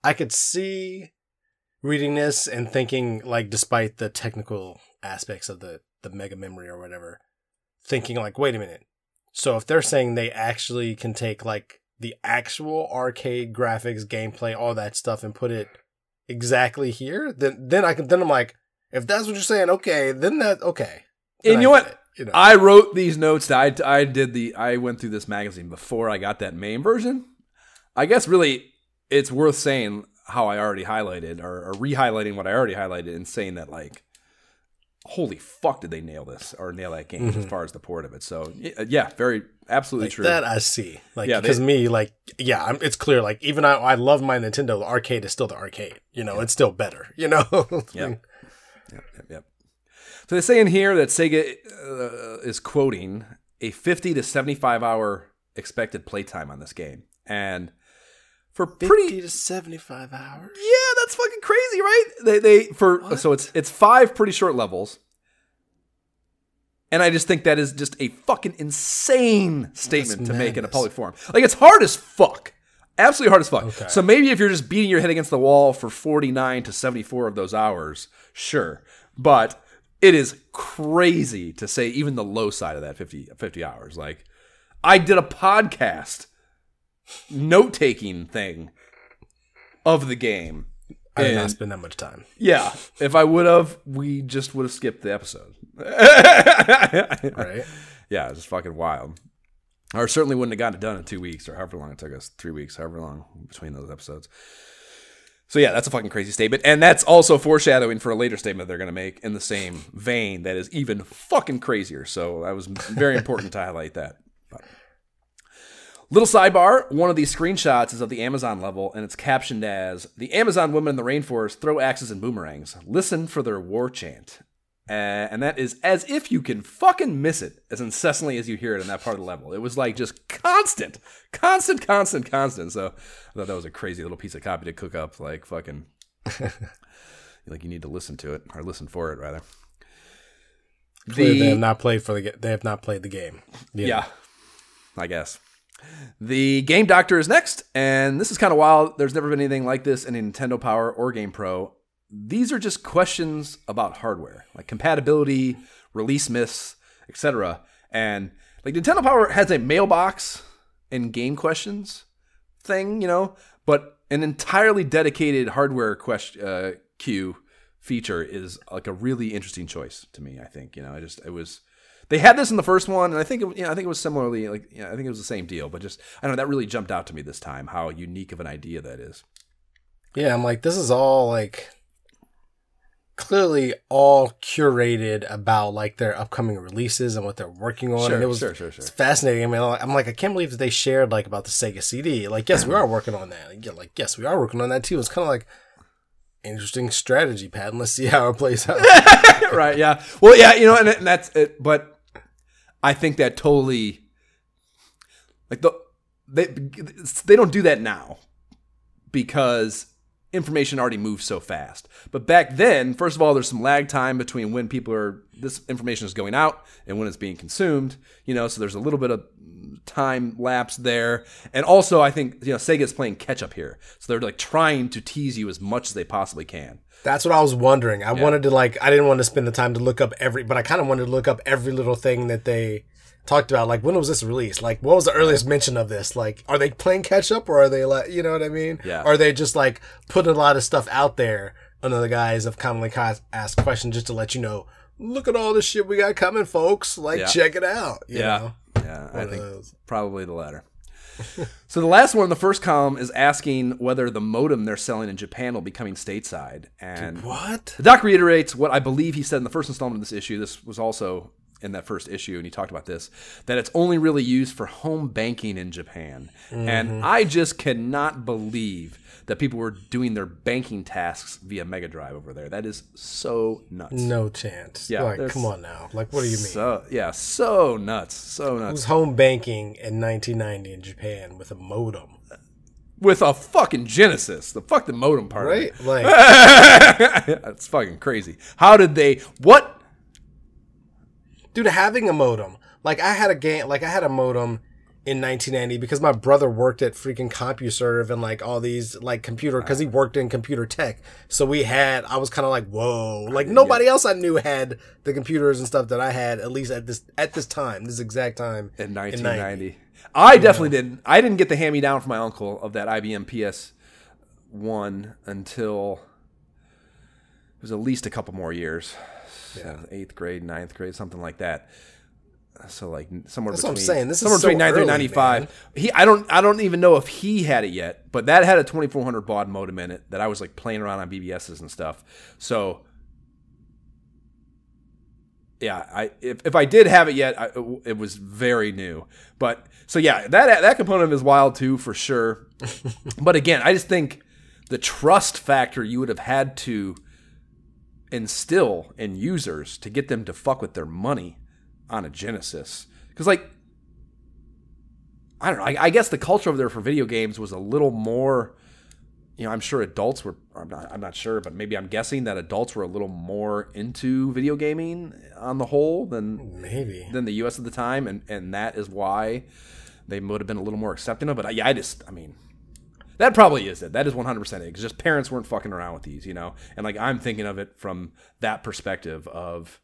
I could see reading this and thinking, like, despite the technical aspects of the mega memory or whatever, thinking like, wait a minute. So if they're saying they actually can take like the actual arcade graphics, gameplay, all that stuff and put it exactly here, then I'm like, if that's what you're saying, okay, then that, okay. Then and you know what? You know. I wrote these notes. I went through this magazine before I got that MAME version. I guess really it's worth saying how I already highlighted or re-highlighting what I already highlighted and saying that, like, holy fuck, did they nail this or nail that game as far as the port of it. So yeah, very absolutely like true. That I see. Like, because it's clear. Like, even I love my Nintendo. The arcade is still the arcade, you know, it's still better, you know? Yep. So they say in here that Sega is quoting a 50 to 75 hour expected playtime on this game. And, for 50 to 75 hours? Yeah, that's fucking crazy, right? So it's 5 pretty short levels. And I just think that is just a fucking insane statement to make in a public forum. Like, it's hard as fuck. Absolutely hard as fuck. Okay. So maybe if you're just beating your head against the wall for 49 to 74 of those hours, sure. But it is crazy to say even the low side of that 50 hours. Like, I did a podcast note-taking thing of the game. I did not spend that much time. Yeah. If I would have, we just would have skipped the episode. Right? Yeah, it's fucking wild. Or certainly wouldn't have gotten it done in 2 weeks or however long it took us. 3 weeks, however long between those episodes. So yeah, that's a fucking crazy statement. And that's also foreshadowing for a later statement they're going to make in the same vein that is even fucking crazier. So that was very important to highlight that. But little sidebar, one of these screenshots is of the Amazon level, and it's captioned as, the Amazon women in the rainforest throw axes and boomerangs. Listen for their war chant. And that is as if you can fucking miss it as incessantly as you hear it in that part of the level. It was like just constant. So I thought that was a crazy little piece of copy to cook up, like fucking, like you need to listen to it, or listen for it, rather. They have not played the game. Yeah, I guess. The Game Doctor is next, and this is kind of wild. There's never been anything like this in Nintendo Power or Game Pro. These are just questions about hardware, like compatibility, release myths, etc. And like Nintendo Power has a mailbox and game questions thing, you know, but an entirely dedicated hardware queue feature is like a really interesting choice to me, I think. You know, it was They had this in the first one, and I think it, I think it was similarly like I think it was the same deal, but just I don't know, that really jumped out to me this time how unique of an idea that is. Yeah, I'm like, this is all like clearly all curated about like their upcoming releases and what they're working on. Sure, and it was It's fascinating. I mean, I'm like, I can't believe that they shared like about the Sega CD. Like, yes, we are working on that. Like, yes, we are working on that too. It's kind of like, interesting strategy, Pat. Let's see how it plays out. Right? Yeah. Well, yeah. You know, and that's it. But I think that totally, like they don't do that now because information already moves so fast. But back then, first of all, there's some lag time between when people are this information is going out and when it's being consumed. You know, so there's a little bit of time lapse there, and also I think Sega's playing catch up here, so they're like trying to tease you as much as they possibly can. That's what I was wondering. I wanted to like I didn't want to spend the time to look up every, but I kind of wanted to look up every little thing that they talked about. Like when was this released? Like what was the earliest mention of this? Like are they playing catch up or are they like you know what I mean? Yeah. Are they just like putting a lot of stuff out there under the guise of commonly asked questions just to let you know? Look at all this shit we got coming, folks! Like check it out. You know? Yeah, I think probably the latter. So the last one in the first column is asking whether the modem they're selling in Japan will be coming stateside. And what? The doc reiterates what I believe he said in the first installment of this issue. This was also in that first issue, and he talked about this, that it's only really used for home banking in Japan. Mm-hmm. And I just cannot believe that people were doing their banking tasks via Mega Drive over there. That is so nuts. No chance. Yeah, like, come on now. Like, what do you mean? So nuts. Who's home banking in 1990 in Japan with a modem? With a fucking Genesis. The modem part. Right? Of it. Like, that's fucking crazy. How did they? What? Dude, having a modem. Like, I had a game. Like, I had a modem in 1990 because my brother worked at freaking CompuServe and like all these like computer because he worked in computer tech. So we had, I was kind of like, whoa, like nobody else I knew had the computers and stuff that I had, at least at this exact time. In 1990. I definitely didn't. I didn't get the hand-me-down from my uncle of that IBM PS1 until it was at least a couple more years. Yeah. 8th grade, 9th grade, something like that. So like somewhere that's between, what I'm saying. This somewhere is between so 9 through 95. Man. I don't even know if he had it yet, but that had a 2400 baud modem in it that I was like playing around on BBSs and stuff. So yeah, if I did have it yet, it was very new. But so yeah, that component is wild too for sure. But again, I just think the trust factor you would have had to instill in users to get them to fuck with their money on a Genesis, because like I don't know, I guess the culture over there for video games was a little more, I'm sure adults were, I'm not sure, but maybe I'm guessing that adults were a little more into video gaming on the whole than the US at the time, and that is why they would have been a little more accepting of it. That probably is it. That is 100% it, because just parents weren't fucking around with these, and like I'm thinking of it from that perspective of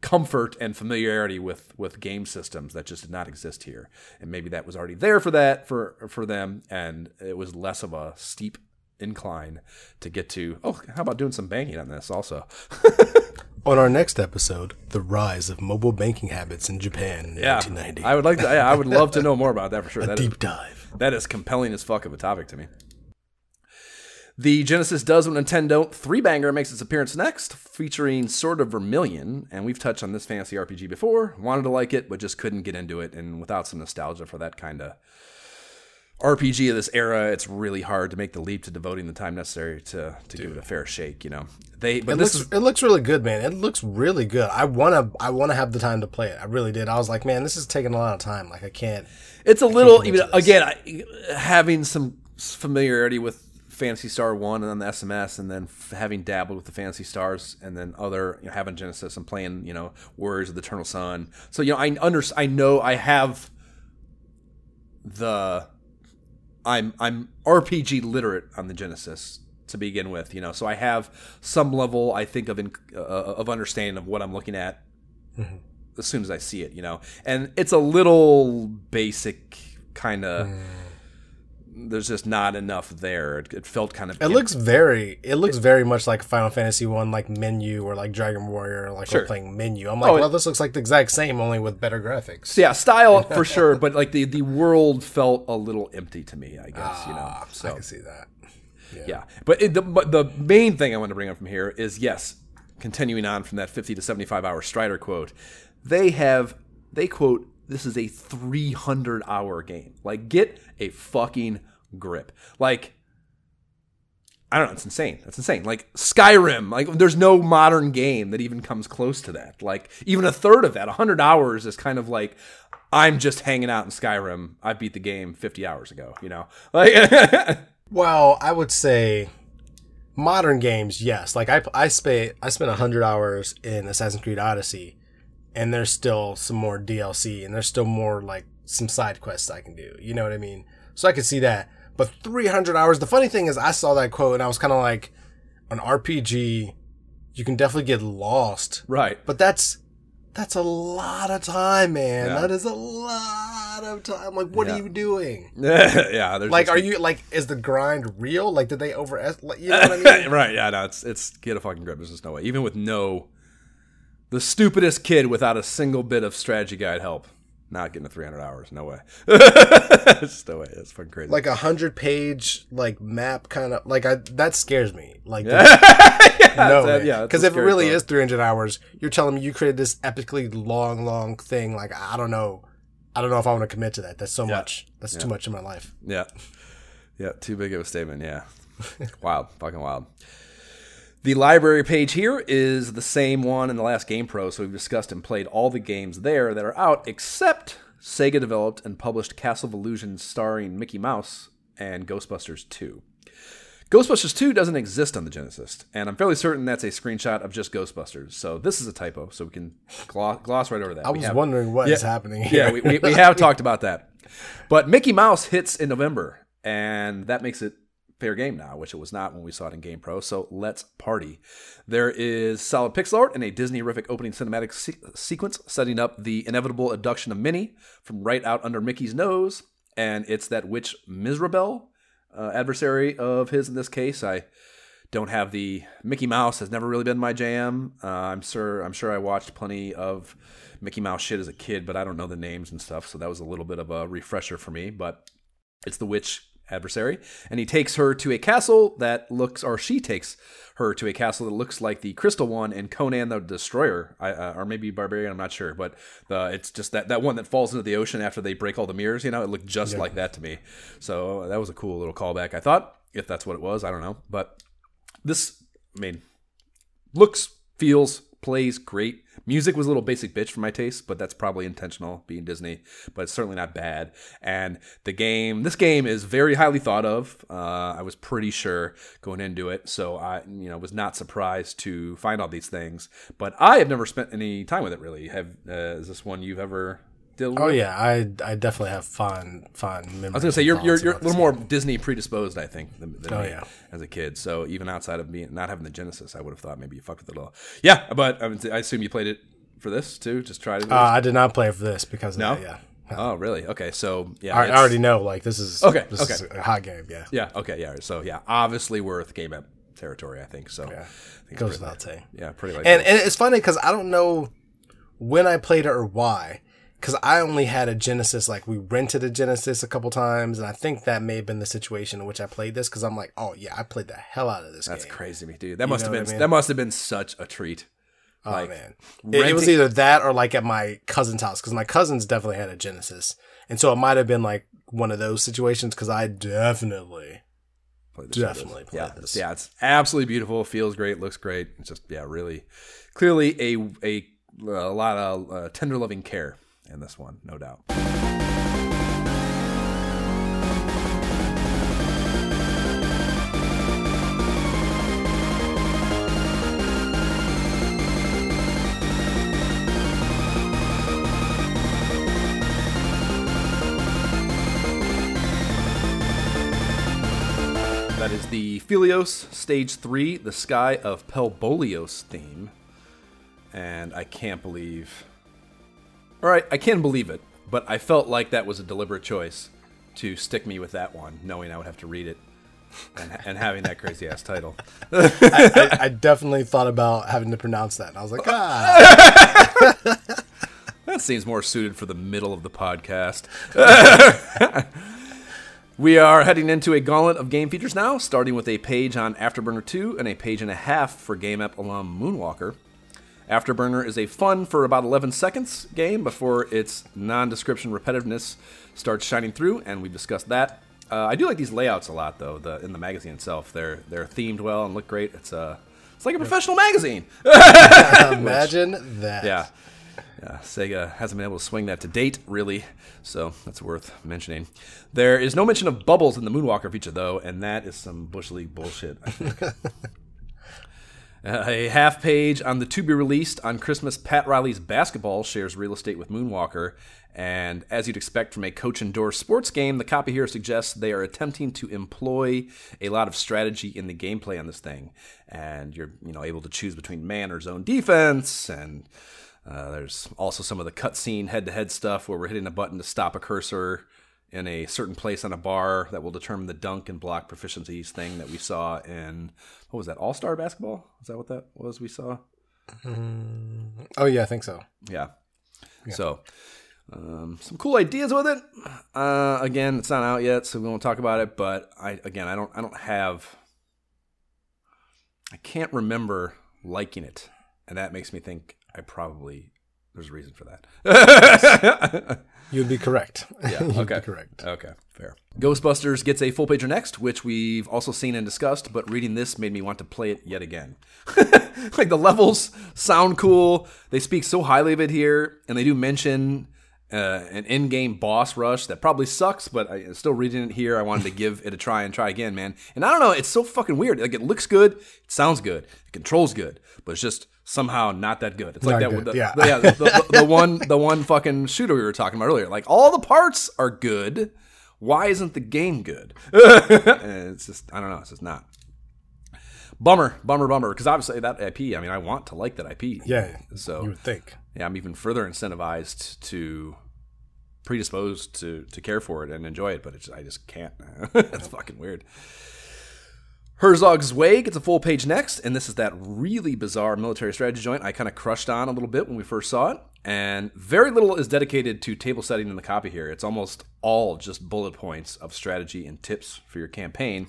comfort and familiarity with game systems that just did not exist here, and maybe that was already there for them, and it was less of a steep incline to get to. Oh, how about doing some banking on this also? On our next episode, the rise of mobile banking habits in Japan in 1990. I would like to. I would love to know more about that for sure. That deep dive. That is compelling as fuck of a topic to me. The Genesis Does What Nintendo 3-banger makes its appearance next, featuring Sword of Vermilion, and we've touched on this fantasy RPG before. Wanted to like it, but just couldn't get into it, and without some nostalgia for that kind of RPG of this era, it's really hard to make the leap to devoting the time necessary to give it a fair shake, It looks really good, man. It looks really good. I wanna have the time to play it. I really did. I was like, man, this is taking a lot of time. Like, I can't. It's a little, having some familiarity with Fantasy Star 1 and then the SMS, and then having dabbled with the Fantasy Stars, and then other, having Genesis and playing, Warriors of the Eternal Sun. So, I know I have I'm RPG literate on the Genesis to begin with, so I have some level, I think, of understanding of what I'm looking at as soon as I see it, and it's a little basic kind of there's just not enough there. It felt kind of empty. It looks very much like Final Fantasy 1, like Menu, or like Dragon Warrior, or like sure. We're playing Menu. I'm like, well, this looks like the exact same, only with better graphics. Yeah, style for sure, but like the world felt a little empty to me, I guess. So I can see that. Yeah. But the main thing I want to bring up from here is, yes, continuing on from that 50 to 75 hour Strider quote, they quote, this is a 300 hour game. Like, get a fucking grip. Like, I don't know. It's insane. That's insane. Like Skyrim, like there's no modern game that even comes close to that. Like even a third of that, 100 hours is kind of like, I'm just hanging out in Skyrim. I beat the game 50 hours ago, you know? Like, well, I would say modern games. Yes. Like I spent 100 hours in Assassin's Creed Odyssey. And there's still some more DLC, and there's still more, like, some side quests I can do. You know what I mean? So I can see that. But 300 hours, the funny thing is I saw that quote, and I was kind of like, an RPG, you can definitely get lost. Right. But that's a lot of time, man. Yeah. That is a lot of time. Like, what are you doing? Yeah. Like, are you, like, is the grind real? Like, did they overestimate? You know what I mean? Right, yeah, no, it's get a fucking grip. There's just no way. Even with no... The stupidest kid without a single bit of strategy guide help. Not getting to 300 hours. No way. It's no way. That's fucking crazy. Like 100-page like map kind of like that scares me. Like because if it really is 300 hours, you're telling me you created this epically long thing. Like I don't know if I want to commit to that. That's so much. That's too much in my life. Yeah. Too big of a statement. Yeah. Wild. Fucking wild. The library page here is the same one in the last Game Pro, so we've discussed and played all the games there that are out, except Sega developed and published Castle of Illusion starring Mickey Mouse and Ghostbusters 2. Ghostbusters 2 doesn't exist on the Genesis, and I'm fairly certain that's a screenshot of just Ghostbusters, so this is a typo, so we can gloss right over that. I was wondering what is happening here. Yeah, we have talked about that. But Mickey Mouse hits in November, and that makes it fair game now, which it was not when we saw it in Game Pro, so let's party. There is solid pixel art and a Disney-rific opening cinematic sequence setting up the inevitable abduction of Minnie from right out under Mickey's nose, and it's that witch Miserable, adversary of his in this case. I don't have the... Mickey Mouse has never really been my jam. I'm sure I watched plenty of Mickey Mouse shit as a kid, but I don't know the names and stuff, so that was a little bit of a refresher for me, but it's the witch adversary, and he takes her to a castle that looks, or she takes her to a castle that looks like the Crystal one in Conan the Destroyer, or maybe Barbarian, I'm not sure, but it's just that one that falls into the ocean after they break all the mirrors, you know, it looked just like that to me. So that was a cool little callback, I thought, if that's what it was, I don't know, but this, I mean, looks, feels, plays great. Music was a little basic bitch for my taste, but that's probably intentional, being Disney, but it's certainly not bad. And this game is very highly thought of. I was pretty sure going into it, so I was not surprised to find all these things. But I have never spent any time with it, really. Is this one you've ever dealt with? Oh, yeah, I definitely have fond memories. I was going to say, you're a little more Disney predisposed, I think, than me as a kid. So even outside of me not having the Genesis, I would have thought maybe you fucked with it all. Yeah, but I assume you played it for this, too? Just tried it? I did not play it for this because of that, yeah. Oh, really? Okay, so, yeah. I already know, like, this is a hot game, yeah. Yeah, okay, yeah. So, yeah, obviously worth game app territory, I think. So, yeah, it goes without saying. Yeah, pretty likely. And it's funny because I don't know when I played it or why. Because I only had a Genesis, like we rented a Genesis a couple times, and I think that may have been the situation in which I played this. Because I'm like, oh yeah, I played the hell out of this game. That's crazy to me, dude. That must have been such a treat. Oh like, man, it was either that or like at my cousin's house. Because my cousins definitely had a Genesis, and so it might have been like one of those situations. Because I definitely played this. Yeah, it's absolutely beautiful. Feels great. Looks great. It's just really clearly a lot of tender loving care in this one, no doubt. That is the Philios Stage 3, the Sky of Pelbolios theme. And I can't believe... All right, I can believe it, but I felt like that was a deliberate choice to stick me with that one, knowing I would have to read it and having that crazy ass title. I definitely thought about having to pronounce that, and I was like, ah. That seems more suited for the middle of the podcast. We are heading into a gauntlet of game features now, starting with a page on Afterburner 2 and a page and a half for Game App alum Moonwalker. Afterburner is a fun for about 11 seconds game before its non-description repetitiveness starts shining through, and we've discussed that. I do like these layouts a lot, though, in the magazine itself. They're themed well and look great. It's like a professional magazine. Imagine that. Yeah. Sega hasn't been able to swing that to date, really, so that's worth mentioning. There is no mention of bubbles in the Moonwalker feature, though, and that is some Bush League bullshit, I think. A half page on the to-be-released on Christmas Pat Riley's Basketball shares real estate with Moonwalker, and as you'd expect from a coach-endorsed sports game, the copy here suggests they are attempting to employ a lot of strategy in the gameplay on this thing, and you're able to choose between man or zone defense, and... there's also some of the cutscene head-to-head stuff where we're hitting a button to stop a cursor in a certain place on a bar that will determine the dunk and block proficiencies thing that we saw in, what was that, All-Star Basketball? Is that what that was we saw? Oh, yeah, I think so. Yeah. So, some cool ideas with it. Again, it's not out yet, so we won't talk about it, but I can't remember liking it, and that makes me think... there's a reason for that. You'd be correct. Yeah, okay. Correct. Okay, fair. Ghostbusters gets a full pager next, which we've also seen and discussed, but reading this made me want to play it yet again. Like, the levels sound cool. They speak so highly of it here, and they do mention an in-game boss rush that probably sucks, but I'm still reading it here. I wanted to give it a try and try again, man. And I don't know, it's so fucking weird. Like, it looks good, it sounds good, it controls good, but it's just... somehow not that good. It's not like that. The one fucking shooter we were talking about earlier. Like, all the parts are good. Why isn't the game good? It's just, I don't know. It's just not. Bummer. Because obviously that IP. I mean, I want to like that IP. Yeah. So you would think. Yeah, I'm even further incentivized to, predisposed to care for it and enjoy it. But it's, I just can't. It's fucking weird. Herzog's Way gets a full page next, and this is that really bizarre military strategy joint I kind of crushed on a little bit when we first saw it, and very little is dedicated to table setting in the copy here. It's almost all just bullet points of strategy and tips for your campaign,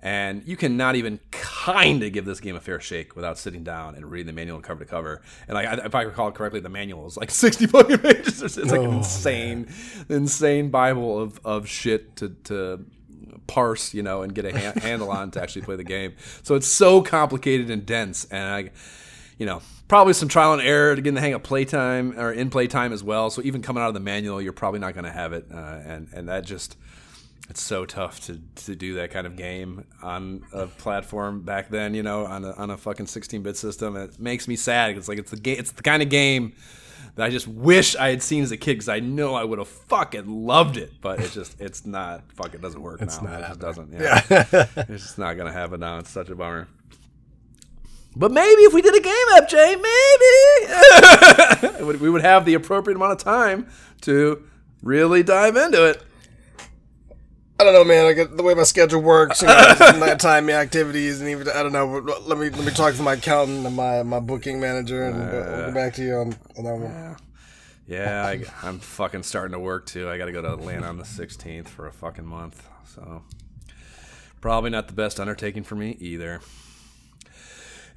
and you cannot even kind of give this game a fair shake without sitting down and reading the manual cover to cover. And if I recall correctly, the manual is like 60 fucking pages. It's like an insane Bible of shit to parse, and get a handle on to actually play the game. So it's so complicated and dense, and I probably some trial and error to get in the hang of playtime or in playtime as well. So even coming out of the manual, you're probably not going to have it, and that just, it's so tough to do that kind of game on a platform back then, on a fucking 16-bit system. It makes me sad. It's like it's the kind of game that I just wish I had seen as a kid, because I know I would have fucking loved it, but it doesn't work now. It just doesn't. Yeah. It's just not gonna happen now. It's such a bummer. But maybe if we did a game app, Jay, maybe we would have the appropriate amount of time to really dive into it. I don't know, man. I get the way my schedule works, nighttime activities, and even I don't know. Let me talk to my accountant and my booking manager, and we'll get back to you on that one. Yeah, I'm fucking starting to work too. I got to go to Atlanta on the 16th for a fucking month, so probably not the best undertaking for me either.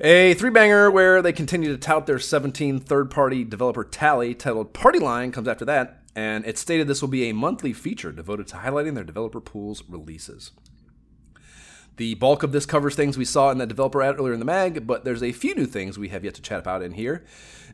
A three-banger where they continue to tout their 17 third-party developer tally, titled Party Line, comes after that. And it stated this will be a monthly feature devoted to highlighting their developer pool's releases. The bulk of this covers things we saw in that developer ad earlier in the mag, but there's a few new things we have yet to chat about in here.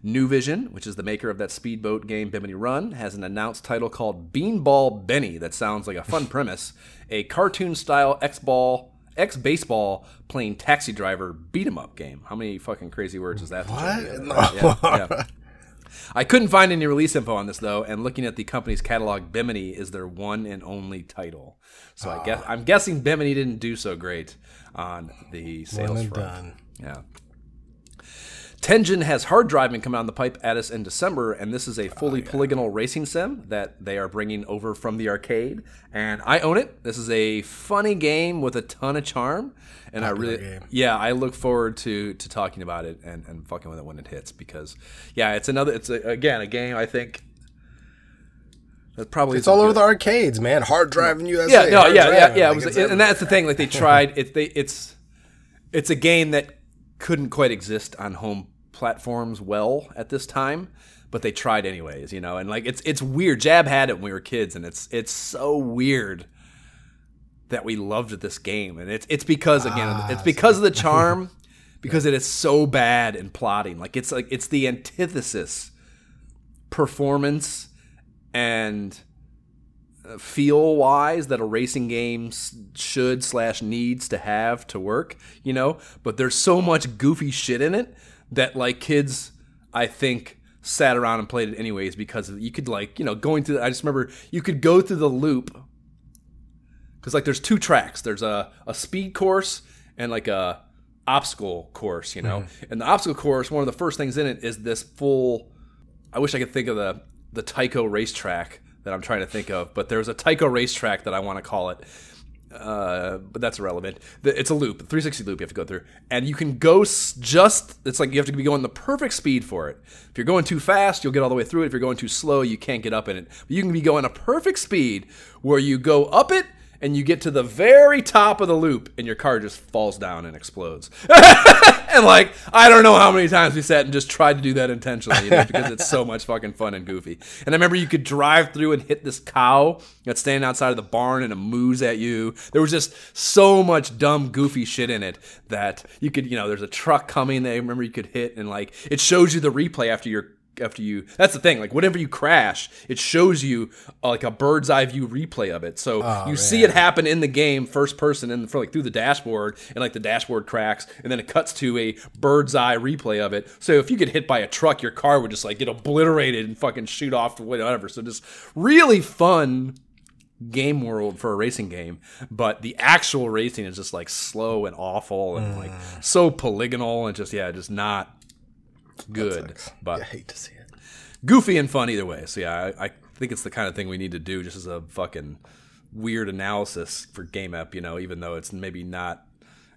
New Vision, which is the maker of that speedboat game Bimini Run, has an announced title called Beanball Benny that sounds like a fun premise, a cartoon-style ex-baseball playing taxi driver beat-em-up game. How many fucking crazy words is that? Yeah. I couldn't find any release info on this, though, and looking at the company's catalog, Bimini is their one and only title. So I'm guessing Bimini didn't do so great on the sales front. Done. Yeah. Tengen has hard driving coming on the pipe at us in December, and this is a fully polygonal racing sim that they are bringing over from the arcade, and I own it. This is a funny game with a ton of charm, and I look forward to talking about it and fucking with it when it hits, because it's a game I think that probably it's all over the arcades, man. Hard driving and that's the thing. Like they tried it. It's a game that couldn't quite exist on home platforms at this time, but they tried anyways, you know. And like it's weird. Jab had it when we were kids, and it's so weird that we loved this game. And it's because of the charm, because it is so bad in plotting. It's the antithesis performance and feel wise that a racing game should / needs to have to work, you know, but there's so much goofy shit in it that like kids I think sat around and played it anyways, because you could I just remember you could go through the loop, because like there's two tracks, there's a speed course and like a obstacle course, you know. Mm-hmm. And the obstacle course, one of the first things in it is this full, I wish I could think of the Tyco racetrack that I'm trying to think of, but there's a Tyco racetrack that I want to call it, but that's irrelevant. It's a loop, 360 loop you have to go through, and you can go it's like you have to be going the perfect speed for it. If you're going too fast, you'll get all the way through it. If you're going too slow, you can't get up in it. But you can be going a perfect speed where you go up it, and you get to the very top of the loop, and your car just falls down and explodes. And, like, I don't know how many times we sat and just tried to do that intentionally, you know, because it's so much fucking fun and goofy. And I remember you could drive through and hit this cow that's standing outside of the barn, and it moos at you. There was just so much dumb, goofy shit in it that you could, you know, there's a truck coming that I remember you could hit, and, like, it shows you the replay after you, that's the thing, like whenever you crash, it shows you like a bird's eye view replay of it. So see it happen in the game, first person, and for like through the dashboard, and like the dashboard cracks, and then it cuts to a bird's eye replay of it. So if you get hit by a truck, your car would just like get obliterated and fucking shoot off whatever. So just really fun game world for a racing game, but the actual racing is just like slow and awful and like so polygonal and just not good, but I hate to see it. Goofy and fun either way. So I think it's the kind of thing we need to do just as a fucking weird analysis for Game Up, you know, even though it's maybe not,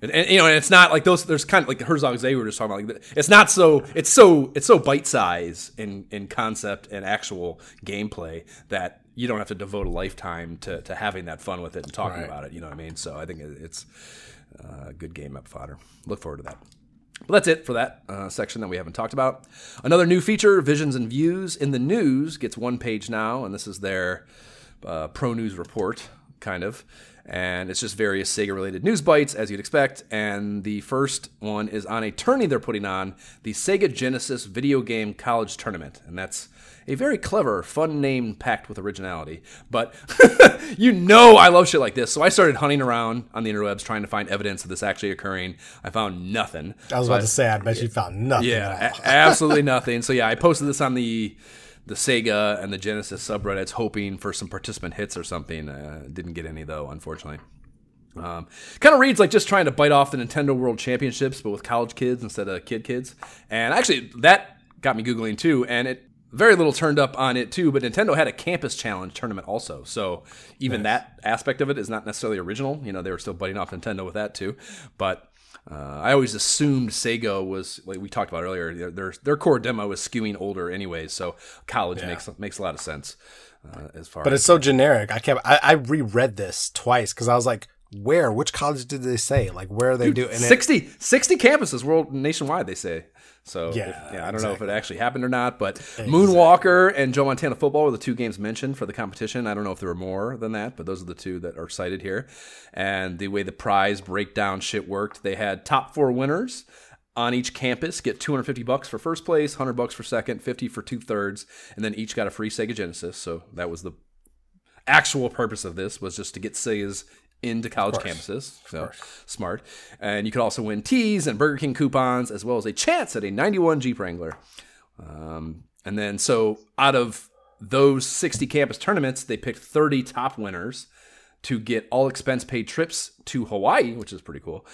and you know, and it's not like those. There's kind of like the Herzog Zay we were just talking about. Like it's not so. It's so bite size in concept and actual gameplay that you don't have to devote a lifetime to having that fun with it and talking about it. You know what I mean? So I think it's good Game Up fodder. Look forward to that. But that's it for that section that we haven't talked about. Another new feature, Visions and Views, in the news gets one page now, and this is their pro news report, kind of. And it's just various Sega-related news bites, as you'd expect. And the first one is on a tourney they're putting on, the Sega Genesis Video Game College Tournament. And that's a very clever, fun name packed with originality. But you know I love shit like this. So I started hunting around on the interwebs trying to find evidence of this actually occurring. I found nothing. I was about to say, I bet you found nothing. Yeah, absolutely nothing. So I posted this on the Sega and the Genesis subreddits hoping for some participant hits or something. Didn't get any, though, unfortunately. Kind of reads like just trying to bite off the Nintendo World Championships, but with college kids instead of kids. And actually, that got me Googling, too, and it very little turned up on it, too, but Nintendo had a Campus Challenge tournament also, so even that aspect of it is not necessarily original. You know, they were still biting off Nintendo with that, too, but I always assumed Sega was, like we talked about earlier, their core demo is skewing older anyways, so college makes a lot of sense as far as... But it's so generic. I reread this twice, because I was like, which college did they say? Like, where are they doing? 60 campuses nationwide, they say. So, I don't know if it actually happened or not, but Moonwalker and Joe Montana Football were the two games mentioned for the competition. I don't know if there were more than that, but those are the two that are cited here. And the way the prize breakdown shit worked, they had top four winners on each campus get $250 for first place, $100 for second, $50 for two-thirds, and then each got a free Sega Genesis. So that was the actual purpose of this, was just to get Sega's into college campuses. So smart. And you could also win teas and Burger King coupons, as well as a chance at a 91 Jeep Wrangler. And then, so out of those 60 campus tournaments, they picked 30 top winners to get all expense paid trips to Hawaii, which is pretty cool,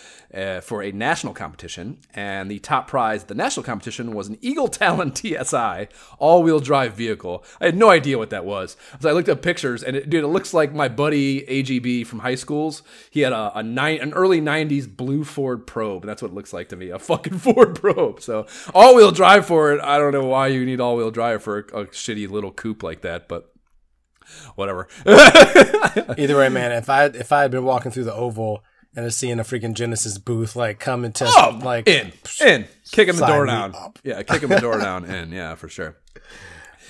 for a national competition. And the top prize at the national competition was an Eagle Talon TSI all-wheel drive vehicle. I had no idea what that was. So I looked up pictures, and it looks like my buddy AGB from high schools. He had an early 90s blue Ford Probe. That's what it looks like to me, a fucking Ford Probe. So all-wheel drive for it. I don't know why you need all-wheel drive for a shitty little coupe like that, but whatever. Either way, man, if I had been walking through the Oval and just seeing a freaking Genesis booth, like, come and test, kicking the door down. Yeah, kicking the door down in. Yeah, for sure.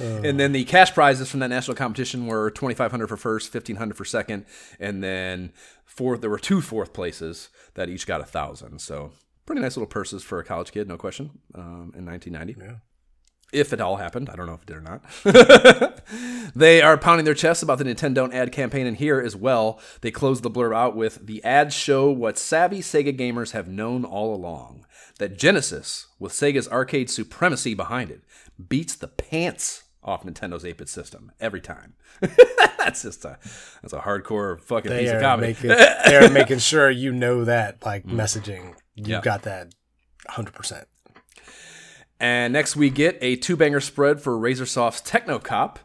And then the cash prizes from that national competition were $2,500 for first, $1,500 for second, and then fourth. There were two fourth places that each got $1,000. So pretty nice little purses for a college kid, no question, in 1990. Yeah. If it all happened. I don't know if it did or not. They are pounding their chests about the Nintendo Don't Ad campaign, and here as well, they close the blurb out with, the ads show what savvy Sega gamers have known all along, that Genesis, with Sega's arcade supremacy behind it, beats the pants off Nintendo's 8-bit system every time. That's just a hardcore fucking piece of comedy. They're making sure you know that, like, messaging. You got that 100%. And next we get a two-banger spread for Razorsoft's Technocop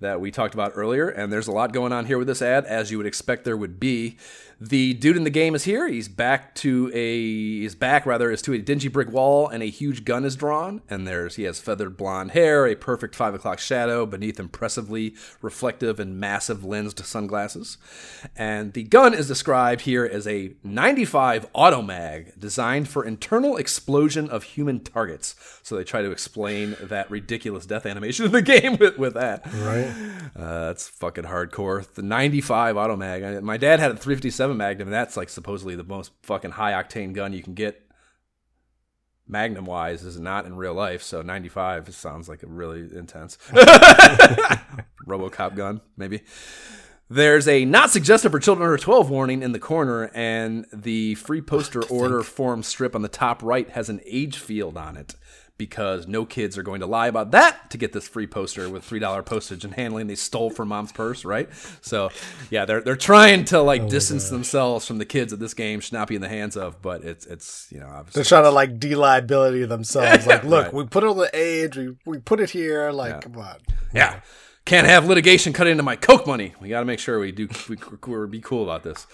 that we talked about earlier. And there's a lot going on here with this ad, as you would expect there would be. The dude in the game is here. His back is to a dingy brick wall, and a huge gun is drawn. And he has feathered blonde hair, a perfect 5 o'clock shadow beneath impressively reflective and massive lensed sunglasses. And the gun is described here as a 95 automag designed for internal explosion of human targets. So they try to explain that ridiculous death animation of the game with that. Right. That's fucking hardcore. The 95 automag. My dad had a 357. Magnum, and that's like supposedly the most fucking high octane gun you can get. Magnum wise is not in real life, so 95 sounds like a really intense RoboCop gun, maybe. There's a not suggested for children under 12 warning in the corner, and the free poster order form strip on the top right has an age field on it, because no kids are going to lie about that to get this free poster with $3 postage and handling they stole from mom's purse, right? So, yeah, they're trying to, like, distance themselves from the kids that this game should not be in the hands of, but it's you know, obviously. They're trying to, like, de-liability themselves. Like, look, right. We put on the age, we put it here, like, come on. Yeah. Can't have litigation cut into my Coke money. We got to make sure we be cool about this.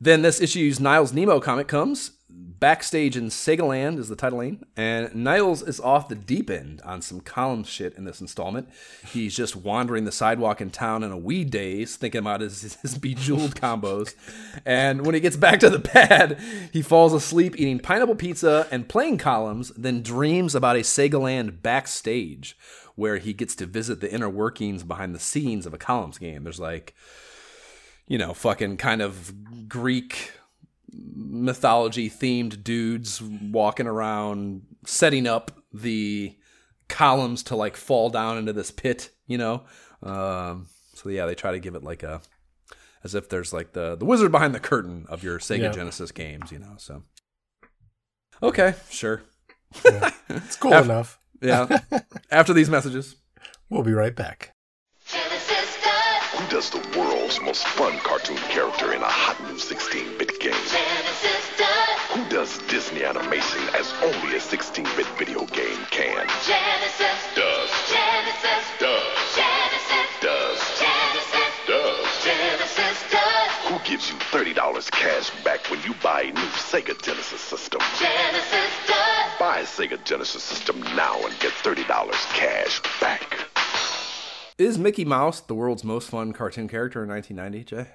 Then this issue's Niles Nemo comic comes. Backstage in Sega Land is the title lane, and Niles is off the deep end on some column shit in this installment. He's just wandering the sidewalk in town in a wee daze, thinking about his bejeweled combos. And when he gets back to the pad, he falls asleep eating pineapple pizza and playing columns, then dreams about a Sega Land backstage where he gets to visit the inner workings behind the scenes of a columns game. There's like, you know, fucking kind of Greek mythology themed dudes walking around setting up the columns to, like, fall down into this pit, you know. So yeah, they try to give it like a, as if there's like the wizard behind the curtain of your Sega Genesis games, you know. So okay, sure, yeah. It's cool enough. Yeah. After these messages, we'll be right back. Who does the world's most fun cartoon character in a hot new 16-bit game? Genesis does. Who does Disney animation as only a 16-bit video game can? Genesis does. Genesis does. Genesis does. Genesis does. Genesis does. Who gives you $30 cash back when you buy a new Sega Genesis system? Genesis does. Buy a Sega Genesis system now and get $30 cash back. Is Mickey Mouse the world's most fun cartoon character in 1990, Jay?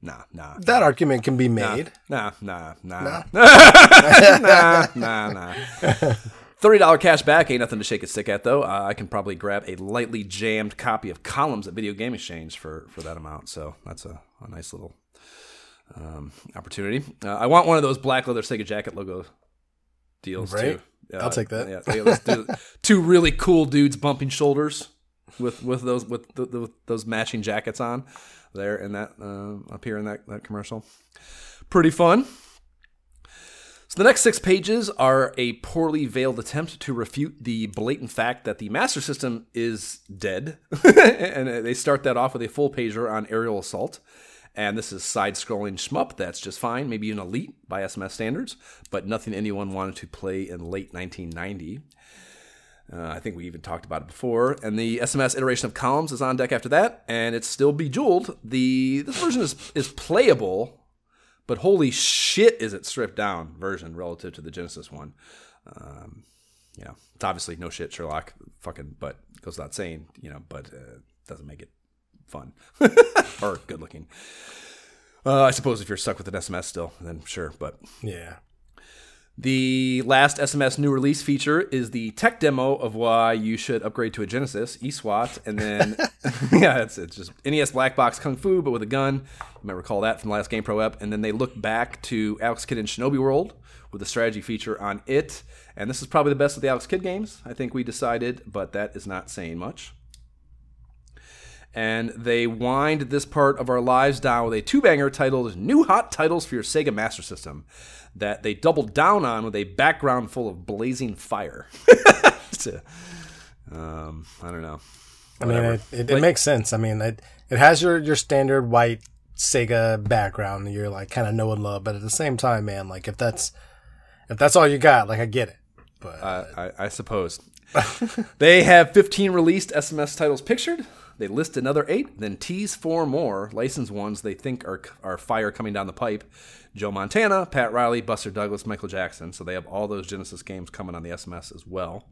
Nah. That argument can be made. Nah. $30 cash back ain't nothing to shake a stick at, though. I can probably grab a lightly jammed copy of Columns at Video Game Exchange for that amount, so that's a nice little opportunity. I want one of those black leather Sega jacket logo deals, right? Too. I'll take that. Yeah, let's do two really cool dudes bumping shoulders with those matching jackets on there in that up here in that commercial. Pretty fun. The next 6 pages are a poorly veiled attempt to refute the blatant fact that the Master System is dead. And they start that off with a full pager on aerial assault. And this is side-scrolling shmup that's just fine, maybe an elite by SMS standards, but nothing anyone wanted to play in late 1990. I think we even talked about it before. And the SMS iteration of Columns is on deck after that, and it's still bejeweled. This version is playable, but holy shit is it stripped down version relative to the Genesis one. Yeah, it's obviously no shit, Sherlock, fucking, but goes without saying, but doesn't make it fun or good looking. I suppose if you're stuck with an SMS still, then sure, but yeah. The last SMS new release feature is the tech demo of why you should upgrade to a Genesis, eSWAT, and then, yeah, it's just NES Black Box Kung Fu, but with a gun. You might recall that from the last GamePro app. And then they look back to Alex Kidd in Shinobi World with a strategy feature on it. And this is probably the best of the Alex Kidd games, I think we decided, but that is not saying much. And they wind this part of our lives down with a 2-banger titled New Hot Titles for Your Sega Master System that they doubled down on with a background full of blazing fire. I don't know. Whatever. I mean, it makes sense. I mean, it has your standard white Sega background that you're like kind of know and love, but at the same time, man, like if that's all you got, like I get it. But I suppose. They have 15 released SMS titles pictured. They list another 8, then tease 4 more licensed ones they think are fire coming down the pipe. Joe Montana, Pat Riley, Buster Douglas, Michael Jackson. So they have all those Genesis games coming on the SMS as well.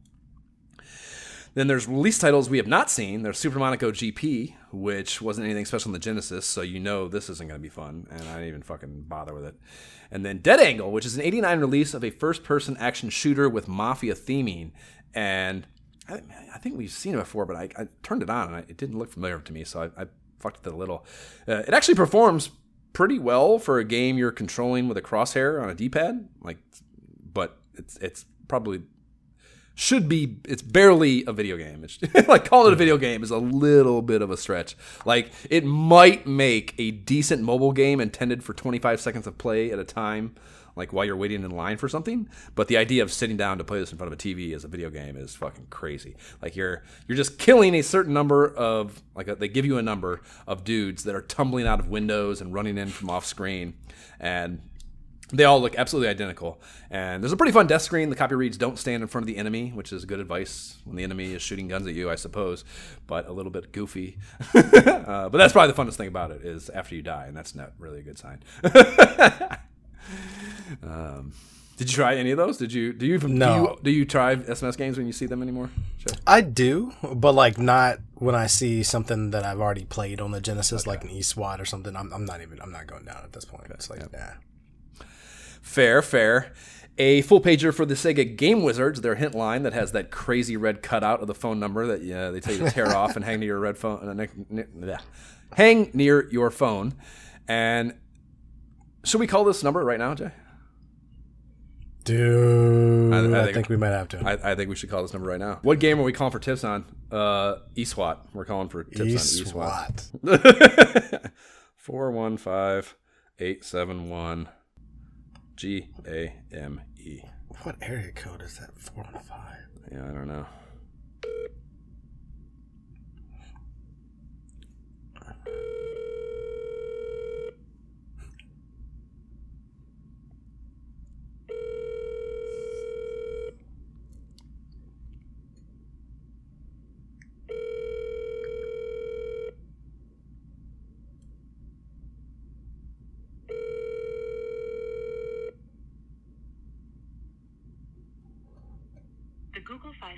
Then there's release titles we have not seen. There's Super Monaco GP, which wasn't anything special in the Genesis, so you know this isn't going to be fun, and I didn't even fucking bother with it. And then Dead Angle, which is an 1989 release of a first-person action shooter with mafia theming, and I think we've seen it before, but I turned it on, and it didn't look familiar to me, so I fucked it a little. It actually performs pretty well for a game you're controlling with a crosshair on a D-pad, but it's probably should be. It's barely a video game. It's, calling it a video game is a little bit of a stretch. Like, it might make a decent mobile game intended for 25 seconds of play at a time, like while you're waiting in line for something, but the idea of sitting down to play this in front of a TV as a video game is fucking crazy. Like, you're just killing a certain number of, they give you a number of dudes that are tumbling out of windows and running in from off screen, and they all look absolutely identical. And there's a pretty fun death screen. The copy reads, "Don't stand in front of the enemy," which is good advice when the enemy is shooting guns at you, I suppose, but a little bit goofy. But that's probably the funnest thing about it is after you die, and that's not really a good sign. Did you try any of those? Do you try SMS games when you see them anymore? Sure. I do, but not when I see something that I've already played on the Genesis, okay, like an eSWAT or something. I'm not going down at this point. Okay. It's nah. Fair. A full pager for the Sega Game Wizards, their hint line that has that crazy red cutout of the phone number that they tell you to tear off and hang near your red phone. Hang near your phone. And should we call this number right now, Jay? Dude, I think we might have to. I think we should call this number right now. What game are we calling for tips on? eSWAT. We're calling for tips on eSWAT. 415-871-GAME. What area code is that? 415. Yeah, I don't know.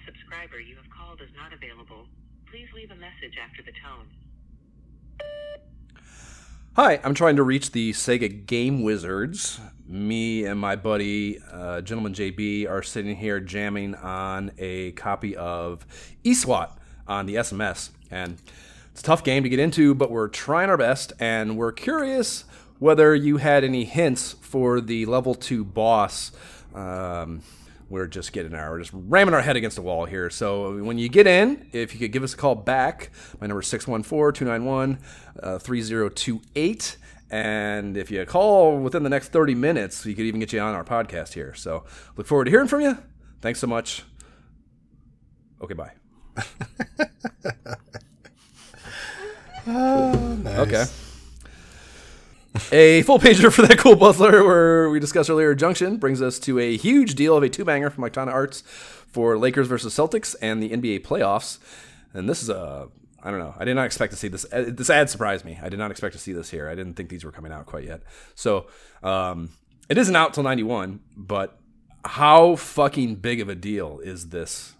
Subscriber you have called is not available. Please leave a message after the tone. Hi, I'm trying to reach the Sega Game Wizards. Me and my buddy, Gentleman JB, are sitting here jamming on a copy of eSWAT on the SMS. And it's a tough game to get into, but we're trying our best, and we're curious whether you had any hints for the level 2 boss. We're just ramming our head against the wall here. So when you get in, if you could give us a call back, my number is 614-291-3028, And if you call within the next 30 minutes, we could even get you on our podcast here. So look forward to hearing from you. Thanks so much. Okay, bye. Nice. Okay. A full pager for that cool puzzler where we discussed earlier. Junction brings us to a huge deal of a two-banger from Icona Arts for Lakers versus Celtics and the NBA playoffs. And this is a, I don't know. I did not expect to see this. This ad surprised me. I did not expect to see this here. I didn't think these were coming out quite yet. So it isn't out till 91, but how fucking big of a deal is this?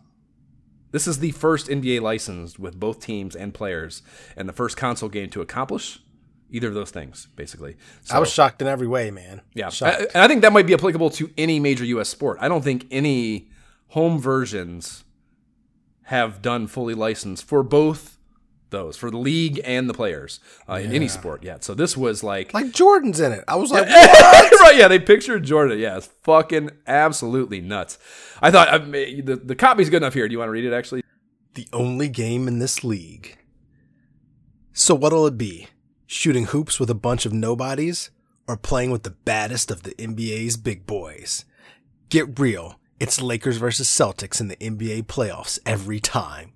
This is the first NBA license with both teams and players and the first console game to accomplish either of those things, basically. So, I was shocked in every way, man. Yeah. And I think that might be applicable to any major U.S. sport. I don't think any home versions have done fully licensed for both those, for the league and the players in any sport yet. So this was like... Like Jordan's in it. I was like, what? Right, yeah, they pictured Jordan. Yeah, it's fucking absolutely nuts. I thought, the copy's good enough here. Do you want to read it, actually? The only game in this league. So what'll it be? Shooting hoops with a bunch of nobodies, or playing with the baddest of the NBA's big boys. Get real. It's Lakers versus Celtics in the NBA playoffs every time.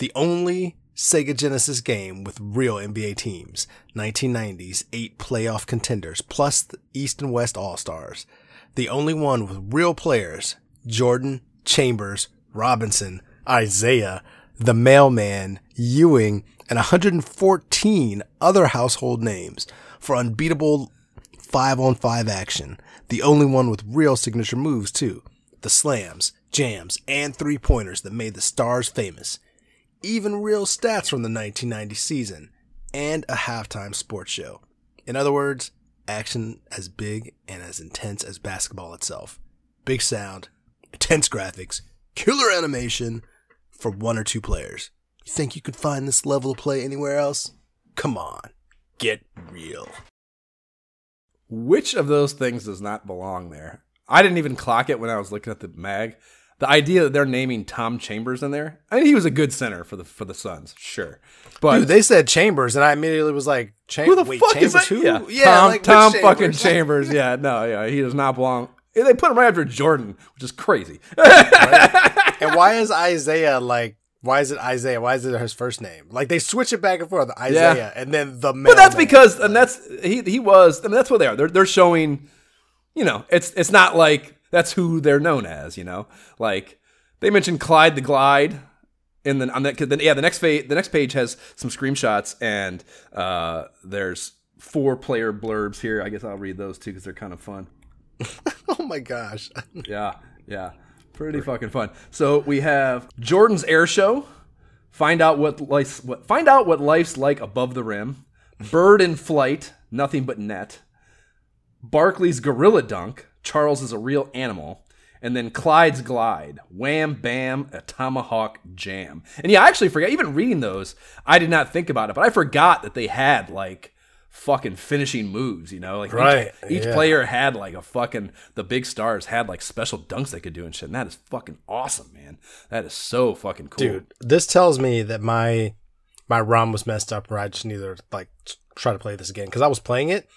The only Sega Genesis game with real NBA teams. 1990s, 8 playoff contenders, plus the East and West All-Stars. The only one with real players. Jordan, Chambers, Robinson, Isaiah, the Mailman, Ewing, and 114 other household names for unbeatable 5-on-5 action. The only one with real signature moves, too. The slams, jams, and three-pointers that made the stars famous. Even real stats from the 1990 season. And a halftime sports show. In other words, action as big and as intense as basketball itself. Big sound, intense graphics, killer animation... for one or two players. You think you could find this level of play anywhere else? Come on, get real. Which of those things does not belong there? I didn't even clock it when I was looking at the mag. The idea that they're naming Tom Chambers in there. I mean, he was a good center for the Suns, sure. But dude, they said Chambers, and I immediately was like, who the fuck is that? Yeah, Tom Chambers? Fucking Chambers. Yeah, no, yeah, he does not belong. They put him right after Jordan, which is crazy. Right? And why is it Isaiah? Why is it his first name? Like, they switch it back and forth, Isaiah, and then the man. But that's because, and that's, he was, I mean, that's what they are. They're showing, you know, it's not like that's who they're known as, you know? Like, they mentioned Clyde the Glide. And then on that, the next page has some screenshots, and there's 4-player blurbs here. I guess I'll read those, too, because they're kind of fun. Oh my gosh. Yeah. Pretty fucking fun. So we have Jordan's Air Show. Find out what life's like above the rim. Bird in Flight, nothing but net. Barkley's Gorilla Dunk, Charles is a real animal. And then Clyde's Glide, wham, bam, a tomahawk jam. And yeah, I actually forgot, even reading those, I did not think about it, but I forgot that they had like fucking finishing moves, you know, like right, each player had like a fucking, the big stars had like special dunks they could do and shit, and that is fucking awesome, man. That is so fucking cool. Dude, this tells me that my ROM was messed up, or I just need to like try to play this again, because I was playing it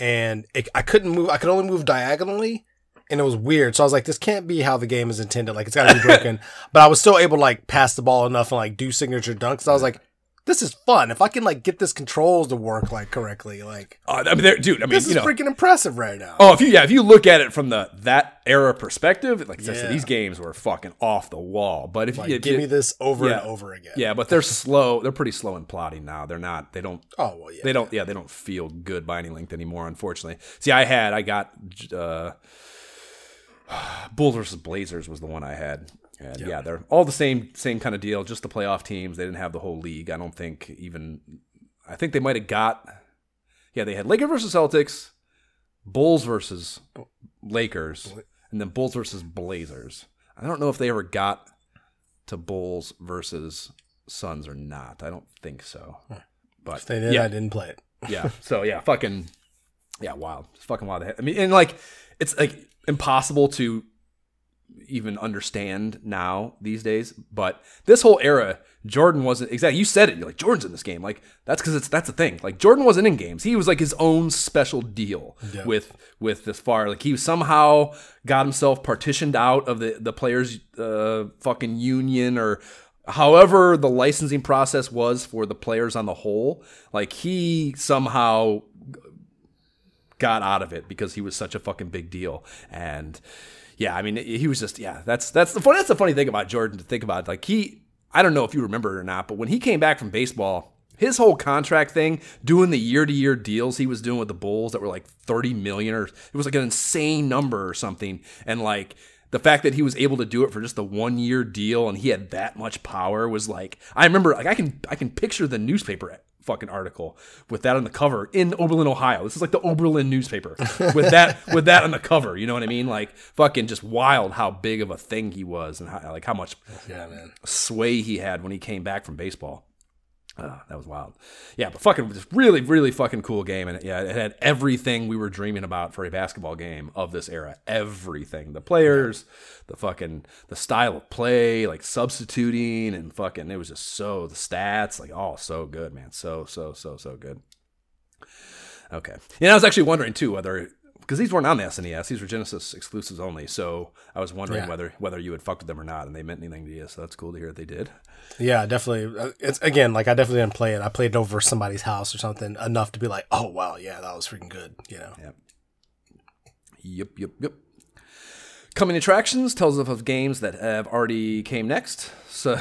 and I couldn't move. I could only move diagonally, and it was weird. So I was like, this can't be how the game is intended. Like, it's got to be broken. But I was still able to like pass the ball enough and like do signature dunks. So I was like, this is fun. If I can like get this controls to work like correctly, like this is freaking impressive right now. Oh, if you look at it from that era perspective, like I said, these games were fucking off the wall. But if like, you give me this over and over again, but they're slow. They're pretty slow in plotting now. They're not. They don't. Oh well, yeah. They don't. Yeah, they don't feel good by any length anymore. Unfortunately, see, I got Bulls vs. Blazers was the one I had. And yeah, they're all the same kind of deal, just the playoff teams. They didn't have the whole league. I don't think even – I think they might have got – yeah, they had Lakers versus Celtics, Bulls versus Lakers, and then Bulls versus Blazers. I don't know if they ever got to Bulls versus Suns or not. I don't think so. But if they did, I didn't play it. So, fucking – wild. It's fucking wild. I mean, and, like, it's, like, impossible to – even understand now these days. But this whole era, Jordan wasn't exactly. You said it. You're like, Jordan's in this game. Like, that's because that's the thing. Like, Jordan wasn't in games. He was like his own special deal with this far. Like, he somehow got himself partitioned out of the players' fucking union, or however the licensing process was for the players on the whole. Like, he somehow got out of it because he was such a fucking big deal. And yeah, I mean, he was just, yeah, that's the funny thing about Jordan to think about. Like, he, I don't know if you remember it or not, but when he came back from baseball, his whole contract thing, doing the year-to-year deals he was doing with the Bulls that were like $30 million, or it was like an insane number or something. And like, the fact that he was able to do it for just the 1 year deal and he had that much power was like, I remember, like, I can picture the newspaper fucking article with that on the cover in Oberlin, Ohio. This is like the Oberlin newspaper with that on the cover. You know what I mean? Like, fucking just wild how big of a thing he was and how, like, how much sway he had when he came back from baseball. That was wild. Yeah, but fucking just really, really fucking cool game. And yeah, it had everything we were dreaming about for a basketball game of this era. Everything. The players, the style of play, like substituting and fucking, it was just so, the stats, like, oh, so good, man. So good. Okay. And I was actually wondering too whether, because these weren't on the SNES, these were Genesis exclusives only. So I was wondering whether you had fucked with them or not, and they meant anything to you. So that's cool to hear that they did. Yeah, definitely. It's again, like, I definitely didn't play it. I played it over somebody's house or something enough to be like, oh wow, yeah, that was freaking good. You know. Yep. Coming attractions tells us of games that have already came next. So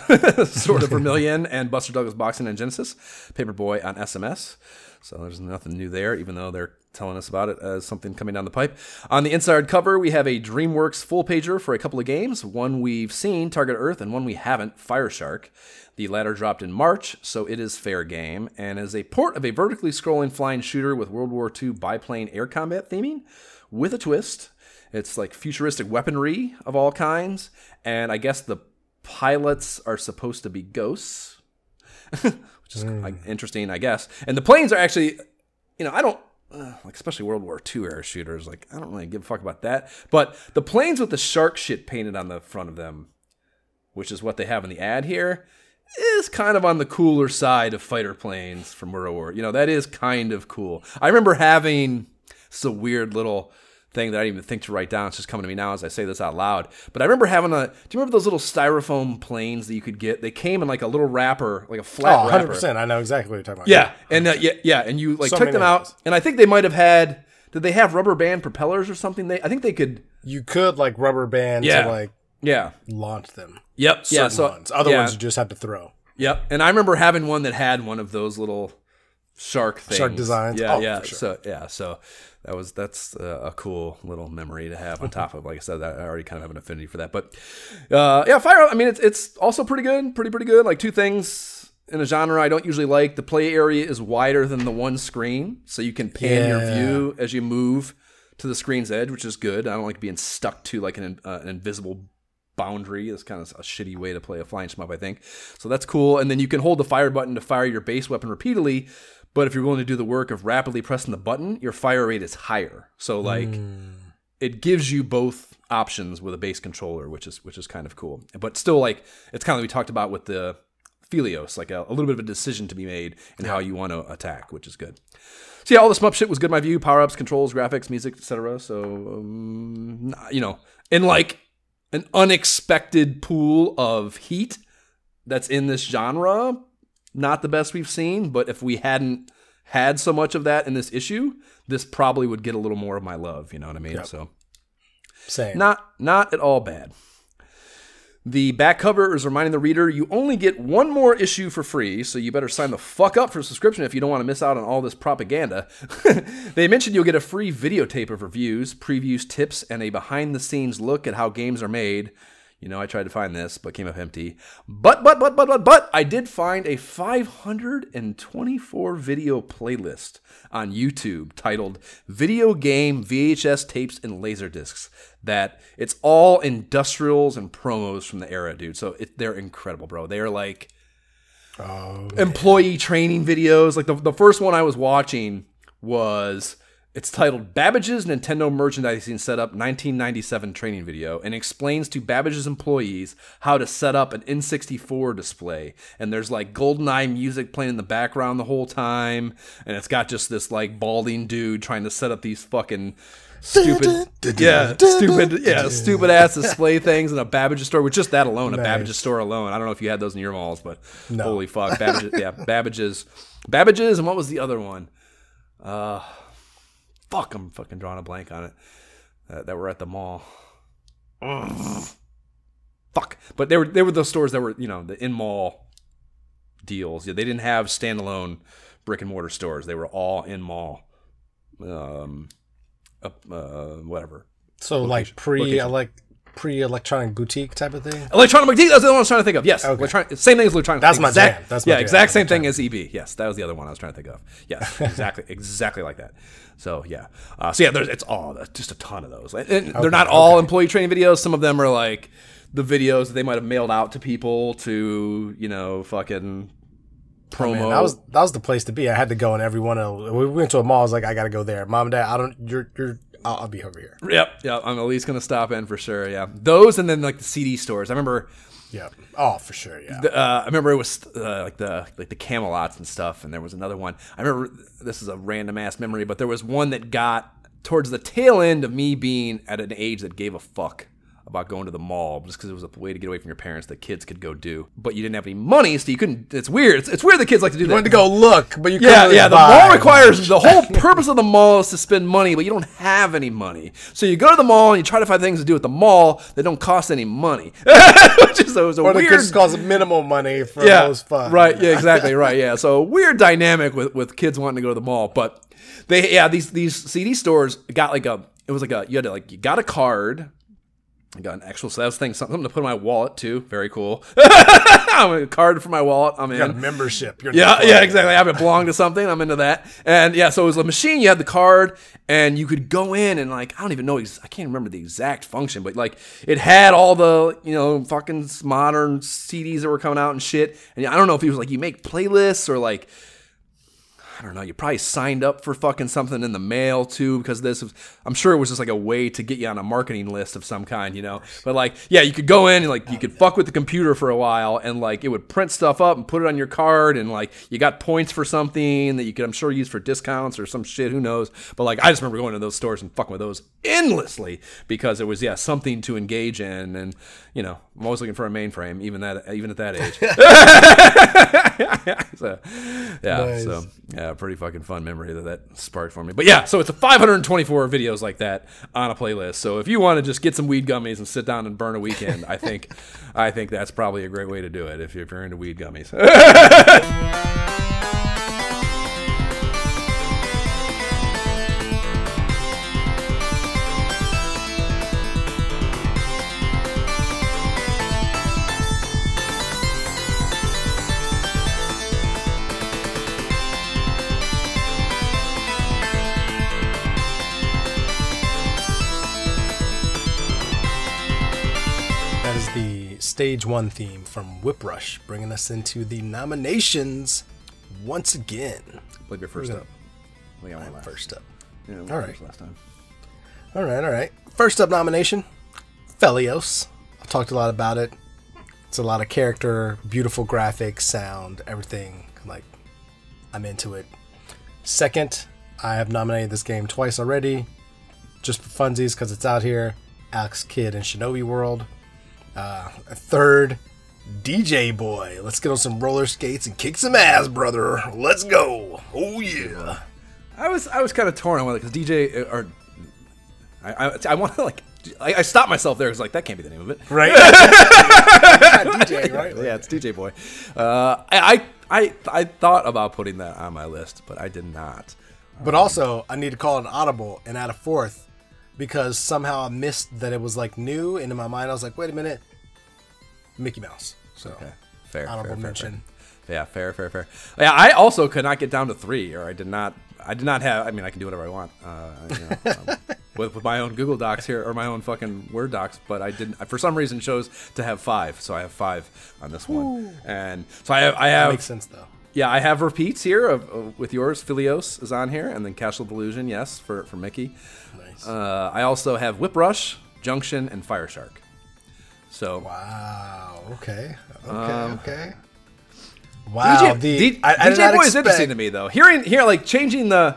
Sword of Vermilion and Buster Douglas Boxing and Genesis, Paperboy on SMS. So there's nothing new there, even though they're telling us about it as something coming down the pipe. On the inside cover, we have a DreamWorks full pager for a couple of games. One we've seen, Target Earth, and one we haven't, Fire Shark. The latter dropped in March, so it is fair game, and is a port of a vertically scrolling flying shooter with World War II biplane air combat theming with a twist. It's like futuristic weaponry of all kinds, and I guess the pilots are supposed to be ghosts. Which is interesting, I guess. And the planes are actually, you know, I don't, like, especially World War II era shooters, like, I don't really give a fuck about that. But the planes with the shark shit painted on the front of them, which is what they have in the ad here, is kind of on the cooler side of fighter planes from World War. You know, that is kind of cool. I remember having some weird little thing that I didn't even think to write down. It's just coming to me now as I say this out loud. But I remember having a, do you remember those little styrofoam planes that you could get? They came in like a little wrapper, like a flat wrapper. 100%. I know exactly what you're talking about. Yeah. And and you like took them out. And I think they might have had, did they have rubber band propellers or something? I think they could. You could like rubber band to like launch them. Yep. Certain ones. Other ones you just had to throw. Yep. And I remember having one that had one of those little shark things. Shark designs. Yeah. Sure. So. That's a cool little memory to have on top of. Like I said, I already kind of have an affinity for that. But Fire. I mean, it's also pretty good, pretty good. Like, two things in a genre I don't usually like: the play area is wider than the one screen, so you can pan your view as you move to the screen's edge, which is good. I don't like being stuck to like an invisible boundary. That's kind of a shitty way to play a flying shmup, I think. So that's cool. And then you can hold the fire button to fire your base weapon repeatedly. But if you're willing to do the work of rapidly pressing the button, your fire rate is higher. So like it gives you both options with a base controller, which is kind of cool. But still, like, it's kind of like we talked about with the Phelios, like a little bit of a decision to be made in how you want to attack, which is good. So yeah, all the shmup shit was good in my view: power-ups, controls, graphics, music, etc. So, you know, in like an unexpected pool of heat that's in this genre, not the best we've seen, but if we hadn't had so much of that in this issue, this probably would get a little more of my love. You know what I mean? Yep. So, same. Not at all bad. The back cover is reminding the reader you only get one more issue for free, so you better sign the fuck up for a subscription if you don't want to miss out on all this propaganda. They mentioned you'll get a free videotape of reviews, previews, tips, and a behind-the-scenes look at how games are made. You know, I tried to find this, but came up empty. But, I did find a 524 video playlist on YouTube titled Video Game VHS Tapes and Laserdiscs. That it's all industrials and promos from the era, dude. So they're incredible, bro. They are like employee training videos. Like the first one I was watching was It's titled Babbage's Nintendo Merchandising Setup 1997 Training Video and explains to Babbage's employees how to set up an N64 display. And there's like GoldenEye music playing in the background the whole time. And it's got just this like balding dude trying to set up these fucking stupid ass display things in a Babbage's store. With just that alone, a Babbage's store alone. I don't know if you had those in your malls, but no. Holy fuck. Babbage's, yeah, Babbage's. And what was the other one? Fuck, I'm fucking drawing a blank on it. That were at the mall. Ugh. Fuck, but they were those stores that were, you know, the in mall deals. Yeah, they didn't have standalone brick and mortar stores. They were all in mall. Whatever. So location, like pre-electronic boutique type of thing. Electronic boutique. That's the one I was trying to think of. Yes, okay. Same thing as electronic. That's my exact. Jam. That's my exact same thing as EB. Yes, that was the other one I was trying to think of. Yes, exactly like that. So yeah, there's just a ton of those, and they're not all employee training videos. Some of them are like the videos that they might have mailed out to people to, you know, fucking promo. Oh, man, that was the place to be. I had to go in every one of. We went to a mall. I was like, I gotta go there, Mom and Dad. I'll be over here. Yep. I'm at least gonna stop in for sure. Yeah, those and then like the CD stores. I remember. Yeah. Oh, for sure. Yeah. I remember it was like the Camelots and stuff, and there was another one. I remember this is a random ass memory, but there was one that got towards the tail end of me being at an age that gave a fuck about going to the mall, just because it was a way to get away from your parents that kids could go do, but you didn't have any money, so you couldn't. It's weird. It's weird that kids like to do that. You wanted to go look, but you couldn't. Yeah. The mall requires the whole purpose of the mall is to spend money, but you don't have any money, so you go to the mall and you try to find things to do at the mall that don't cost any money, which is so weird. Or the kids cost minimal money for most fun. Right. Yeah. Exactly. Right. Yeah. So weird dynamic with kids wanting to go to the mall, but they these CD stores got you got a card. I got an actual, so that was something to put in my wallet too. Very cool. A card for my wallet. I'm in. You got a membership. Yeah, exactly. I belong to something. I'm into that. And yeah, so it was a machine. You had the card, and you could go in and like I don't even know. I can't remember the exact function, but like it had all the fucking modern CDs that were coming out and shit. And I don't know if it was like you make playlists or like. I don't know, you probably signed up for fucking something in the mail too, because I'm sure it was just like a way to get you on a marketing list of some kind, But like, yeah, you could go in and like, you could fuck with the computer for a while and like, it would print stuff up and put it on your card and like, you got points for something that you could, I'm sure, use for discounts or some shit, who knows. But like, I just remember going to those stores and fucking with those endlessly because it was, something to engage in and, I'm always looking for a mainframe, even at that age. Pretty fucking fun memory that sparked for me. But yeah, so it's a 524 videos like that on a playlist. So if you want to just get some weed gummies and sit down and burn a weekend, I think that's probably a great way to do it if you're into weed gummies. Stage one theme from Whip Rush, bringing us into the nominations once again. Believe you're first up. I'm first up. Yeah, all right. Last time. All right. First up nomination, Felios. I've talked a lot about it. It's a lot of character, beautiful graphics, sound, everything. Like, I'm into it. Second, I have nominated this game twice already, just for funsies because it's out here. Alex Kidd and Shinobi World. Third, DJ Boy. Let's get on some roller skates and kick some ass, brother. Let's go. Oh yeah. I was kind of torn on it because DJ or I want to like I stopped myself there because like that can't be the name of it, right? DJ, right? Yeah, it's DJ Boy. I thought about putting that on my list, but I did not. But also, I need to call an audible and add a fourth. Because somehow I missed that it was like new, and in my mind I was like, "Wait a minute, Mickey Mouse." So, okay. Fair honorable mention. Fair. Yeah, fair. Yeah, I also could not get down to three, or I did not have. I mean, I can do whatever I want with my own Google Docs here or my own fucking Word Docs, but I didn't. I, for some reason, chose to have five, so I have five on this one, and so I have. That makes sense though. Yeah, I have repeats here of, with yours. Philios is on here, and then Castle Delusion, yes, for Mickey. Nice. I also have Whip Rush, Junction, and Fire Shark. So. Wow. Okay. Okay. Okay. Wow. DJ Boy is interesting to me, though. Like changing the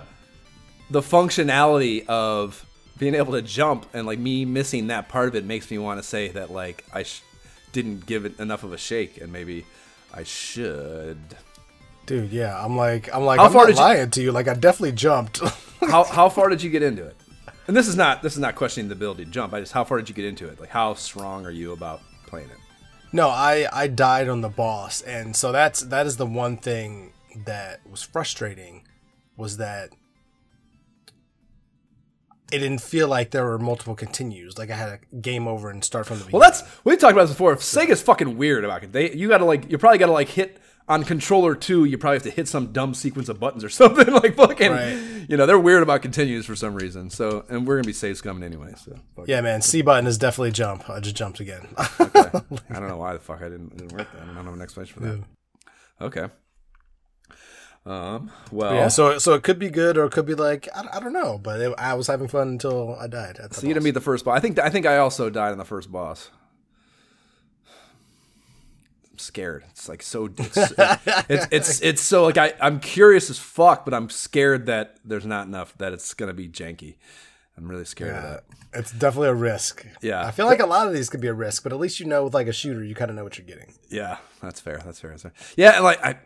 functionality of being able to jump and like me missing that part of it makes me want to say that like I didn't give it enough of a shake, and maybe I should. Dude, yeah, I'm like, I'm not lying to you. Like, I definitely jumped. How far did you get into it? And this is not questioning the ability to jump. I just, how far did you get into it? Like, how strong are you about playing it? No, I died on the boss, and so that is the one thing that was frustrating, was that it didn't feel like there were multiple continues. Like I had a game over and start from the beginning. Well, we talked about this before. If Sega's fucking weird about it. You probably gotta like hit. On controller 2, you probably have to hit some dumb sequence of buttons or something like fucking. Right. You know, they're weird about continues for some reason. So, and we're gonna be safe scumming anyway. So fuck. Yeah, man, C button is definitely jump. I just jumped again. Okay. I don't know why the fuck I didn't work that. I don't have an explanation for that. Yeah. Okay. Well. Yeah. So it could be good or it could be like I don't know. But I was having fun until I died. So you didn't meet the first boss. I think I also died in the first boss. Scared. It's like so. It's so like I'm curious as fuck, but I'm scared that there's not enough, that it's gonna be janky. I'm really scared of that. It's definitely a risk. Yeah, I feel like a lot of these could be a risk, but at least you know with like a shooter, you kind of know what you're getting. Yeah, that's fair. Yeah, and like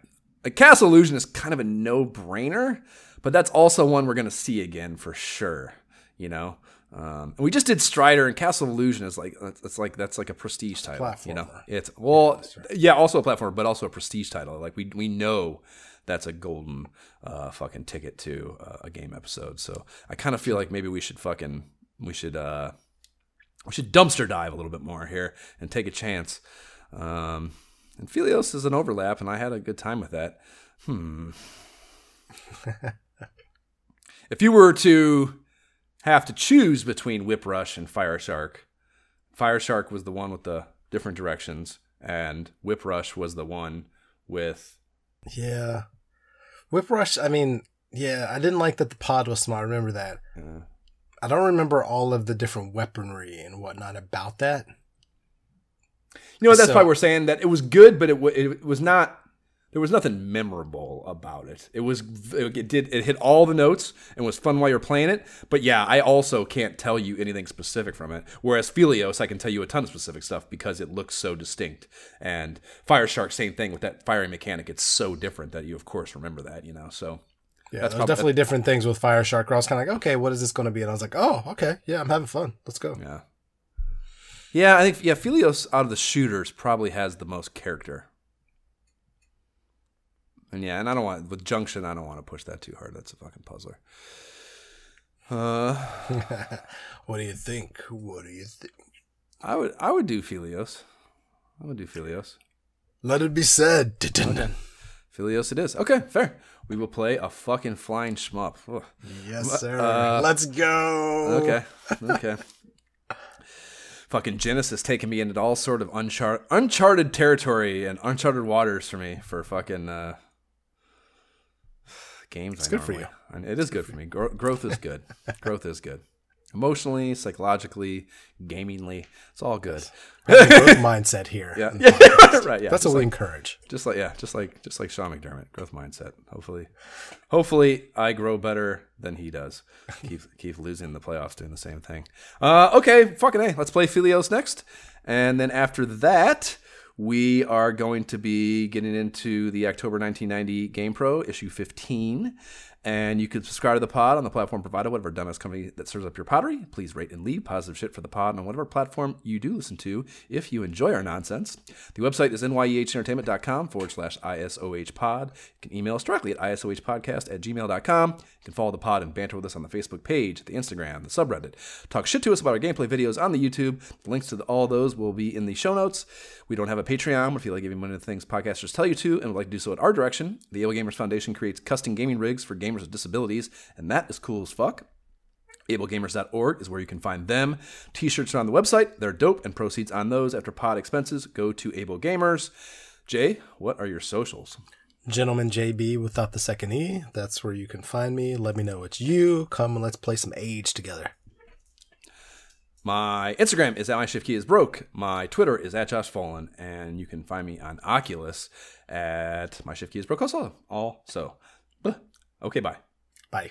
Castle Illusion is kind of a no-brainer, but that's also one we're gonna see again for sure. You know, and we just did Strider, and Castle Illusion is like that's like a prestige title, you know. It's also a platformer, but also a prestige title. Like we know that's a golden fucking ticket to a game episode. So I kind of feel like maybe we should dumpster dive a little bit more here and take a chance. And Philios is an overlap, and I had a good time with that. If you were to have to choose between Whip Rush and Fire Shark. Fire Shark was the one with the different directions, and Whip Rush was the one with... Yeah. Whip Rush, I mean, yeah, I didn't like that the pod was small. I remember that. Yeah. I don't remember all of the different weaponry and whatnot about that. You know, that's why we're saying that it was good, but it was not... There was nothing memorable about it. It hit all the notes and was fun while you're playing it. But yeah, I also can't tell you anything specific from it. Whereas Philios, I can tell you a ton of specific stuff because it looks so distinct. And Fire Shark, same thing with that firing mechanic. It's so different that you, of course, remember that. You know, so yeah, there's definitely different things with Fire Shark. Where I was kind of like, okay, what is this going to be? And I was like, oh, okay, yeah, I'm having fun. Let's go. Yeah, I think Philios out of the shooters probably has the most character. And yeah, and I don't want with Junction. I don't want to push that too hard. That's a fucking puzzler. What do you think? I would do Philios. Let it be said. Philios, it is. Okay, fair. We will play a fucking flying shmup. Ugh. Yes, sir. Let's go. Okay. Fucking Genesis taking me into all sort of uncharted territory and uncharted waters for me for fucking. Games. It's good for you. It is good for me. Growth is good. Emotionally, psychologically, gamingly, it's all good. Growth mindset here. Yeah. Right. Yeah. That's what we encourage. Just like Sean McDermott, growth mindset. Hopefully, I grow better than he does. Keep losing the playoffs, doing the same thing. Okay, fucking A. Let's play Philios next, and then after that. We are going to be getting into the October 1990 GamePro, issue 15. And you can subscribe to the pod on the platform provided, whatever dumbass company that serves up your pottery. Please rate and leave positive shit for the pod on whatever platform you do listen to if you enjoy our nonsense. The website is nyehentertainment.com/ISOHpod. You can email us directly at isohpodcast@gmail.com. You can follow the pod and banter with us on the Facebook page, the Instagram, the subreddit. Talk shit to us about our gameplay videos on the YouTube. The links to all those will be in the show notes. We don't have a Patreon. We feel like giving money to things podcasters tell you to and would like to do so at our direction. The Able Gamers Foundation creates custom gaming rigs for gamers with disabilities, and that is cool as fuck. AbleGamers.org is where you can find them. T-shirts are on the website. They're dope, and proceeds on those after pod expenses go to Able Gamers. Jay, what are your socials? Gentleman JB without the second E. That's where you can find me. Let me know it's you. Come and let's play some Age together. My Instagram is @MyShiftKeyIsBroke. My Twitter is @JoshFallen. And you can find me on Oculus at MyShiftKeyIsBroke also. Okay, bye. Bye.